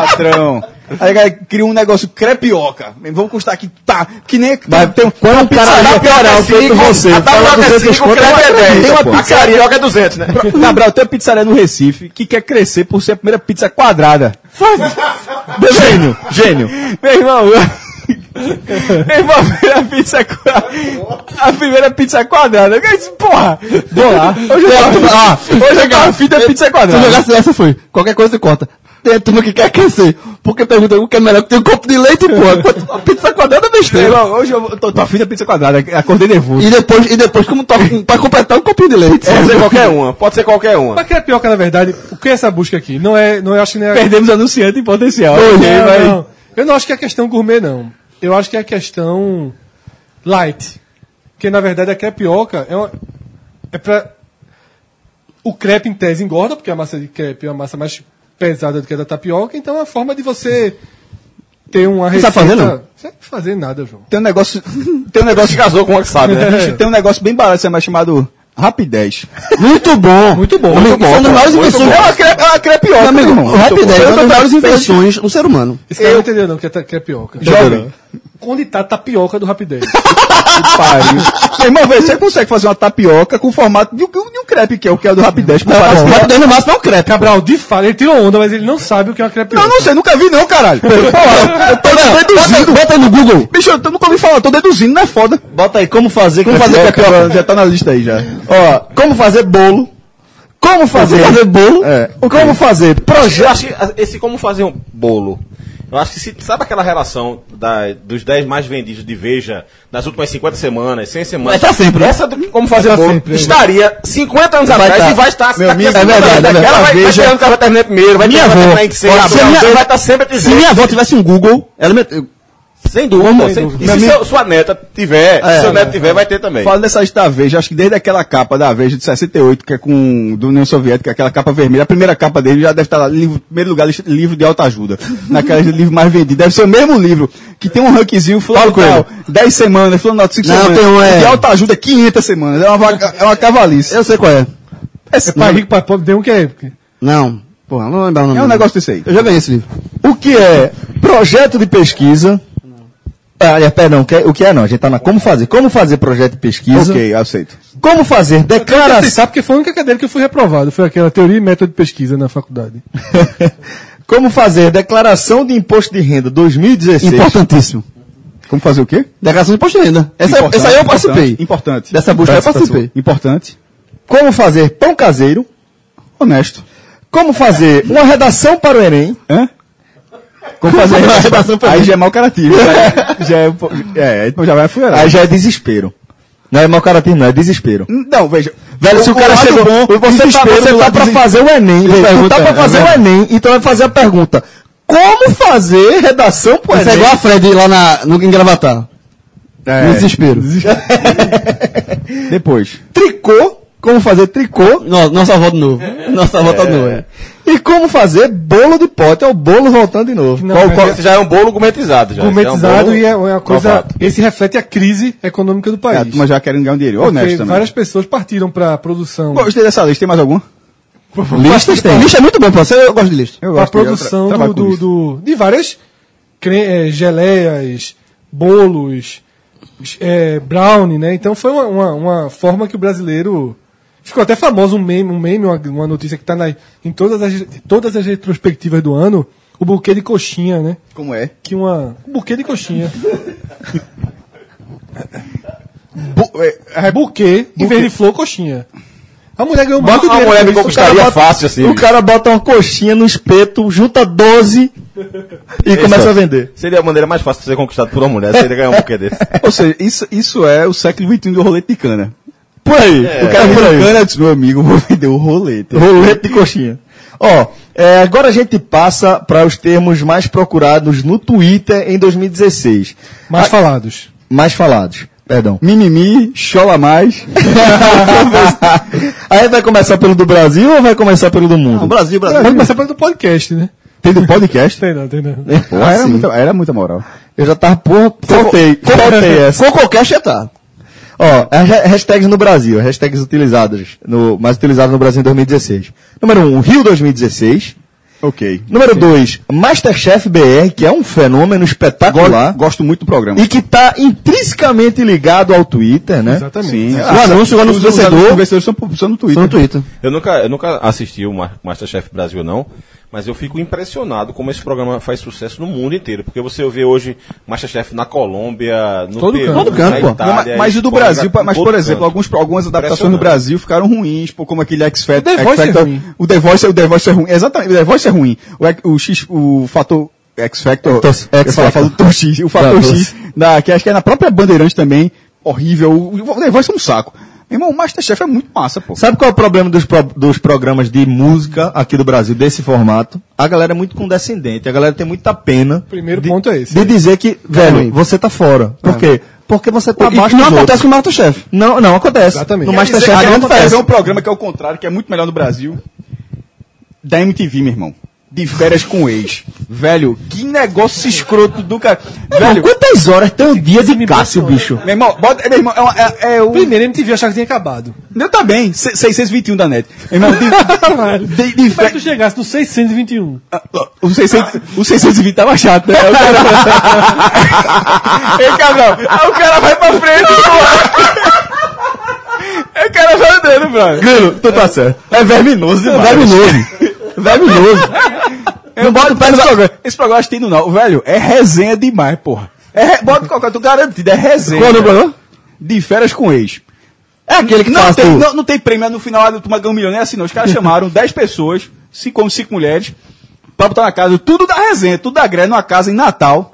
Patrão. Aí, cara, cria um negócio crepioca. Vamos custar aqui, tá? Que nem. Vai ter um. Quando o cara vai piorar o feito você. A tapioca é cinco, o crepe é dez. A crepioca é duzentos, né? Cabral, tem uma pizzaria no Recife que quer crescer por ser a primeira pizza quadrada. Faz. Gênio, gênio. Meu irmão, meu irmão, a pizza quadrada. A primeira pizza quadrada. Porra! Vou lá. Hoje eu tava afim da pizza quadrada. Se jogasse essa, foi. Qualquer coisa você corta. Tem a turma que quer crescer. Porque pergunta o que é melhor, que tem um copo de leite, pô. A pizza quadrada é besteira. Irmão, hoje eu tô, tô afim da pizza quadrada, acordei nervoso. E depois, e depois como tô, pra completar, um copinho de leite. Pode ser qualquer uma, pode ser qualquer uma. Mas crepioca, na verdade, o que é essa busca aqui? Não é, não é, acho que nem é... Perdemos anunciante em potencial. Não, né? não, não. Eu não acho que é questão gourmet, não. Eu acho que é questão light. Porque, na verdade, a crepioca é, uma... é pra... O crepe, em tese, engorda, porque a massa de crepe é uma massa mais... pesada do que a da tapioca, então é uma forma de você ter uma receita... Não sabe fazer, não? Você não sabe fazer nada, João. Tem um negócio... Tem um negócio que casou com o que sabe, né? É. Tem um negócio bem barato, mais chamado Rapidez. Muito bom! Muito bom! Muito bom! São das maiores invenções... É uma crepe, uma crepioca, meu irmão. Rapidez é uma das maiores invenções do ser humano. Esse cara eu... não entendeu, não, que é crepioca. Jovem. Onde tá a tapioca do Rapidez? Que pariu. Meu irmão, vê, você consegue fazer uma tapioca com o formato de um, de um crepe, que é o que é do Rapidez. O Rapidez no máximo é um crepe. Cabral, de fato, ele tirou onda, mas ele não sabe o que é uma crepioca. Não, não sei, nunca vi não, caralho. Porra, eu tô não, deduzindo. Bota aí no Google. Bicho, eu nunca ouvi falar, tô deduzindo, não é foda. Bota aí, como fazer como crepioca. Fazer crepioca, já tá na lista aí, já. Ó, como fazer bolo. Como fazer, como fazer bolo. É, okay. Como fazer projeto. Eu acho que esse como fazer um bolo... Eu acho que, se, sabe aquela relação da, dos dez mais vendidos de Veja nas últimas cinquenta semanas, cem semanas? Mas tá sempre. Essa do como fazer tá bolo sempre, estaria cinquenta anos vai atrás tá. E vai estar. Meu, minha, é verdade, é verdade. Ela vai esperando que ela vai terminar primeiro, vai terminar em que seja. Vai estar sempre dizendo. Se minha avó tivesse um Google, ela me... Sem dúvida, Como, sem dúvida. E se minha... seu, sua neta tiver, é, seu é, neto tiver, é. Vai ter também. Falando dessa lista da Veja, acho que desde aquela capa da Veja de sessenta e oito, que é com do União Soviética, aquela capa vermelha, a primeira capa dele já deve estar lá, livro, primeiro lugar, livro de alta ajuda. Naquela lista de livro mais vendido. Deve ser o mesmo livro, que tem um rankzinho, fulano tal, dez semanas, fulano cinco não, semanas. Tem um, é... De alta ajuda, quinhentas semanas. É uma, vaca, é uma cavalice. Eu sei qual é. Esse pai rico, pai pobre, tem um que é... Não, porra, não lembro o nome. É um negócio desse aí. Eu já ganhei esse livro. O que é projeto de pesquisa... Ah, perdão, o que é não? A gente tá na como fazer. Como fazer projeto de pesquisa. Ok, aceito. Como fazer declaração... Eu aceitar, porque foi a única cadeira que eu fui reprovado. Foi aquela teoria e método de pesquisa na faculdade. Como fazer declaração de imposto de renda dois mil e dezesseis. Importantíssimo. Como fazer o quê? Declaração de imposto de renda. Essa, essa aí eu participei. Importante. Dessa busca eu participei. Importante. Como fazer pão caseiro. Honesto. Como fazer uma redação para o Enem. Hã? Como fazer a redação para aí já é mau caratismo. Já é, é, é, já vai furar. Aí já é desespero. Não é mau caratismo, não, é desespero. Não, veja. Velho, se o, o cara chegou. Bom, você tá, você tá para desem... fazer o Enem. Você pergunta, tá para fazer é, o Enem, então vai fazer a pergunta: como fazer redação pro Enem? Você é igual a Fred lá na, no Engravatar. É, desespero. desespero. Depois. Tricô. Como fazer tricô. Nossa, nossa avó de novo. Nossa avó tá de novo, é. E como fazer bolo de pote. É o bolo voltando de novo. Não, qual, qual... Esse já é um bolo gourmetizado. Já. Gourmetizado é um bolo... e é uma coisa... Esse reflete a crise econômica do país. É, mas já querem ganhar um dinheiro. Honesto também. Várias pessoas partiram para a produção... Gostei dessa lista. Tem mais alguma? Listas tem. Lista é muito bom pra você. Eu gosto de lista. Para a produção tra- do, do, do, de várias cre... geleias, bolos, é, brownie, né? Então foi uma, uma, uma forma que o brasileiro... Ficou até famoso um meme, um meme uma, uma notícia que está em todas as, todas as retrospectivas do ano, o buquê de coxinha, né? Como é? Que uma... Um buquê de coxinha. Bu- é, é, buquê, em vez de flor, coxinha. A mulher ganhou um bota de mulher me conquistaria bota, fácil assim. O cara bota uma coxinha no espeto, junta doze e isso começa a vender. Seria a maneira mais fácil de ser conquistado por uma mulher, seria ganhar um buquê desse. Ou seja, isso, isso é o século vinte e um do rolete de cana. Por aí. É, o cara é, por aí. Cana, eu disse, meu amigo, vou vender o rolete. Rolete de coxinha. Ó, é, agora a gente passa para os termos mais procurados no Twitter em dois mil e dezesseis. Mais a... falados. Mais falados. Perdão. Mimimi, chola mais. Aí vai começar pelo do Brasil ou vai começar pelo do mundo? Não, Brasil, Brasil. Vai começar pelo do podcast, né? Tem do podcast? Tem não, tem não. Pô, ah, era, muita, era muita moral. Eu já tava por... Faltei. Faltei essa. Cococast já tá. Ó, as hashtags no Brasil, hashtags utilizadas, no, mais utilizadas no Brasil em dois mil e dezesseis. Número um, Rio dois mil e dezesseis. Ok. Número dois, Masterchef B R, que é um fenômeno espetacular. Gosto, gosto muito do programa. E que está intrinsecamente ligado ao Twitter, né? Exatamente. Sim. Ah, o anúncio, o anúncio do vencedor. Os vencedores são, são no Twitter. São no Twitter. Eu nunca, eu nunca assisti o Masterchef Brasil, não. Mas eu fico impressionado como esse programa faz sucesso no mundo inteiro. Porque você vê hoje Masterchef na Colômbia, no todo Peru, canto, todo canto, na Itália... Mas o do Brasil, mas por exemplo, alguns, algumas adaptações no Brasil ficaram ruins, como aquele X-Factor... O The Voice é ruim. O The Voice, o The Voice é ruim, exatamente, o The Voice é ruim. O, o, X, o fator... X-Factor... Eu falo do X, o fator X, na, que acho que é na própria Bandeirante também, horrível, o The Voice é um saco. Irmão, o Masterchef é muito massa, pô. Sabe qual é o problema dos, pro, dos programas de música aqui do Brasil, desse formato? A galera é muito condescendente, a galera tem muita pena. Primeiro de, ponto é esse. De é. dizer que, velho, é você tá fora. Por é. quê? Porque você tá abaixo dos outros. Não acontece com o Masterchef. Não, não acontece. Exatamente. No Masterchef não acontece. acontece. É um programa que é o contrário, que é muito melhor no Brasil. Da M T V, meu irmão. De férias com ex. Velho, que negócio escroto do cara. Velho, quantas horas tem um dia de Cássio, bicho? Meu irmão, bota, meu irmão, é, é, é o... Primeiro M T V, eu achava que tinha acabado. Não, tá bem, seiscentos e vinte e um da net. Meu irmão, de, de, de, de fe... Mas tu chegasse no seiscentos e vinte e um. Ah, o, seiscentos, o seiscentos e vinte tava chato, né? O cara... Ei, Cabral, aí o cara vai pra frente, porra. O cara vai andando, brother. Grilo, tu tá certo. É verminoso demais. Verminoso. Verminoso. Eu não boto pé no programa. Esse programa acho que tem não. Velho, é resenha demais, porra. É, bota qualquer, tu garantido, é resenha. Qual é o programa? De férias com ex. É aquele que não faz tem, não, não tem prêmio, no final do Tuma ganha um milhão, não é assim não. Os caras chamaram dez pessoas, cinco homens, cinco mulheres, pra botar na casa, tudo da resenha, tudo da greve, numa casa em Natal.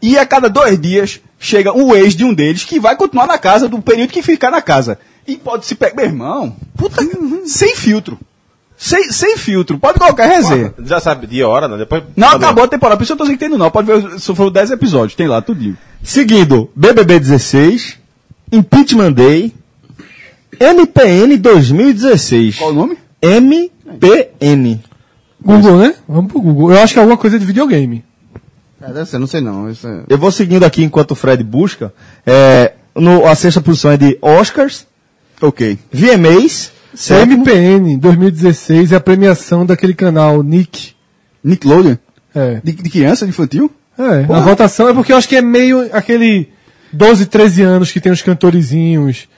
E a cada dois dias chega um ex de um deles que vai continuar na casa do período que ficar na casa. E pode se pegar, meu irmão, puta, sem filtro. Sem, sem filtro, pode colocar resenha. Já sabe, dia e hora, né? Depois. Não, acabou a temporada, por isso eu tô sem entendendo, não. Pode ver, só foram dez episódios, tem lá, tudinho. Seguindo, B B B dezesseis, Impeachment Day, M P N dois mil e dezesseis. Qual o nome? M P N. Google, né? Vamos pro Google. Eu acho que é alguma coisa de videogame. É, deve ser, não sei não. Isso é... Eu vou seguindo aqui enquanto o Fred busca. É, no, a sexta posição é de Oscars. Ok. V M As. M P N dois mil e dezesseis é a premiação daquele canal Nick. Nickelodeon? É. De, de criança, de infantil? É. Porra. A votação é porque eu acho que é meio aquele doze, treze anos que tem os cantorizinhos.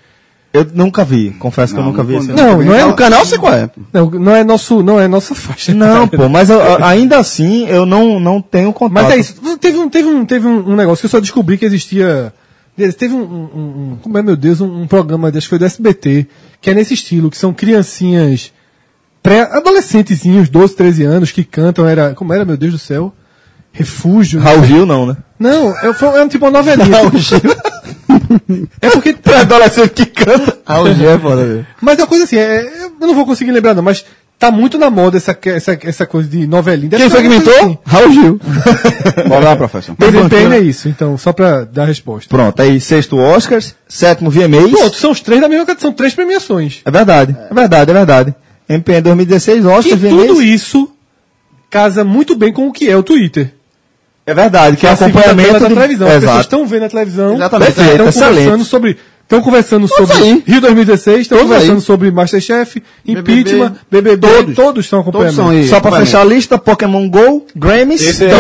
Eu nunca vi, confesso não, que eu nunca vi esse canal. Não, não, não é o canal, sei qual é. Não, não é nosso, não é nossa faixa. Não, pô, mas eu, ainda assim eu não, não tenho contato. Mas é isso. Teve um, teve um, teve um negócio que eu só descobri que existia. Teve um, um, um, como é, meu Deus, um, um programa, acho que foi do S B T, que é nesse estilo, que são criancinhas pré-adolescentezinhos, doze, treze anos, que cantam, era, como era, meu Deus do céu? Refúgio. Raul Gil não, né? Não, é, foi, é um tipo uma novelinha. Raul Gil. É porque... pré-adolescente que canta. Raul Gil é foda, velho. Mas é uma coisa assim, é, eu não vou conseguir lembrar não, mas tá muito na moda essa, essa, essa coisa de novelinha. Deve Quem foi que inventou? Assim. Raul Gil. Bora lá, professor. Desempenho é isso, então, só pra dar a resposta. Pronto, aí sexto Oscars, sétimo V M As. Pronto, são os três da mesma categoria, são três premiações. É verdade, é, é verdade, é verdade. M P N dois mil e dezesseis, Oscars, V M As. E tudo isso casa muito bem com o que é o Twitter. É verdade, que é, é acompanhamento da de... televisão. Exato. As pessoas estão vendo a televisão, estão conversando sobre... Estão conversando Nossa, sobre aí. Rio dois mil e dezesseis, estão conversando aí. Sobre Masterchef, Impeachment, B B B, todos, todos estão acompanhando. Todos só para fechar a lista, Pokémon GO, Grammys, esse é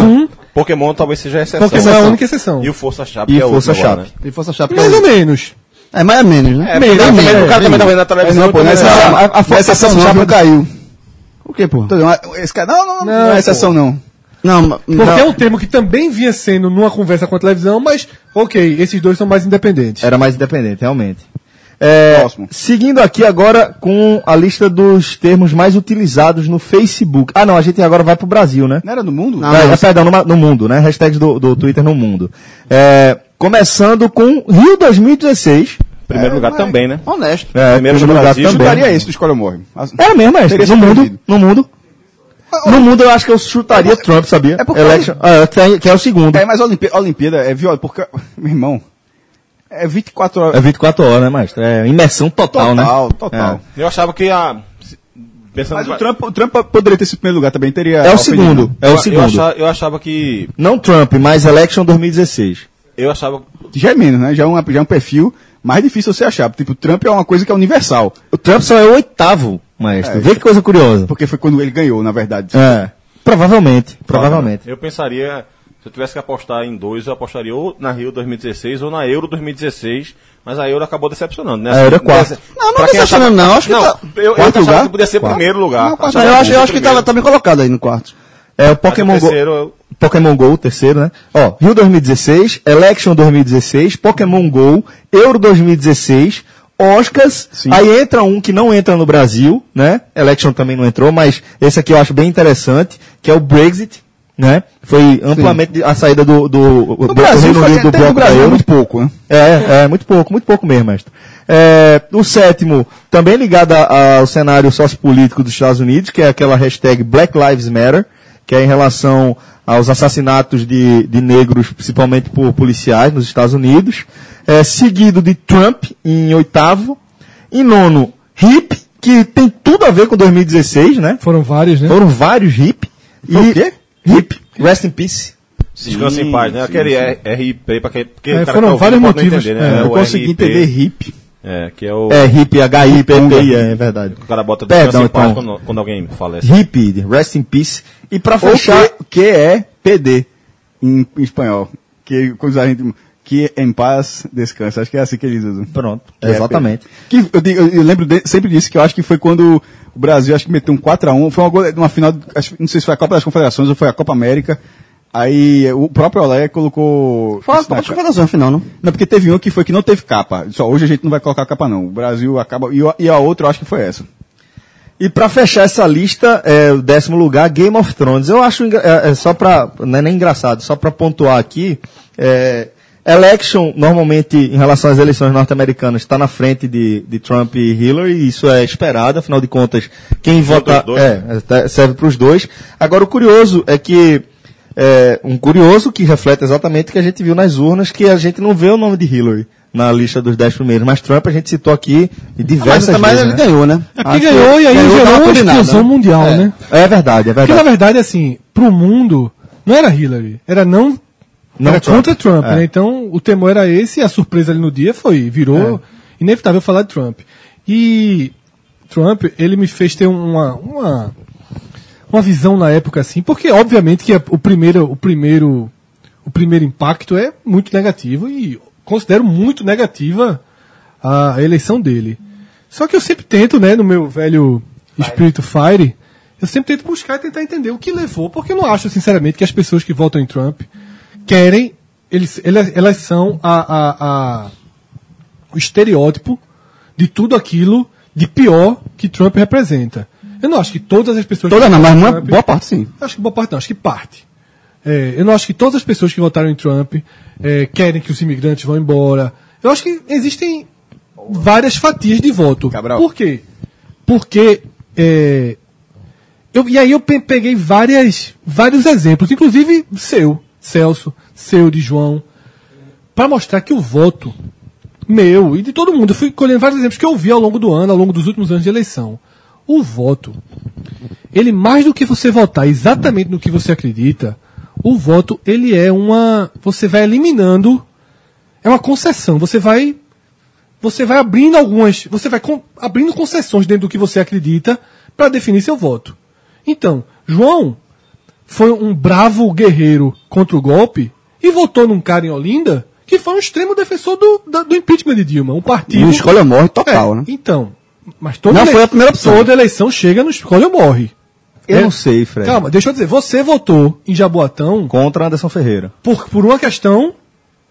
um. Pokémon talvez seja a exceção. Pokémon é a única exceção. E o Força Chape e é o Força Chape. Né? E Força Chape. Mais é ou menos. É, mais ou é menos, né? É, menos. É, menos. É, menos. O cara também tá vendo na televisão. Não, pô, né? A Força Chape não caiu. quê, pô? Esse cara, não, não, não, não, não é exceção, não. Não, porque não. É um termo que também vinha sendo numa conversa com a televisão, mas, ok, esses dois são mais independentes. Era mais independente, realmente. É, seguindo aqui agora com a lista dos termos mais utilizados no Facebook. Ah, não, a gente agora vai pro Brasil, né? Não era no mundo? Não, não, é, perdão, no, no mundo, né? Hashtags do, do Twitter no mundo. É, começando com Rio dois mil e dezesseis. Primeiro é, lugar também, né? Honesto. É, primeiro, primeiro lugar, lugar também. Chutaria esse do Escolha ou Morre. É mesmo, é. No mundo, no mundo. No mundo eu acho que eu chutaria é, Trump, sabia? É porque... Election, é, que, que é o segundo. É, mas a Olimpí- Olimpíada é violenta, porque... Meu irmão... É vinte e quatro horas. É vinte e quatro horas, né, maestro? É imersão total, total né? Total, total. É. Eu achava que a... Pensando mas o Trump, o Trump poderia ter sido o primeiro lugar também, teria... É o segundo, é o eu, segundo. Eu achava, eu achava que... Não Trump, mas Election dois mil e dezesseis. Eu achava... Já é menos, né? Já é um, já é um perfil mais difícil você achar. Tipo, o Trump é uma coisa que é universal. O Trump só é o oitavo, maestro. É, vê que coisa curiosa. Porque foi quando ele ganhou, na verdade. É, provavelmente, provavelmente. Eu pensaria... Se eu tivesse que apostar em dois, eu apostaria ou na Rio dois mil e dezesseis ou na Euro dois mil e dezesseis, mas a Euro acabou decepcionando, né? A Euro é quarto. Não, não decepcionando, não. Acho que não, tá... eu, eu achava que podia ser quarto. Primeiro lugar. Não, quarto, não, eu, eu acho, eu acho que tá, tá bem colocado aí no quarto. É o Pokémon o terceiro, Go. Eu... Pokémon Go, o terceiro, né? Ó, Rio dois mil e dezesseis, Election dois mil e dezesseis, Pokémon Go, Euro dois mil e dezesseis, Oscars. Sim. Aí entra um que não entra no Brasil, né? Election também não entrou, mas esse aqui eu acho bem interessante, que é o Brexit. Né? Foi amplamente Sim. a saída do, do, do, Brasil, do Reino Unido do bloco Brasil da Euro. Muito pouco, né? É, é, muito pouco, muito pouco mesmo, mestre. É, o sétimo, também ligado a, a, ao cenário sociopolítico dos Estados Unidos, que é aquela hashtag Black Lives Matter, que é em relação aos assassinatos de, de negros, principalmente por policiais nos Estados Unidos. É, seguido de Trump, em oitavo. Em nono, hippie, que tem tudo a ver com dois mil e dezesseis, né? Foram vários, né? Foram vários hippie. E o quê? Hip, rest in peace. Descansa em paz, né? Aquele R I P, pra quem. É, foram vários motivos. Entender, né? é, é, eu consegui entender hip. É, que é o. É hip, H I P P I, é verdade. O cara bota descansa em paz quando, quando alguém falece. Hip, rest in peace. E pra fechar, o que é P D em, em espanhol? Que quando a gente. Que em paz, descansa. Acho que é assim que eles usam. Pronto, é, exatamente. Que, eu, eu, eu lembro de, sempre disso, que eu acho que foi quando o Brasil acho que meteu um quatro a um. Foi uma, uma final, acho, não sei se foi a Copa das Confederações ou foi a Copa América. Aí o próprio Olé colocou... Foi a Copa das Confederações, final, não? Não, porque teve um que foi que não teve capa. Só hoje a gente não vai colocar capa, não. O Brasil acaba... E, e a outra eu acho que foi essa. E pra fechar essa lista, é, o décimo lugar, Game of Thrones. Eu acho, é, é só pra... Não é nem engraçado, só pra pontuar aqui... É, Election, normalmente, em relação às eleições norte-americanas, está na frente de, de Trump e Hillary, e isso é esperado, afinal de contas, quem vota é, serve para os dois. Agora, o curioso é que, é, um curioso que reflete exatamente o que a gente viu nas urnas, que a gente não vê o nome de Hillary na lista dos dez primeiros, mas Trump a gente citou aqui em diversas ah, mas, vezes. Mas ele né? ganhou, né? Aqui ah, ganhou e aí ganhou, gerou uma explosão mundial, é. né? É verdade, é verdade. Porque, na verdade, assim, para o mundo, não era Hillary, era não... Não era Trump. Contra Trump, é. né? Então o temor era esse e a surpresa ali no dia foi, virou é. inevitável falar de Trump. E Trump, ele me fez ter uma, uma, uma visão na época assim, porque obviamente que o primeiro, o, primeiro, o primeiro impacto é muito negativo e considero muito negativa a eleição dele. Só que eu sempre tento, né, no meu velho Fire. espírito Fire, eu sempre tento buscar e tentar entender o que levou, porque eu não acho sinceramente que as pessoas que votam em Trump querem, eles, elas, elas são a, a, a, o estereótipo de tudo aquilo de pior que Trump representa. Eu não acho que todas as pessoas... Todas não, mas uma boa parte sim. Acho que boa parte não, acho que parte. É, eu não acho que todas as pessoas que votaram em Trump é, querem que os imigrantes vão embora. Eu acho que existem várias fatias de voto. Cabral. Por quê? Porque... É, eu, e aí eu peguei várias, vários exemplos, inclusive seu. Celso, seu de João, para mostrar que o voto meu e de todo mundo, eu fui colhendo vários exemplos que eu vi ao longo do ano, ao longo dos últimos anos de eleição. O voto, ele mais do que você votar exatamente no que você acredita, o voto, ele é uma... Você vai eliminando, é uma concessão, você vai você vai abrindo algumas... Você vai com, abrindo concessões dentro do que você acredita para definir seu voto. Então, João... foi um bravo guerreiro contra o golpe e votou num cara em Olinda que foi um extremo defensor do, da, do impeachment de Dilma, um partido... No Escolha ou Morre total, é, né? Então, mas toda, ele... foi a primeira opção. Toda eleição chega no Escolha ou Morre. Eu é? não sei, Fred. Calma, deixa eu dizer. Você votou em Jaboatão... Contra Anderson Ferreira. Por, por uma questão...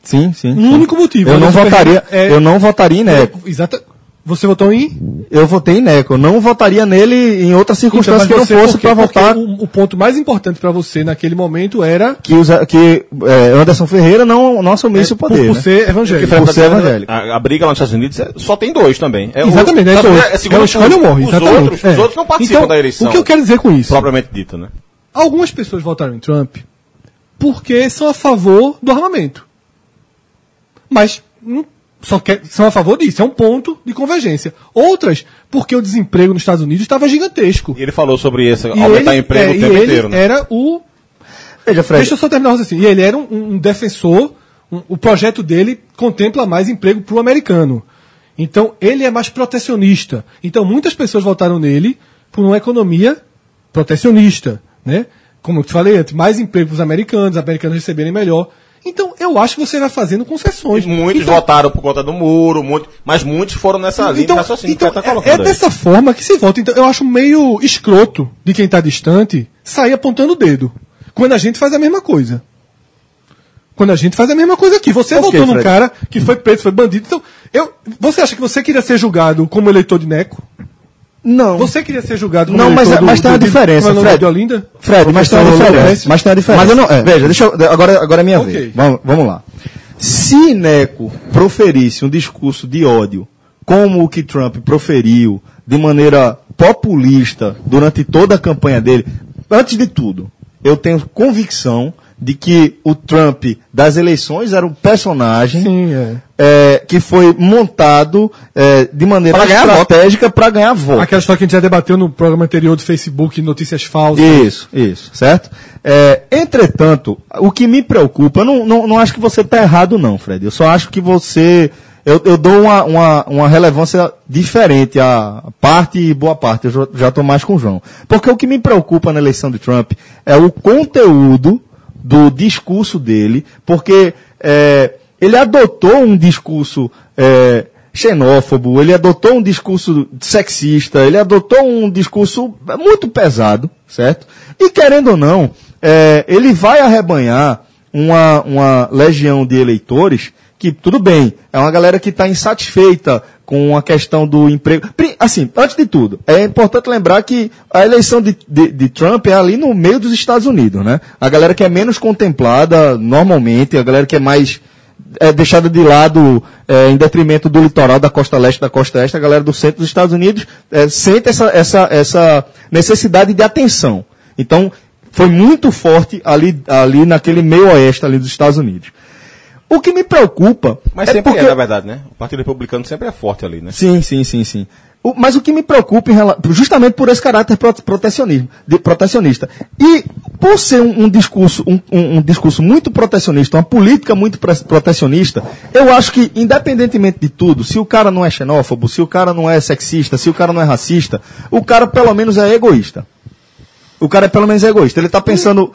Sim, sim. Um único motivo. Eu Anderson não votaria é... eu não votaria em Neco. É, exata... Você votou em... Eu votei em Neco. Eu não votaria nele em outras circunstâncias então, que não fosse para votar... O, o ponto mais importante para você naquele momento era... Que, os, que é, Anderson Ferreira não, não assumisse é, o poder. Por, por né? ser evangélico. Por ser evangélico. A, a briga lá nos Estados Unidos é, só tem dois também. É exatamente. O, né? Sabe, é, segundo é, escolha ou morre. Os, exatamente. Outros, é. os outros não participam então, da eleição. O que eu quero dizer com isso? Propriamente dito, né? Algumas pessoas votaram em Trump porque são a favor do armamento. Mas só quer, são a favor disso, é um ponto de convergência. Outras, porque o desemprego nos Estados Unidos estava gigantesco. E ele falou sobre isso, aumentar o emprego é, o tempo ele inteiro. Né? Era o... Veja, Fred. Deixa eu só terminar assim. E ele era um, um defensor, um, o projeto dele contempla mais emprego para o americano. Então, ele é mais protecionista. Então, muitas pessoas votaram nele por uma economia protecionista. Né? Como eu te falei antes, mais emprego para os americanos, os americanos receberem melhor... Então, eu acho que você vai fazendo concessões. E muitos então, votaram por conta do muro, muito, mas muitos foram nessa linha então, de raciocínio então, que ela tá colocando. É, é dessa forma que se vota. Então, eu acho meio escroto de quem está distante sair apontando o dedo. Quando a gente faz a mesma coisa. Quando a gente faz a mesma coisa aqui. Você okay, votou num cara que foi preso, foi bandido. Então, eu, você acha que você queria ser julgado como eleitor de Neco? Não. Você queria ser julgado como não, mas, do, mas tem uma diferença, do, Fred. Olinda? Fred, mas tem uma diferença. Mas tem uma diferença. Mas eu não, é, veja, deixa eu, agora, agora é minha okay. vez. Vamos, vamos lá. Se Neco proferisse um discurso de ódio, como o que Trump proferiu, de maneira populista, durante toda a campanha dele, antes de tudo, eu tenho convicção de que o Trump das eleições era um personagem Sim, é. É, que foi montado é, de maneira estratégica para ganhar voto. Aquela história que a gente já debateu no programa anterior do Facebook, notícias falsas. Isso, isso, certo? É, entretanto, o que me preocupa, eu não, não, não acho que você está errado não, Fred. Eu só acho que você... Eu, eu dou uma, uma, uma relevância diferente à parte e boa parte. Eu já estou mais com o João. Porque o que me preocupa na eleição de Trump é o conteúdo do discurso dele, porque é, ele adotou um discurso é, xenófobo, ele adotou um discurso sexista, ele adotou um discurso muito pesado, certo? E querendo ou não, é, ele vai arrebanhar uma, uma legião de eleitores que, tudo bem, é uma galera que está insatisfeita com a questão do emprego. Assim, antes de tudo, é importante lembrar que a eleição de, de, de Trump é ali no meio dos Estados Unidos, né? A galera que é menos contemplada normalmente, a galera que é mais é, deixada de lado é, em detrimento do litoral, da costa leste, da costa oeste, a galera do centro dos Estados Unidos é, sente essa, essa, essa necessidade de atenção. Então, foi muito forte ali, ali naquele meio oeste ali dos Estados Unidos. O que me preocupa... Mas sempre é, porque... é, na verdade, né? O Partido Republicano sempre é forte ali, né? Sim, sim, sim, sim. O, mas o que me preocupa, em rela... justamente por esse caráter protecionismo, de, protecionista. E por ser um, um, discurso, um, um, um discurso muito protecionista, uma política muito protecionista, eu acho que, independentemente de tudo, se o cara não é xenófobo, se o cara não é sexista, se o cara não é racista, o cara pelo menos é egoísta. O cara pelo menos é egoísta. Ele está pensando...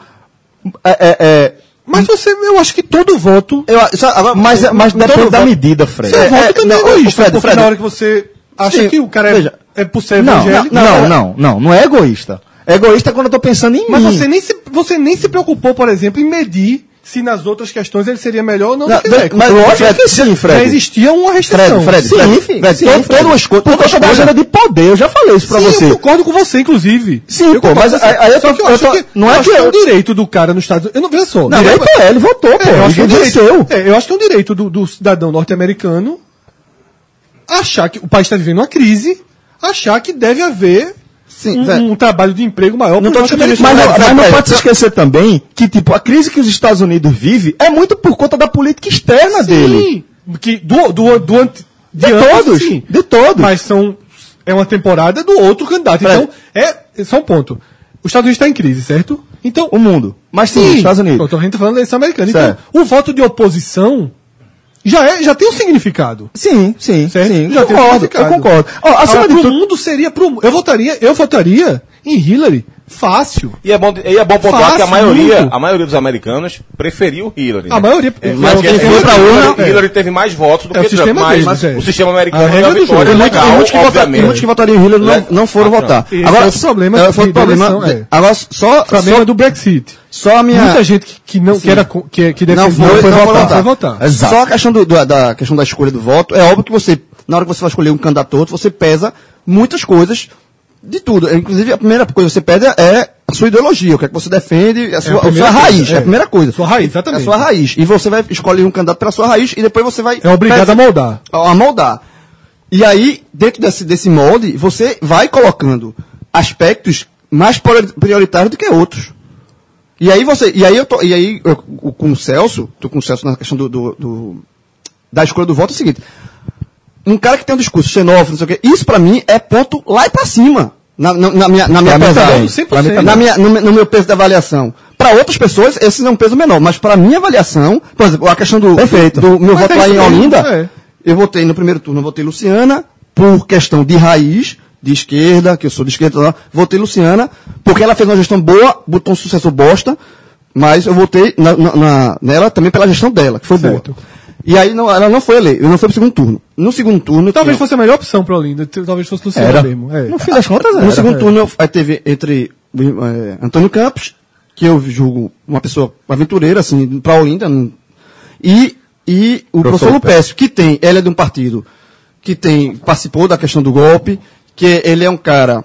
É, é, é... Mas você, eu acho que todo voto... Eu, agora, mas mas depende da voto. Medida, Fred. Seu voto também é egoísta, Fred, Fred, na hora que você acha sim, que o cara é, veja, é por ser não, evangélico... Não, não, não, não, não é egoísta. É egoísta quando eu estou pensando em mas mim. Mas você nem, se, você nem se preocupou, por exemplo, em medir se nas outras questões ele seria melhor ou não. não de, mas lógico que sim, Fred. Já existia uma restrição. Fred, Fred, sim, Fred, Fred, Fred, sim, Fred, Fred. Toda escolha, toda escolha. Agenda de poder, eu já falei isso pra sim, você. Eu concordo com você, inclusive. Sim, eu pô, mas assim. aí eu só tô, que eu acho eu tô, que não é que eu... é um direito do cara nos Estados Unidos. Eu não vejo só. Não, direito é, ele votou, é, pô. Eu acho, ele que é um direito, é, eu acho que é um direito do, do cidadão norte-americano achar que o país está vivendo uma crise, achar que deve haver... Sim, um, um trabalho de emprego maior. Não tô te mas, mas, mas não pode se esquecer também que tipo, a crise que os Estados Unidos vivem é muito por conta da política externa sim, dele. Que do, do, do, de, de antes, todos. Sim. De todos. Mas são, é uma temporada do outro candidato. Então, é, é só um ponto. Os Estados Unidos estão em crise, certo? Então, o mundo. Mas sim, sim os Estados Unidos. Pronto, a gente está falando da eleição americana. Certo. Então, o voto de oposição... Já, é, já tem um significado. Sim, sim, certo? sim. Já concordo, tem um eu concordo. Ó, acima Agora, de pro tudo... mundo seria pro... Eu votaria, eu votaria em Hillary Fácil. E é bom, e é bom pontuar Fácil, que a maioria, a maioria dos americanos preferiu Hillary. Né? A maioria. É, mas quem foi pra urna. Hillary teve mais votos do é, que o Trump. Sistema mais, mas é. O sistema americano é uma vitória é legal, muitos que, vota, muitos que votariam em Hillary não, não foram ah, votar. Agora, esse problema é, foi o problema, eleição, é. Agora, só, problema só, do Brexit. Só a minha... Muita gente que, que não, que era, que, que não foi, foi, não votar, votar. foi votar. Exato. Só a questão, do, do, da, questão da escolha do voto. É óbvio que você, na hora que você vai escolher um candidato outro, você pesa muitas coisas. De tudo. Inclusive, a primeira coisa que você pede é a sua ideologia, o que é que você defende, a sua, é a a sua raiz, coisa, é. é a primeira coisa. Sua raiz, exatamente. É a sua raiz. E você vai escolher um candidato pela sua raiz e depois você vai... É obrigado a moldar. A moldar. E aí, dentro desse, desse molde, você vai colocando aspectos mais prioritários do que outros. E aí você... E aí eu tô... E aí, eu, com o Celso, tô com o Celso na questão do, do, do da escolha do voto, é o seguinte... Um cara que tem um discurso xenófobo, não sei o quê, isso pra mim é ponto lá e pra cima. Na, na, na minha, na minha pesagem. No, no meu peso de avaliação. Pra outras pessoas, esse é um peso menor. Mas pra minha avaliação, por exemplo, a questão do, Perfeito. do meu mas voto lá em Olinda, é. eu votei no primeiro turno, eu votei Luciana, por questão de raiz, de esquerda, que eu sou de esquerda, votei Luciana, porque ela fez uma gestão boa, botou um sucesso bosta, mas eu votei na, na, na, nela também pela gestão dela, que foi certo. boa. E aí não, ela não foi eleita, não foi pro segundo turno. No segundo turno... Talvez eu... fosse a melhor opção pra Olinda, talvez fosse Luciana era. mesmo. É. No fim das contas era. No segundo era. turno eu, aí teve entre é, Antônio Campos, que eu julgo uma pessoa aventureira, assim, pra Olinda, não... e, e o professor, professor Lupécio, que tem, ele é de um partido que tem, participou da questão do golpe, que ele é um cara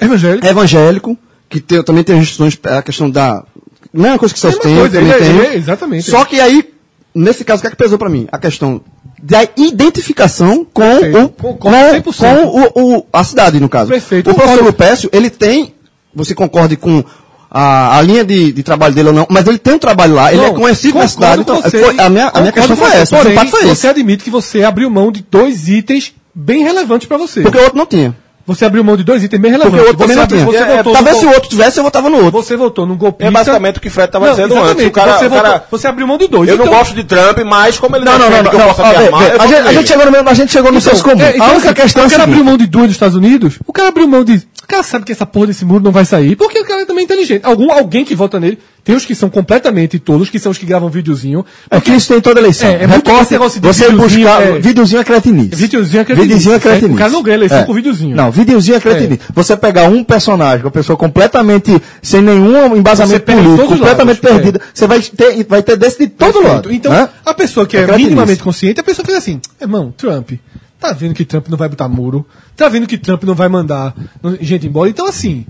evangélico, evangélico que tem, também tem restrições, a questão da... Não é uma coisa que vocês têm, também é, tem. É, exatamente. Só que aí... Nesse caso, o que é que pesou para mim? A questão da identificação com, o, com, com, com o, o, a cidade, no caso. Perfeito. O professor Lupécio, ele tem, você concorde com a, a linha de, de trabalho dele ou não, mas ele tem um trabalho lá, ele não, é conhecido na cidade. Então, você, foi, a minha, a minha questão foi essa. Porém, foi você esse. admite que você abriu mão de dois itens bem relevantes para você. Porque o outro não tinha. Você abriu mão de dois itens bem relevantes. Porque o outro também não tinha. Talvez se o outro tivesse, eu votava no outro. Você votou no golpista. É basicamente o que o Fred estava dizendo antes. O cara, você, o cara... você abriu mão de dois. Eu então... não gosto de Trump, mas como ele não, não, não, não que eu possa me armar... A, a, a gente chegou no senso comum. É, então, a única questão é o cara abriu mão de dois dos Estados Unidos, o cara abriu mão de... O cara sabe que essa porra desse muro não vai sair. Porque o cara é também inteligente. Algum, alguém que vota nele... Tem os que são completamente tolos, que são os que gravam videozinho. É que isso tem toda eleição. É, é muito esse negócio de você videozinho, buscar... É... Videozinho é cretinice. Videozinho é cretinice. Videozinho é cretinice. É, o cara não ganha eleição é. com videozinho. Não, videozinho é cretinice. É. Você pegar um personagem, uma pessoa completamente sem nenhum embasamento político, completamente lados. perdida, é. você vai ter, vai ter desse de todo Perfeito. lado. Então, é? a pessoa que é, é minimamente consciente, a pessoa fez assim, irmão, Trump... Tá vendo que Trump não vai botar muro? Tá vendo que Trump não vai mandar gente embora? Então, assim...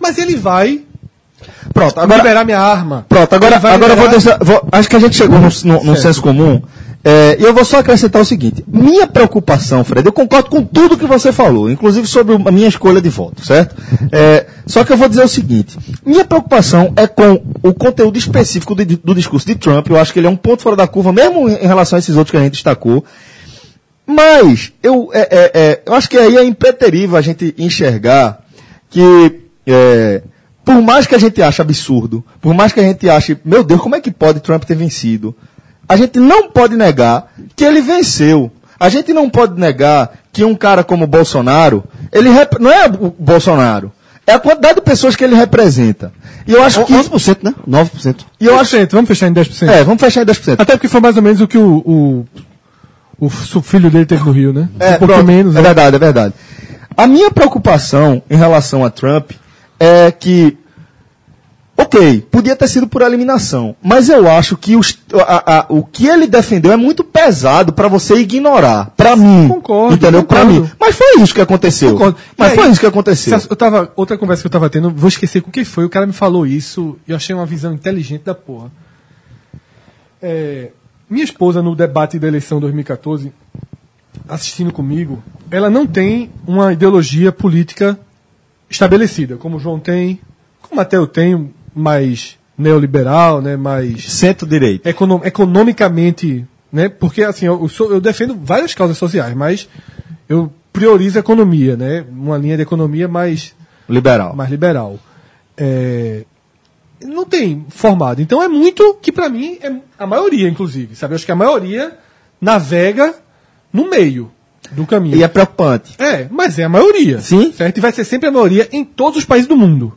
Mas ele vai... Pronto, agora... Liberar minha arma. Pronto, agora, agora liberar... vou deixar... Vou, acho que a gente chegou no, no, no senso comum. É, eu vou só acrescentar o seguinte. Minha preocupação, Fred, eu concordo com tudo que você falou, inclusive sobre a minha escolha de voto, certo? É, só que eu vou dizer o seguinte. Minha preocupação é com o conteúdo específico de, do discurso de Trump. Eu acho que ele é um ponto fora da curva, mesmo em relação a esses outros que a gente destacou. Mas eu, é, é, é, eu acho que aí é impreterível a gente enxergar que é, por mais que a gente ache absurdo, por mais que a gente ache, meu Deus, como é que pode Trump ter vencido? A gente não pode negar que ele venceu. A gente não pode negar que um cara como Bolsonaro, ele rep... não é o Bolsonaro, é a quantidade de pessoas que ele representa. E eu acho é, que... onze por cento, né? nove por cento. E eu acho... Vamos fechar em dez por cento. É, vamos fechar em dez por cento. Até porque foi mais ou menos o que o... o... O filho dele teve no Rio, né? É, um pouco pronto, menos, né? É verdade, é verdade. A minha preocupação em relação a Trump é que, ok, podia ter sido por eliminação, mas eu acho que os, a, a, o que ele defendeu é muito pesado para você ignorar. Para mim. Concordo. Entendeu? Para mim. Mas foi isso que aconteceu. Concordo. Mas aí, foi isso que aconteceu. Eu tava, outra conversa que eu estava tendo, vou esquecer com quem foi, o cara me falou isso, eu achei uma visão inteligente da porra. É... Minha esposa, no debate da eleição dois mil e catorze, assistindo comigo, ela não tem uma ideologia política estabelecida, como o João tem, como até eu tenho, mais neoliberal, né, mais... Centro-direita. Econom, economicamente, né, porque assim, eu, eu defendo várias causas sociais, mas eu priorizo a economia, né, uma linha de economia mais... Liberal. Mais liberal. É... Não tem formado. Então é muito que, para mim, é a maioria, inclusive. Sabe? Eu acho que a maioria navega no meio do caminho. E é preocupante. É, mas é a maioria. Sim. Certo? E vai ser sempre a maioria em todos os países do mundo.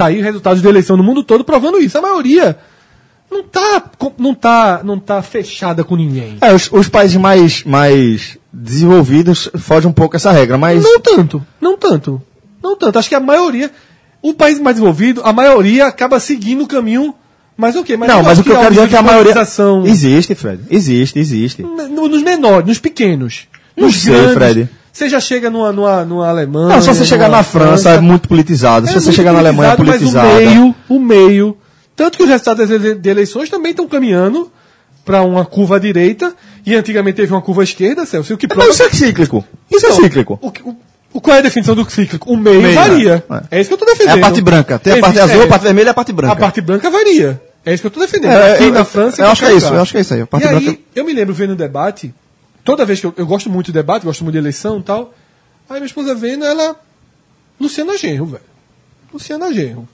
Tá aí resultados de eleição no mundo todo provando isso. A maioria não tá, não tá, não tá fechada com ninguém. É, os, os países mais, mais desenvolvidos fogem um pouco essa regra, mas... Não tanto, não tanto, não tanto. Acho que a maioria... O país mais desenvolvido, a maioria acaba seguindo o caminho... Mas o okay, mas Não, mas o que, que eu quero dizer é que a maioria... Existe, Fred. Existe, existe. Nos menores, nos pequenos. Nos Não sei, grandes, Fred. Você já chega numa, numa, numa Alemanha... Não, se você chegar na França, França, é muito politizado. É se você chegar na Alemanha, é politizado. Mas o meio, o meio... Tanto que os resultados de eleições também estão caminhando para uma curva à direita. E antigamente teve uma curva à esquerda, Celso. O que prova... Mas isso é cíclico. Isso então, é cíclico. O, o, O qual é a definição do cíclico? O meio, meio varia. Né? É. é isso que eu estou defendendo. É a parte branca. Tem a Existe, parte azul, é. a parte vermelha e a parte branca. A parte branca varia. É isso que eu estou defendendo. É, Aqui eu, na França... Eu, eu acho que é isso. Eu acho que é isso aí. A parte e branca... aí, eu me lembro vendo o debate... Toda vez que eu... Eu gosto muito de debate, gosto muito de eleição e tal. Aí minha esposa vendo, ela... Luciana Genro, velho. Luciana Genro.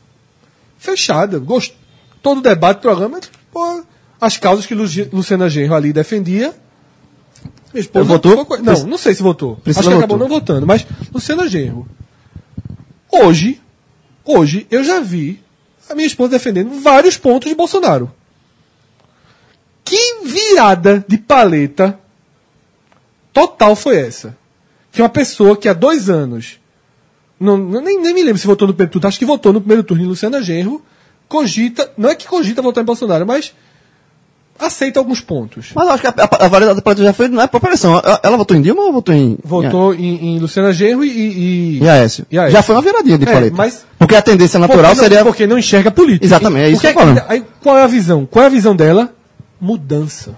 Fechada. Gost... Todo debate, programa... Pô, as causas que Lu... Luciana Genro ali defendia... Votou? Não, não sei se votou. Priscila Acho que acabou votou. não votando, mas Luciana Genro. Hoje, hoje, eu já vi a minha esposa defendendo vários pontos de Bolsonaro. Que virada de paleta total foi essa? Que uma pessoa que há dois anos, não, nem, nem me lembro se votou no primeiro turno, acho que votou no primeiro turno em Luciana Genro, cogita, não é que cogita votar em Bolsonaro, mas... aceita alguns pontos. Mas eu acho que a, a, a variedade do prato já foi, não é própria eleição. Ela, ela votou em Dilma ou votou em... Votou em, em, em Luciana Genro e... E, e, Aécio. e Aécio. Já foi uma viradinha de é, paleta. Mas porque a tendência natural porque não, seria... Porque não enxerga política. Exatamente, é isso que eu tô falando. Aí, qual é a visão? Qual é a visão dela? Mudança.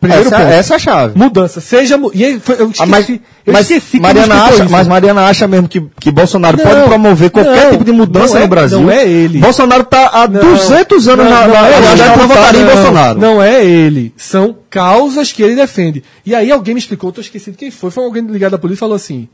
Primeiro essa, ponto. Essa é a chave. Mudança. Seja... E aí, foi, eu esqueci, ah, mas, eu mas, esqueci Mariana acha, mas Mariana acha mesmo que, que Bolsonaro não, pode promover qualquer não, tipo de mudança no é, Brasil. Não é ele. Bolsonaro está há não, duzentos anos não, na... Não, na, não, na, não, na não, votaria não, em Bolsonaro. Não é ele. São causas que ele defende. E aí alguém me explicou, estou esquecido quem foi. Foi alguém ligado à polícia e falou assim...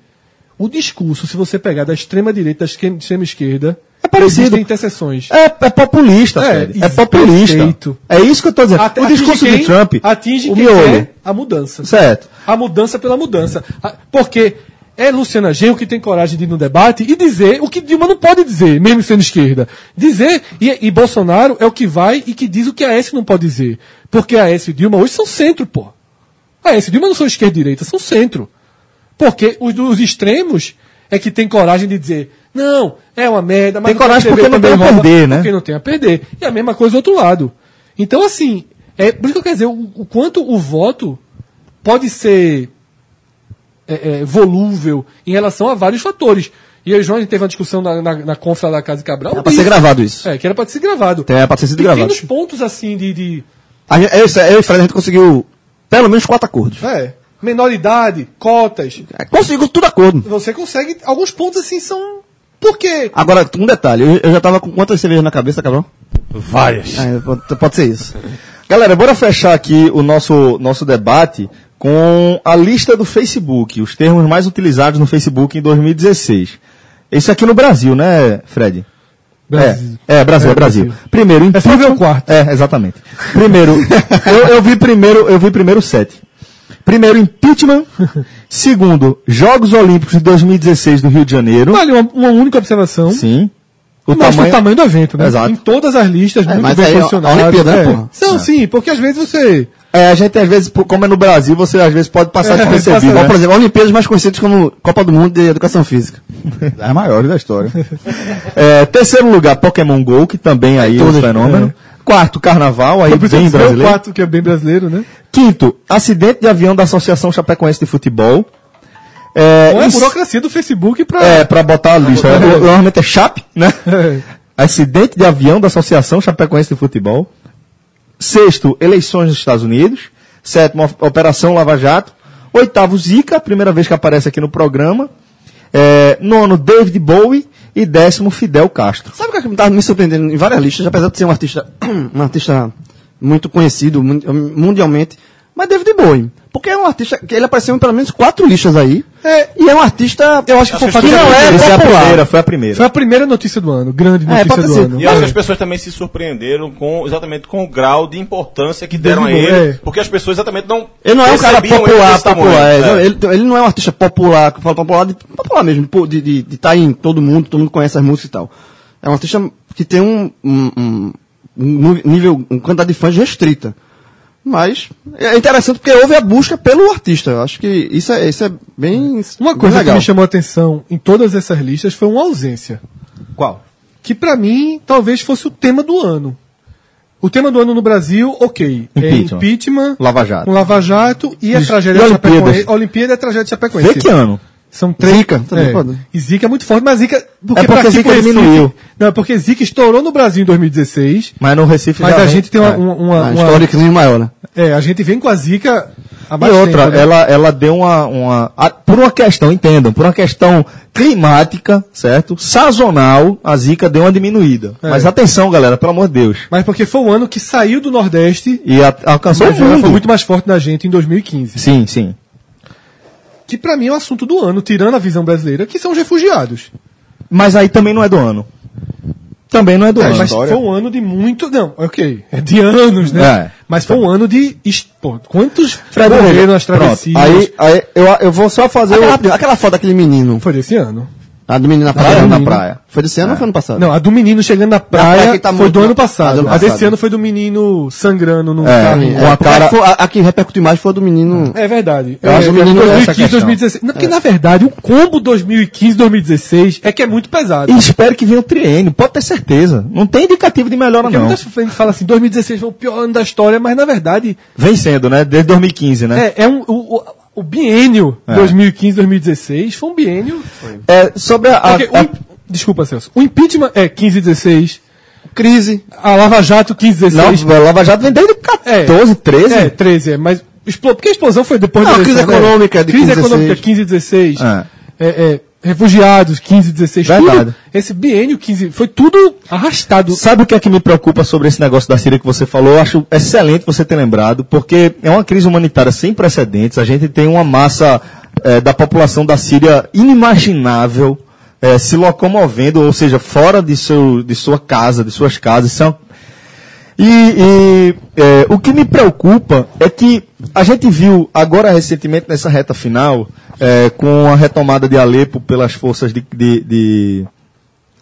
O discurso, se você pegar da extrema-direita, da extrema-esquerda... É parecido. Interseções. É, é populista, é, é populista. Perfeito. É isso que eu estou dizendo. Até o discurso de Trump atinge o quem é a mudança. Certo. A mudança pela mudança. Porque é Luciana Genro que tem coragem de ir no debate e dizer o que Dilma não pode dizer, mesmo sendo esquerda. Dizer, e, e Bolsonaro é o que vai e que diz o que a Aécio não pode dizer. Porque a Aécio e Dilma hoje são centro, pô. A Aécio e Dilma não são esquerda e direita, são centro. Porque os dos extremos é que tem coragem de dizer... Não, é uma merda, mas tem coragem porque não tem a perder, né? Porque não tem a perder. E a mesma coisa do outro lado. Então, assim, é por isso que eu quero dizer, o, o quanto o voto pode ser é, é, volúvel em relação a vários fatores. E aí, João, a gente teve uma discussão na, na, na conferência da Casa de Cabral. Era pra ser gravado isso. É, que era pra ser gravado. É, era pra ter sido gravado. Pequenos pontos, assim, de... de... A gente, eu, eu e o Fred, a gente conseguiu pelo menos quatro acordos. É. Menoridade, cotas. É, conseguiu tudo acordo. Você consegue... Alguns pontos, assim, são... Por quê? Agora, um detalhe. Eu, eu já tava com quantas cervejas na cabeça, Cabral? Várias. É, pode, pode ser isso. Galera, bora fechar aqui o nosso, nosso debate com a lista do Facebook. Os termos mais utilizados no Facebook em dois mil e dezesseis. Isso aqui no Brasil, né, Fred? Brasil. É, é Brasil, é, é Brasil. Brasil. Primeiro, impeachment. É o quarto. É, exatamente. Primeiro, eu, eu vi primeiro, eu vi primeiro sete. Primeiro, impeachment. Segundo, Jogos Olímpicos de dois mil e dezesseis no Rio de Janeiro. Vale uma, uma única observação. Sim. O mostra tamanho... o tamanho do evento, né? Exato. Em todas as listas, é, muito mas bem aí, posicionado. A Olimpíada, é. Porra. São, é. Sim, porque às vezes você... É, a gente às vezes, como é no Brasil, você às vezes pode passar é, despercebido. Passa, né? Por exemplo, Olimpíadas mais conhecidas como Copa do Mundo de Educação Física. É a maior da história. É, terceiro lugar, Pokémon GO, que também aí é um fenômeno. É. Quarto, carnaval, aí bem brasileiro. É o quarto que é bem brasileiro, né? Quinto, acidente de avião da Associação Chapecoense de Futebol. É, Ou é a burocracia do Facebook para... É, para botar a lista. É. Né? Normalmente é Chape, né? É. Acidente de avião da Associação Chapecoense de Futebol. Sexto, eleições nos Estados Unidos. Sétimo, Operação Lava Jato. Oitavo, Zika, primeira vez que aparece aqui no programa. É, nono, David Bowie. E décimo, Fidel Castro. Sabe o que eu estava me surpreendendo em várias listas, apesar de ser um artista, um artista muito conhecido mundialmente, mas David Bowie. Porque é um artista que ele apareceu em pelo menos quatro listas aí. É, e é um artista... Eu acho que, acho que, que não é popular. É a primeira, foi a primeira. Foi a primeira notícia do ano, grande notícia é, do ser. ano. E acho que as pessoas também se surpreenderam com, exatamente com o grau de importância que deram David a ele. É. Porque as pessoas exatamente não... Ele não é um cara popular, popular. É. É. Ele, ele não é um artista popular, popular, de, popular mesmo, de estar de, de tá em todo mundo, todo mundo conhece as músicas e tal. É um artista que tem um, um, um, um nível, um quantidade de fãs restrita. Mas é interessante porque houve a busca pelo artista. Eu acho que isso é, isso é bem Uma coisa bem legal. Que me chamou a atenção em todas essas listas foi uma ausência. Qual? Que pra mim talvez fosse o tema do ano. O tema do ano no Brasil, ok. Impeachment. É impeachment. Lava Jato. Um Lava Jato e a Des... tragédia de Chapecoense. Olimpíada e a tragédia de Chapecoense. Vê que ano? São três. Zica. É. E Zica é muito forte, mas Zica... Porque é porque Zica diminuiu. Não, é porque Zica estourou no Brasil em dois mil e dezesseis. Mas no Recife mas já... Mas a vem... gente tem uma... É. uma, uma, uma... histórica maior, né? É, a gente vem com a Zica... A e outra, tempo, né? ela, ela deu uma... uma a, por uma questão, entendam, por uma questão climática, certo? Sazonal, a Zica deu uma diminuída. É. Mas atenção, galera, pelo amor de Deus. Mas porque foi o ano que saiu do Nordeste... E a, alcançou o mundo. Ela foi muito mais forte na gente em dois mil e quinze. Sim, né? Sim. Que pra mim é o assunto do ano, tirando a visão brasileira, que são os refugiados. Mas aí também não é do ano. Também não é do é, ano. Mas foi um ano de muito... Não, ok. É de anos, né? É. Mas foi um ano de... Pô, quantos morreram as travessias? Aí, aí eu, eu vou só fazer... Aquela, o... aquela foto daquele menino. Foi desse ano. A do menino na praia? Não, na praia. Foi desse ano é. ou foi ano passado? Não, a do menino chegando na praia, praia tá foi do na... ano passado. A, do... a desse ano foi do menino sangrando no é, carro. É, a, cara... foi, a, a que repercutiu mais foi a do menino... É verdade. Eu é, acho que é dois mil e quinze, dois mil e dezesseis. Não, porque, é. na verdade, o combo dois mil e quinze, dois mil e dezesseis é que é muito pesado. E espero que venha o triênio, pode ter certeza. Não tem indicativo de melhora, porque não. Porque muita gente fala assim, dois mil e dezesseis foi o pior ano da história, mas, na verdade... Vem sendo, né? Desde dois mil e quinze, né? É, é um... O, o, O biênio é. dois mil e quinze, dois mil e dezesseis foi um biênio... Foi. É, sobre a, a, okay, a, a... Desculpa, Celso. O impeachment é quinze, dezesseis. Crise. A Lava Jato quinze, dezesseis. Não, a Lava Jato vem desde catorze, treze. É, treze, é. Mas expl... porque a explosão foi depois... Não, da crise econômica de quinze, dezesseis. Crise quinze, econômica quinze, dezesseis. É. É, é, refugiados quinze, dezesseis. Verdade. Tudo, esse biênio quinze... Foi tudo arrastado. Sabe o que é que me preocupa sobre esse negócio da Síria que você falou? Eu acho excelente você ter lembrado, porque é uma crise humanitária sem precedentes. A gente tem uma massa é, da população da Síria inimaginável é, se locomovendo, ou seja, fora de, seu, de sua casa, de suas casas. São... E, e é, o que me preocupa é que a gente viu agora recentemente nessa reta final... É, com a retomada de Alepo pelas forças de, de, de,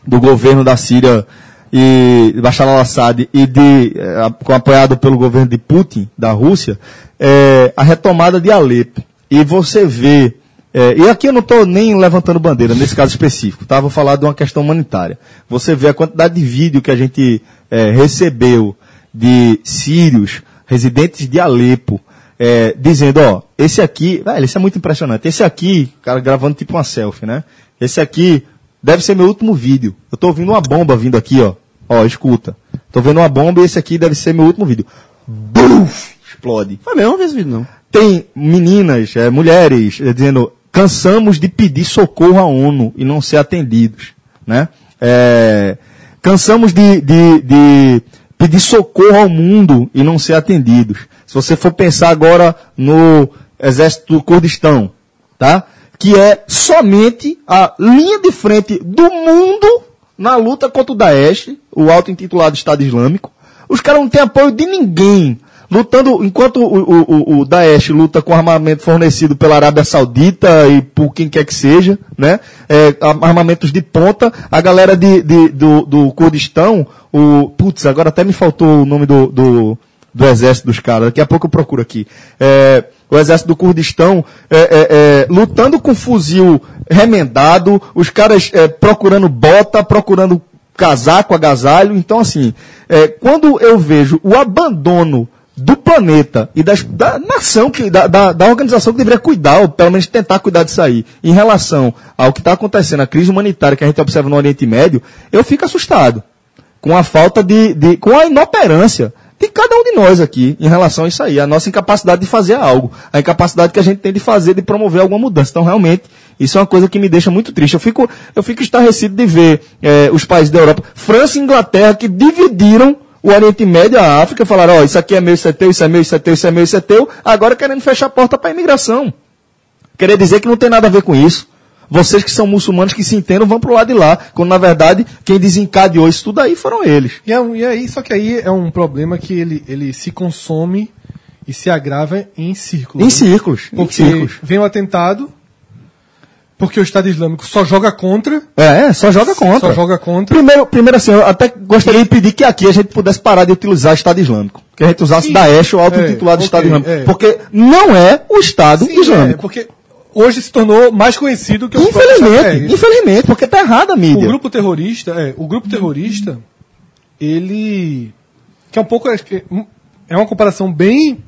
do governo da Síria e Bashar al-Assad e de, é, apoiado pelo governo de Putin, da Rússia, é, a retomada de Alepo. E você vê, é, e aqui eu não estou nem levantando bandeira nesse caso específico, tá? Vou falar de uma questão humanitária. Você vê a quantidade de vídeo que a gente é, recebeu de sírios, residentes de Alepo, É, dizendo, ó, esse aqui, velho, isso é muito impressionante, esse aqui, cara gravando tipo uma selfie, né? Esse aqui deve ser meu último vídeo. Eu tô ouvindo uma bomba vindo aqui, ó. Ó, escuta. Tô vendo uma bomba e esse aqui deve ser meu último vídeo. Bum! Explode. Foi mesmo, não vi esse vídeo, não. Tem meninas, é, mulheres, é, dizendo, cansamos de pedir socorro à ONU e não ser atendidos, né? É, cansamos de, de, de pedir socorro ao mundo e não ser atendidos. Se você for pensar agora no exército do Kurdistão, tá? Que é somente a linha de frente do mundo na luta contra o Daesh, o auto-intitulado Estado Islâmico. Os caras não têm apoio de ninguém. Lutando, enquanto o, o, o Daesh luta com armamento fornecido pela Arábia Saudita e por quem quer que seja, né? É, armamentos de ponta, a galera de, de, do, do Kurdistão, o, putz, agora até me faltou o nome do... do do exército dos caras, daqui a pouco eu procuro aqui, é, o exército do Kurdistão é, é, é, lutando com fuzil remendado, os caras é, procurando bota, procurando casaco, agasalho. Então assim, é, quando eu vejo o abandono do planeta e das, da nação, que, da, da, da organização que deveria cuidar, ou pelo menos tentar cuidar disso aí, em relação ao que está acontecendo, a crise humanitária que a gente observa no Oriente Médio, eu fico assustado com a falta de, de com a inoperância de cada um de nós aqui, em relação a isso aí, a nossa incapacidade de fazer algo, a incapacidade que a gente tem de fazer, de promover alguma mudança. Então, realmente, isso é uma coisa que me deixa muito triste. Eu fico, eu fico estarrecido de ver é, os países da Europa, França e Inglaterra, que dividiram o Oriente Médio e a África, falaram, ó, oh, isso aqui é meu, isso é teu, isso é meu, isso é teu, isso é meu, isso é teu, agora querendo fechar a porta para a imigração. Querer dizer que não tem nada a ver com isso. Vocês que são muçulmanos, que se entendam, vão pro lado de lá. Quando, na verdade, quem desencadeou isso tudo aí foram eles. E, e aí, só que aí é um problema que ele, ele se consome e se agrava em círculos. Em círculos. Porque em círculos. Vem o atentado, Porque o Estado Islâmico só joga contra. É, só joga contra. Só joga contra. Primeiro, primeiro assim, eu até gostaria de pedir que aqui a gente pudesse parar de utilizar o Estado Islâmico. Que a gente usasse sim. Daesh, o auto-intitulado é, okay, Estado Islâmico. É. Porque não é o Estado sim, Islâmico. É, porque hoje se tornou mais conhecido que o Infelizmente, é, infelizmente, porque tá errada a mídia. O grupo terrorista, é, o grupo terrorista, ele... Que é um pouco... É uma comparação bem...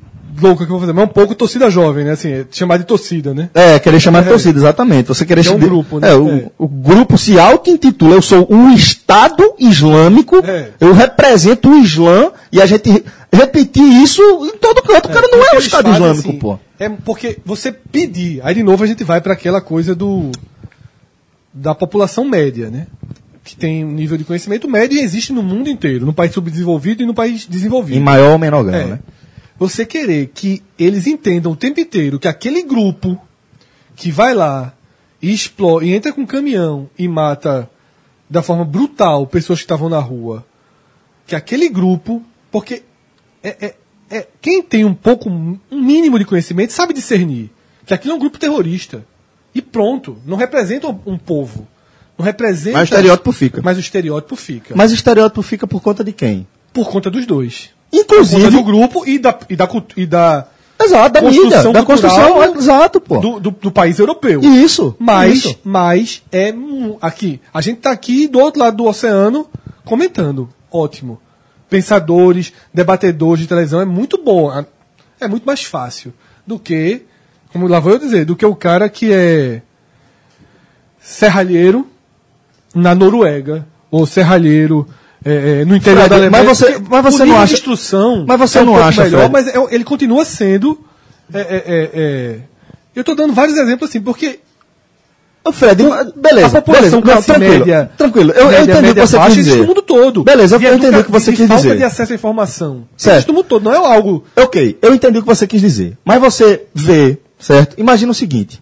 louca que eu vou fazer, mas é um pouco torcida jovem, né? Assim, chamar de torcida, né? É, querer chamar é, de torcida, exatamente. Você querer é um de... grupo, né? É, o, é. o grupo se auto-intitula, eu sou um Estado Islâmico, é. eu represento o Islã, e a gente repetir isso em todo canto, é. o cara não porque é o Estado Islâmico, assim, pô. É porque você pedir, aí de novo a gente vai para aquela coisa do da população média, né? Que tem um nível de conhecimento médio e existe no mundo inteiro, no país subdesenvolvido e no país desenvolvido. Em maior ou menor grau, é. né? Você querer que eles entendam o tempo inteiro que aquele grupo que vai lá e explora, e entra com um caminhão e mata da forma brutal pessoas que estavam na rua, que aquele grupo, porque é, é, é, quem tem um pouco, um mínimo de conhecimento sabe discernir que aquilo é um grupo terrorista. E pronto, não representa um povo. Não representa. Mas o estereótipo fica. Mas o estereótipo fica. Mas o estereótipo fica por conta de quem? Por conta dos dois. Inclusive do grupo e da e da e da exato, da construção, da construção do, exato, pô. Do, do, do país europeu. Isso. Mas isso. mas é aqui, a gente tá aqui do outro lado do oceano comentando. Ótimo. Pensadores, debatedores de televisão é muito bom, é muito mais fácil do que, como lá vou eu dizer, do que o cara que é serralheiro na Noruega ou serralheiro É, é, no interior Fred, da Alemanha. Mas você, mas você não acha. Instrução mas você é um não acha. Melhor, mas é, ele continua sendo. É, é, é, eu estou dando vários exemplos assim, porque. Oh, Fred, o, beleza. A população beleza, não, tranquilo, média, tranquilo. Eu, média, eu entendi o que você quis dizer. No mundo todo. Beleza, eu, eu entendi o que você quis dizer. Falta de acesso à informação. Certo. No mundo todo, não é algo. Ok, eu entendi o que você quis dizer. Mas você vê, certo? Imagina o seguinte: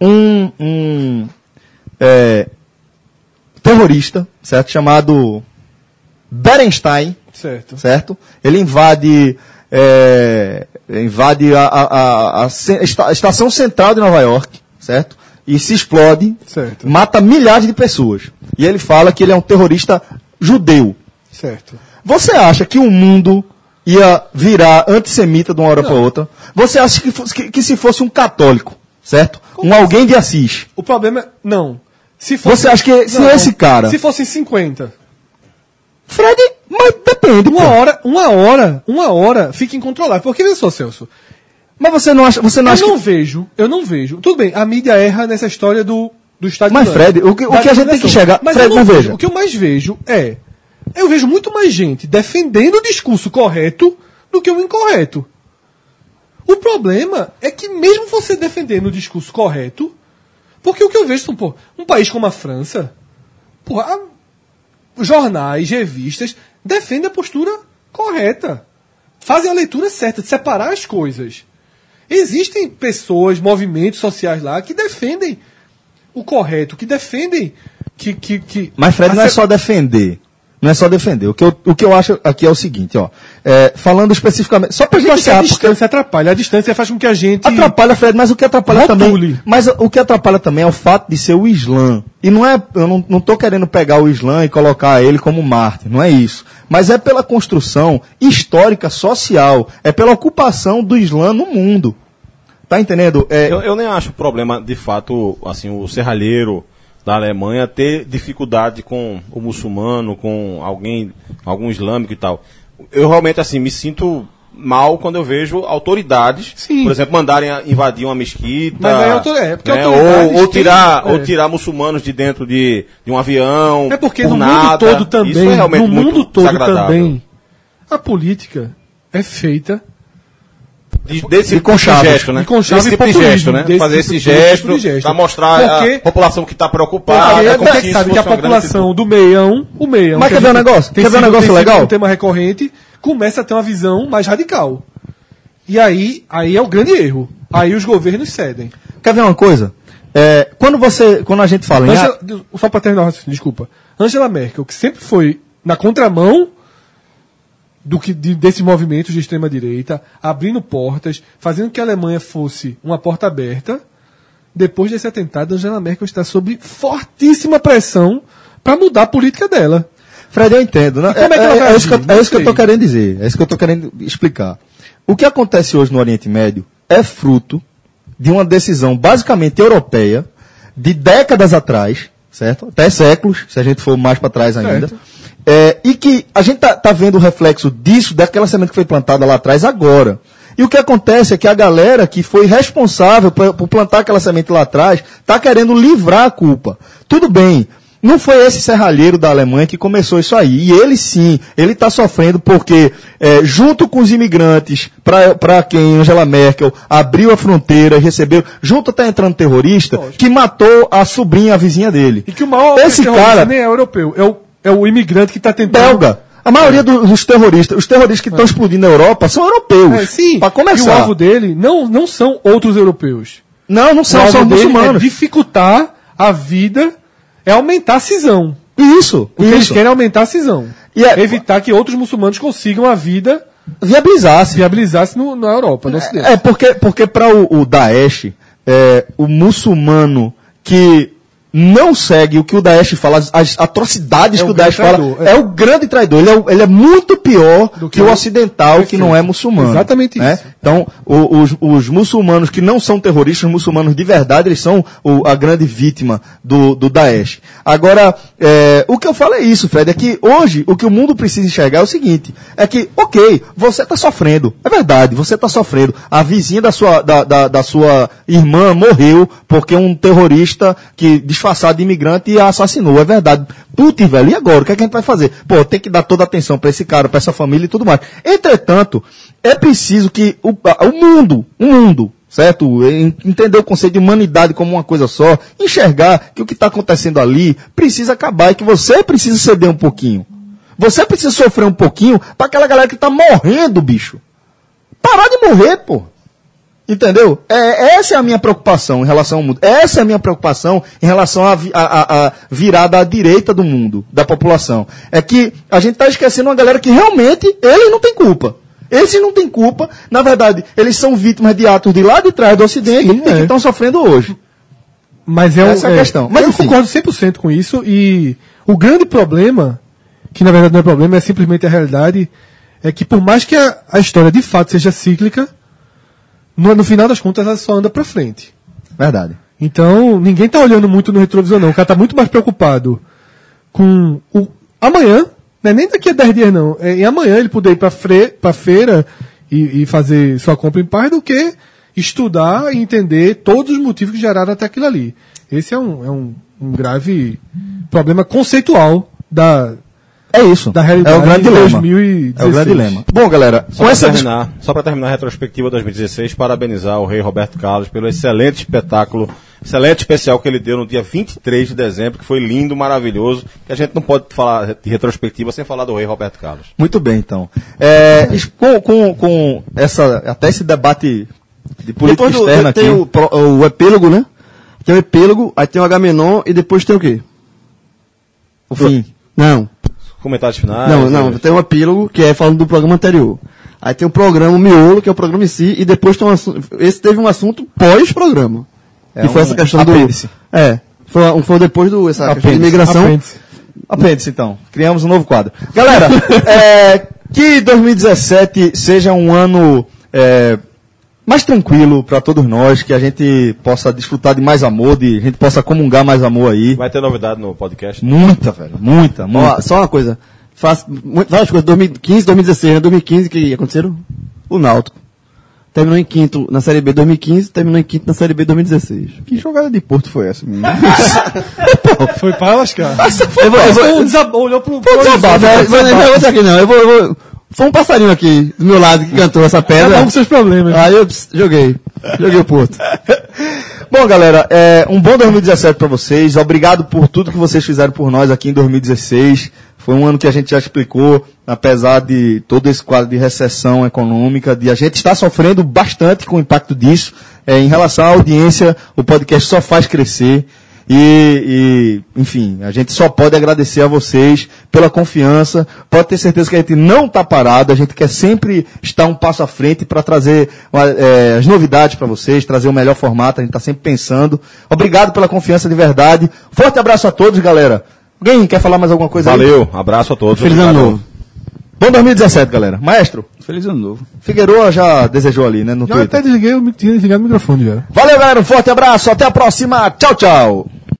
um. um é, terrorista, certo? Chamado. Berenstein, certo. certo? Ele invade, é, invade a, a, a, a, a estação central de Nova York, certo? E se explode, certo. Mata milhares de pessoas. E ele fala que ele é um terrorista judeu. Certo. Você acha que o mundo ia virar antissemita de uma hora para outra? Você acha que, fosse, que, que se fosse um católico, certo? Como um assim? Alguém de Assis. O problema é... Não. Se fosse, você acha que não, se esse cara... Se fosse cinquenta... Fred, mas depende. Uma pô. hora, uma hora, uma hora fica incontrolável. Porque veja só, Celso. Mas você não acha. Você não eu acha não que... vejo, eu não vejo. Tudo bem, a mídia erra nessa história do, do Estado Mas, Fred, o que, o que a gente tem que chegar. Mas Fred, eu não, não vejo. vejo. O que eu mais vejo é. Eu vejo muito mais gente defendendo o discurso correto do que o incorreto. O problema é que, mesmo você defendendo o discurso correto. Porque o que eu vejo são, pô, um país como a França. Porra. A... jornais, revistas, defendem a postura correta. Fazem a leitura certa, de separar as coisas. Existem pessoas, movimentos sociais lá, que defendem o correto, que defendem... que, que, que Mas, Fred, não é só defender. Não é só defender. O que eu, o que eu acho aqui é o seguinte, ó. É, falando especificamente... Só pra gente achar, porque a distância atrapalha. A distância faz com que a gente... Atrapalha, Fred, mas o que atrapalha também... Mas o que atrapalha também é o fato de ser o Islã. E não é... Eu não, não tô querendo pegar o Islã e colocar ele como mártir. Não é isso. Mas é pela construção histórica, social. É pela ocupação do Islã no mundo. Tá entendendo? É... Eu, eu nem acho problema, de fato, assim, o serralheiro... da Alemanha ter dificuldade com o muçulmano, com alguém, algum islâmico e tal. Eu realmente, assim, me sinto mal quando eu vejo autoridades, sim. por exemplo, mandarem invadir uma mesquita, mas aí é porque né, ou, ou, tirar, tem, é. ou tirar muçulmanos de dentro de, de um avião, é porque por no nada. Mundo todo também, isso é realmente no mundo muito todo também, a política é feita De, desse de conchave, tipo de gesto, né? Desse tipo de gesto, né? Fazer esse gesto, gesto para mostrar porque a população que está preocupada. É, é como se sabe que a população do meião, o meião. Mas quer ver um negócio? Quer ver um negócio legal? Um tema recorrente começa a ter uma visão mais radical. E aí, aí é o grande erro. Aí os governos cedem. Quer ver uma coisa? É, quando você, quando a gente fala, Angela, em... só para terminar o raciocínio, desculpa. Angela Merkel, que sempre foi na contramão. Do que, de, desses movimentos de extrema-direita, abrindo portas, fazendo que a Alemanha fosse uma porta aberta, depois desse atentado, Angela Merkel está sob fortíssima pressão para mudar a política dela. Fred, eu entendo. Né? É, como é, que ela vai é, é isso que eu é estou querendo dizer, é isso que eu estou querendo explicar. O que acontece hoje no Oriente Médio é fruto de uma decisão basicamente europeia de décadas atrás, certo? Até séculos, se a gente for mais para trás ainda. É, e que a gente está tá vendo o reflexo disso, daquela semente que foi plantada lá atrás, agora. E o que acontece é que a galera que foi responsável pra, por plantar aquela semente lá atrás está querendo livrar a culpa. Tudo bem, não foi esse serralheiro da Alemanha que começou isso aí. E ele sim, ele está sofrendo porque, é, junto com os imigrantes, para quem Angela Merkel abriu a fronteira e recebeu, junto está entrando terrorista, lógico, que matou a sobrinha, a vizinha dele. E que o maior esse cara nem é europeu, é o É o imigrante que está tentando... Belga. A maioria é. dos terroristas, os terroristas que estão é. explodindo na Europa são europeus. É, sim. Para começar. E o alvo dele não, não são outros europeus. Não, não são, são muçulmanos. É dificultar a vida, é aumentar a cisão. Isso. O que isso. eles querem é aumentar a cisão. E é... evitar que outros muçulmanos consigam a vida... Viabilizasse. Viabilizasse no, na Europa, no Ocidente. É, é porque, porque para o, o Daesh, é, o muçulmano que... não segue o que o Daesh fala, as atrocidades é que o Daesh traidor, fala, é. é o grande traidor. Ele é, ele é muito pior do que, que o ocidental, que não é muçulmano. Exatamente né? isso. Então, o, os, os muçulmanos que não são terroristas, os muçulmanos de verdade, eles são o, a grande vítima do, do Daesh. Agora, é, o que eu falo é isso, Fred, é que hoje o que o mundo precisa enxergar é o seguinte, é que, ok, você está sofrendo, é verdade, você está sofrendo. A vizinha da sua, da, da, da sua irmã morreu porque um terrorista que disfarçado de imigrante e a assassinou, é verdade. Putz, velho, e agora? O que é que a gente vai fazer? Pô, tem que dar toda a atenção para esse cara, para essa família e tudo mais. Entretanto, é preciso que o, o mundo, o mundo, certo? Entender o conceito de humanidade como uma coisa só, enxergar que o que está acontecendo ali precisa acabar e que você precisa ceder um pouquinho. Você precisa sofrer um pouquinho para aquela galera que está morrendo, bicho. Parar de morrer, pô. Entendeu? É, essa é a minha preocupação em relação ao mundo. Essa é a minha preocupação em relação à virada à direita do mundo, da população. É que a gente está esquecendo uma galera que realmente, eles não têm culpa. Eles não têm culpa. Na verdade, eles são vítimas de atos de lá de trás do Ocidente Sim, é. que estão sofrendo hoje. Mas é um, essa é a questão. Mas eu enfim. concordo cem por cento com isso. E o grande problema, que na verdade não é problema, é simplesmente a realidade, é que por mais que a, a história de fato seja cíclica, No, no final das contas, ela só anda pra frente. Verdade. Então, ninguém tá olhando muito no retrovisor, não. O cara tá muito mais preocupado com o amanhã, né? Nem daqui a dez dias, não. É, e amanhã ele poder ir pra, fre... pra feira e, e fazer sua compra em paz do que estudar e entender todos os motivos que geraram até aquilo ali. Esse é um, é um, um grave problema conceitual da... É isso. Da realidade é o grande dilema. É o grande dilema. Bom, galera, só para terminar, só para terminar a retrospectiva dois mil e dezesseis, parabenizar o rei Roberto Carlos pelo excelente espetáculo, excelente especial que ele deu no dia vinte e três de dezembro, que foi lindo, maravilhoso, que a gente não pode falar de retrospectiva sem falar do rei Roberto Carlos. Muito bem, então. É, com, com, com essa, até esse debate de política do, externa aqui. Tem o, o epílogo, né? Tem o epílogo, aí tem o H-Menon e depois tem o quê? O fim. Não. Comentários finais? Não, não, tem um epílogo que é falando do programa anterior. Aí tem o programa o Miolo, que é o programa em si, e depois tem um assunto. Esse teve um assunto pós-programa. É que um foi essa questão apêndice. do. É. Foi, foi depois do essa apêndice, questão de imigração. Apêndice. apêndice, então. Criamos um novo quadro. Galera, é, que dois mil e dezessete seja um ano. É, mais tranquilo para todos nós, que a gente possa desfrutar de mais amor, de a gente possa comungar mais amor aí. Vai ter novidade no podcast? Né? Muita, velho. Muita, muita. Ó, só uma coisa. Faz, várias coisas. dois mil e quinze, dois mil e dezesseis, né? dois mil e quinze, que aconteceram? O Náutico. Terminou em quinto na Série B dois mil e quinze, terminou em quinto na Série B dois mil e dezesseis. Que jogada de Porto foi essa, menino? Foi para lascar. Olhou pro... Pô, desabafo. Não vou aqui, não. Eu vou... Eu vou... Foi um passarinho aqui, do meu lado, que cantou essa pedra. Cada um com seus problemas. Aí eu pss, joguei. Joguei o Porto. Bom, galera, é, um bom dois mil e dezessete para vocês. Obrigado por tudo que vocês fizeram por nós aqui em dois mil e dezesseis. Foi um ano que a gente já explicou, apesar de todo esse quadro de recessão econômica, de a gente está sofrendo bastante com o impacto disso. É, em relação à audiência, o podcast só faz crescer. E, e, enfim, a gente só pode agradecer a vocês pela confiança. Pode ter certeza que a gente não está parado, a gente quer sempre estar um passo à frente para trazer uma, é, as novidades para vocês, trazer o melhor formato, a gente está sempre pensando. Obrigado pela confiança de verdade. Forte abraço a todos, galera. Alguém quer falar mais alguma coisa? Valeu, aí? Valeu, abraço a todos. Feliz ano novo. Bom dois mil e dezessete, galera. Maestro. Feliz ano novo. Figueiredo já desejou ali, né? No já Twitter. Até desliguei, eu me tinha desligado o microfone já. Valeu, galera. Um forte abraço. Até a próxima. Tchau, tchau.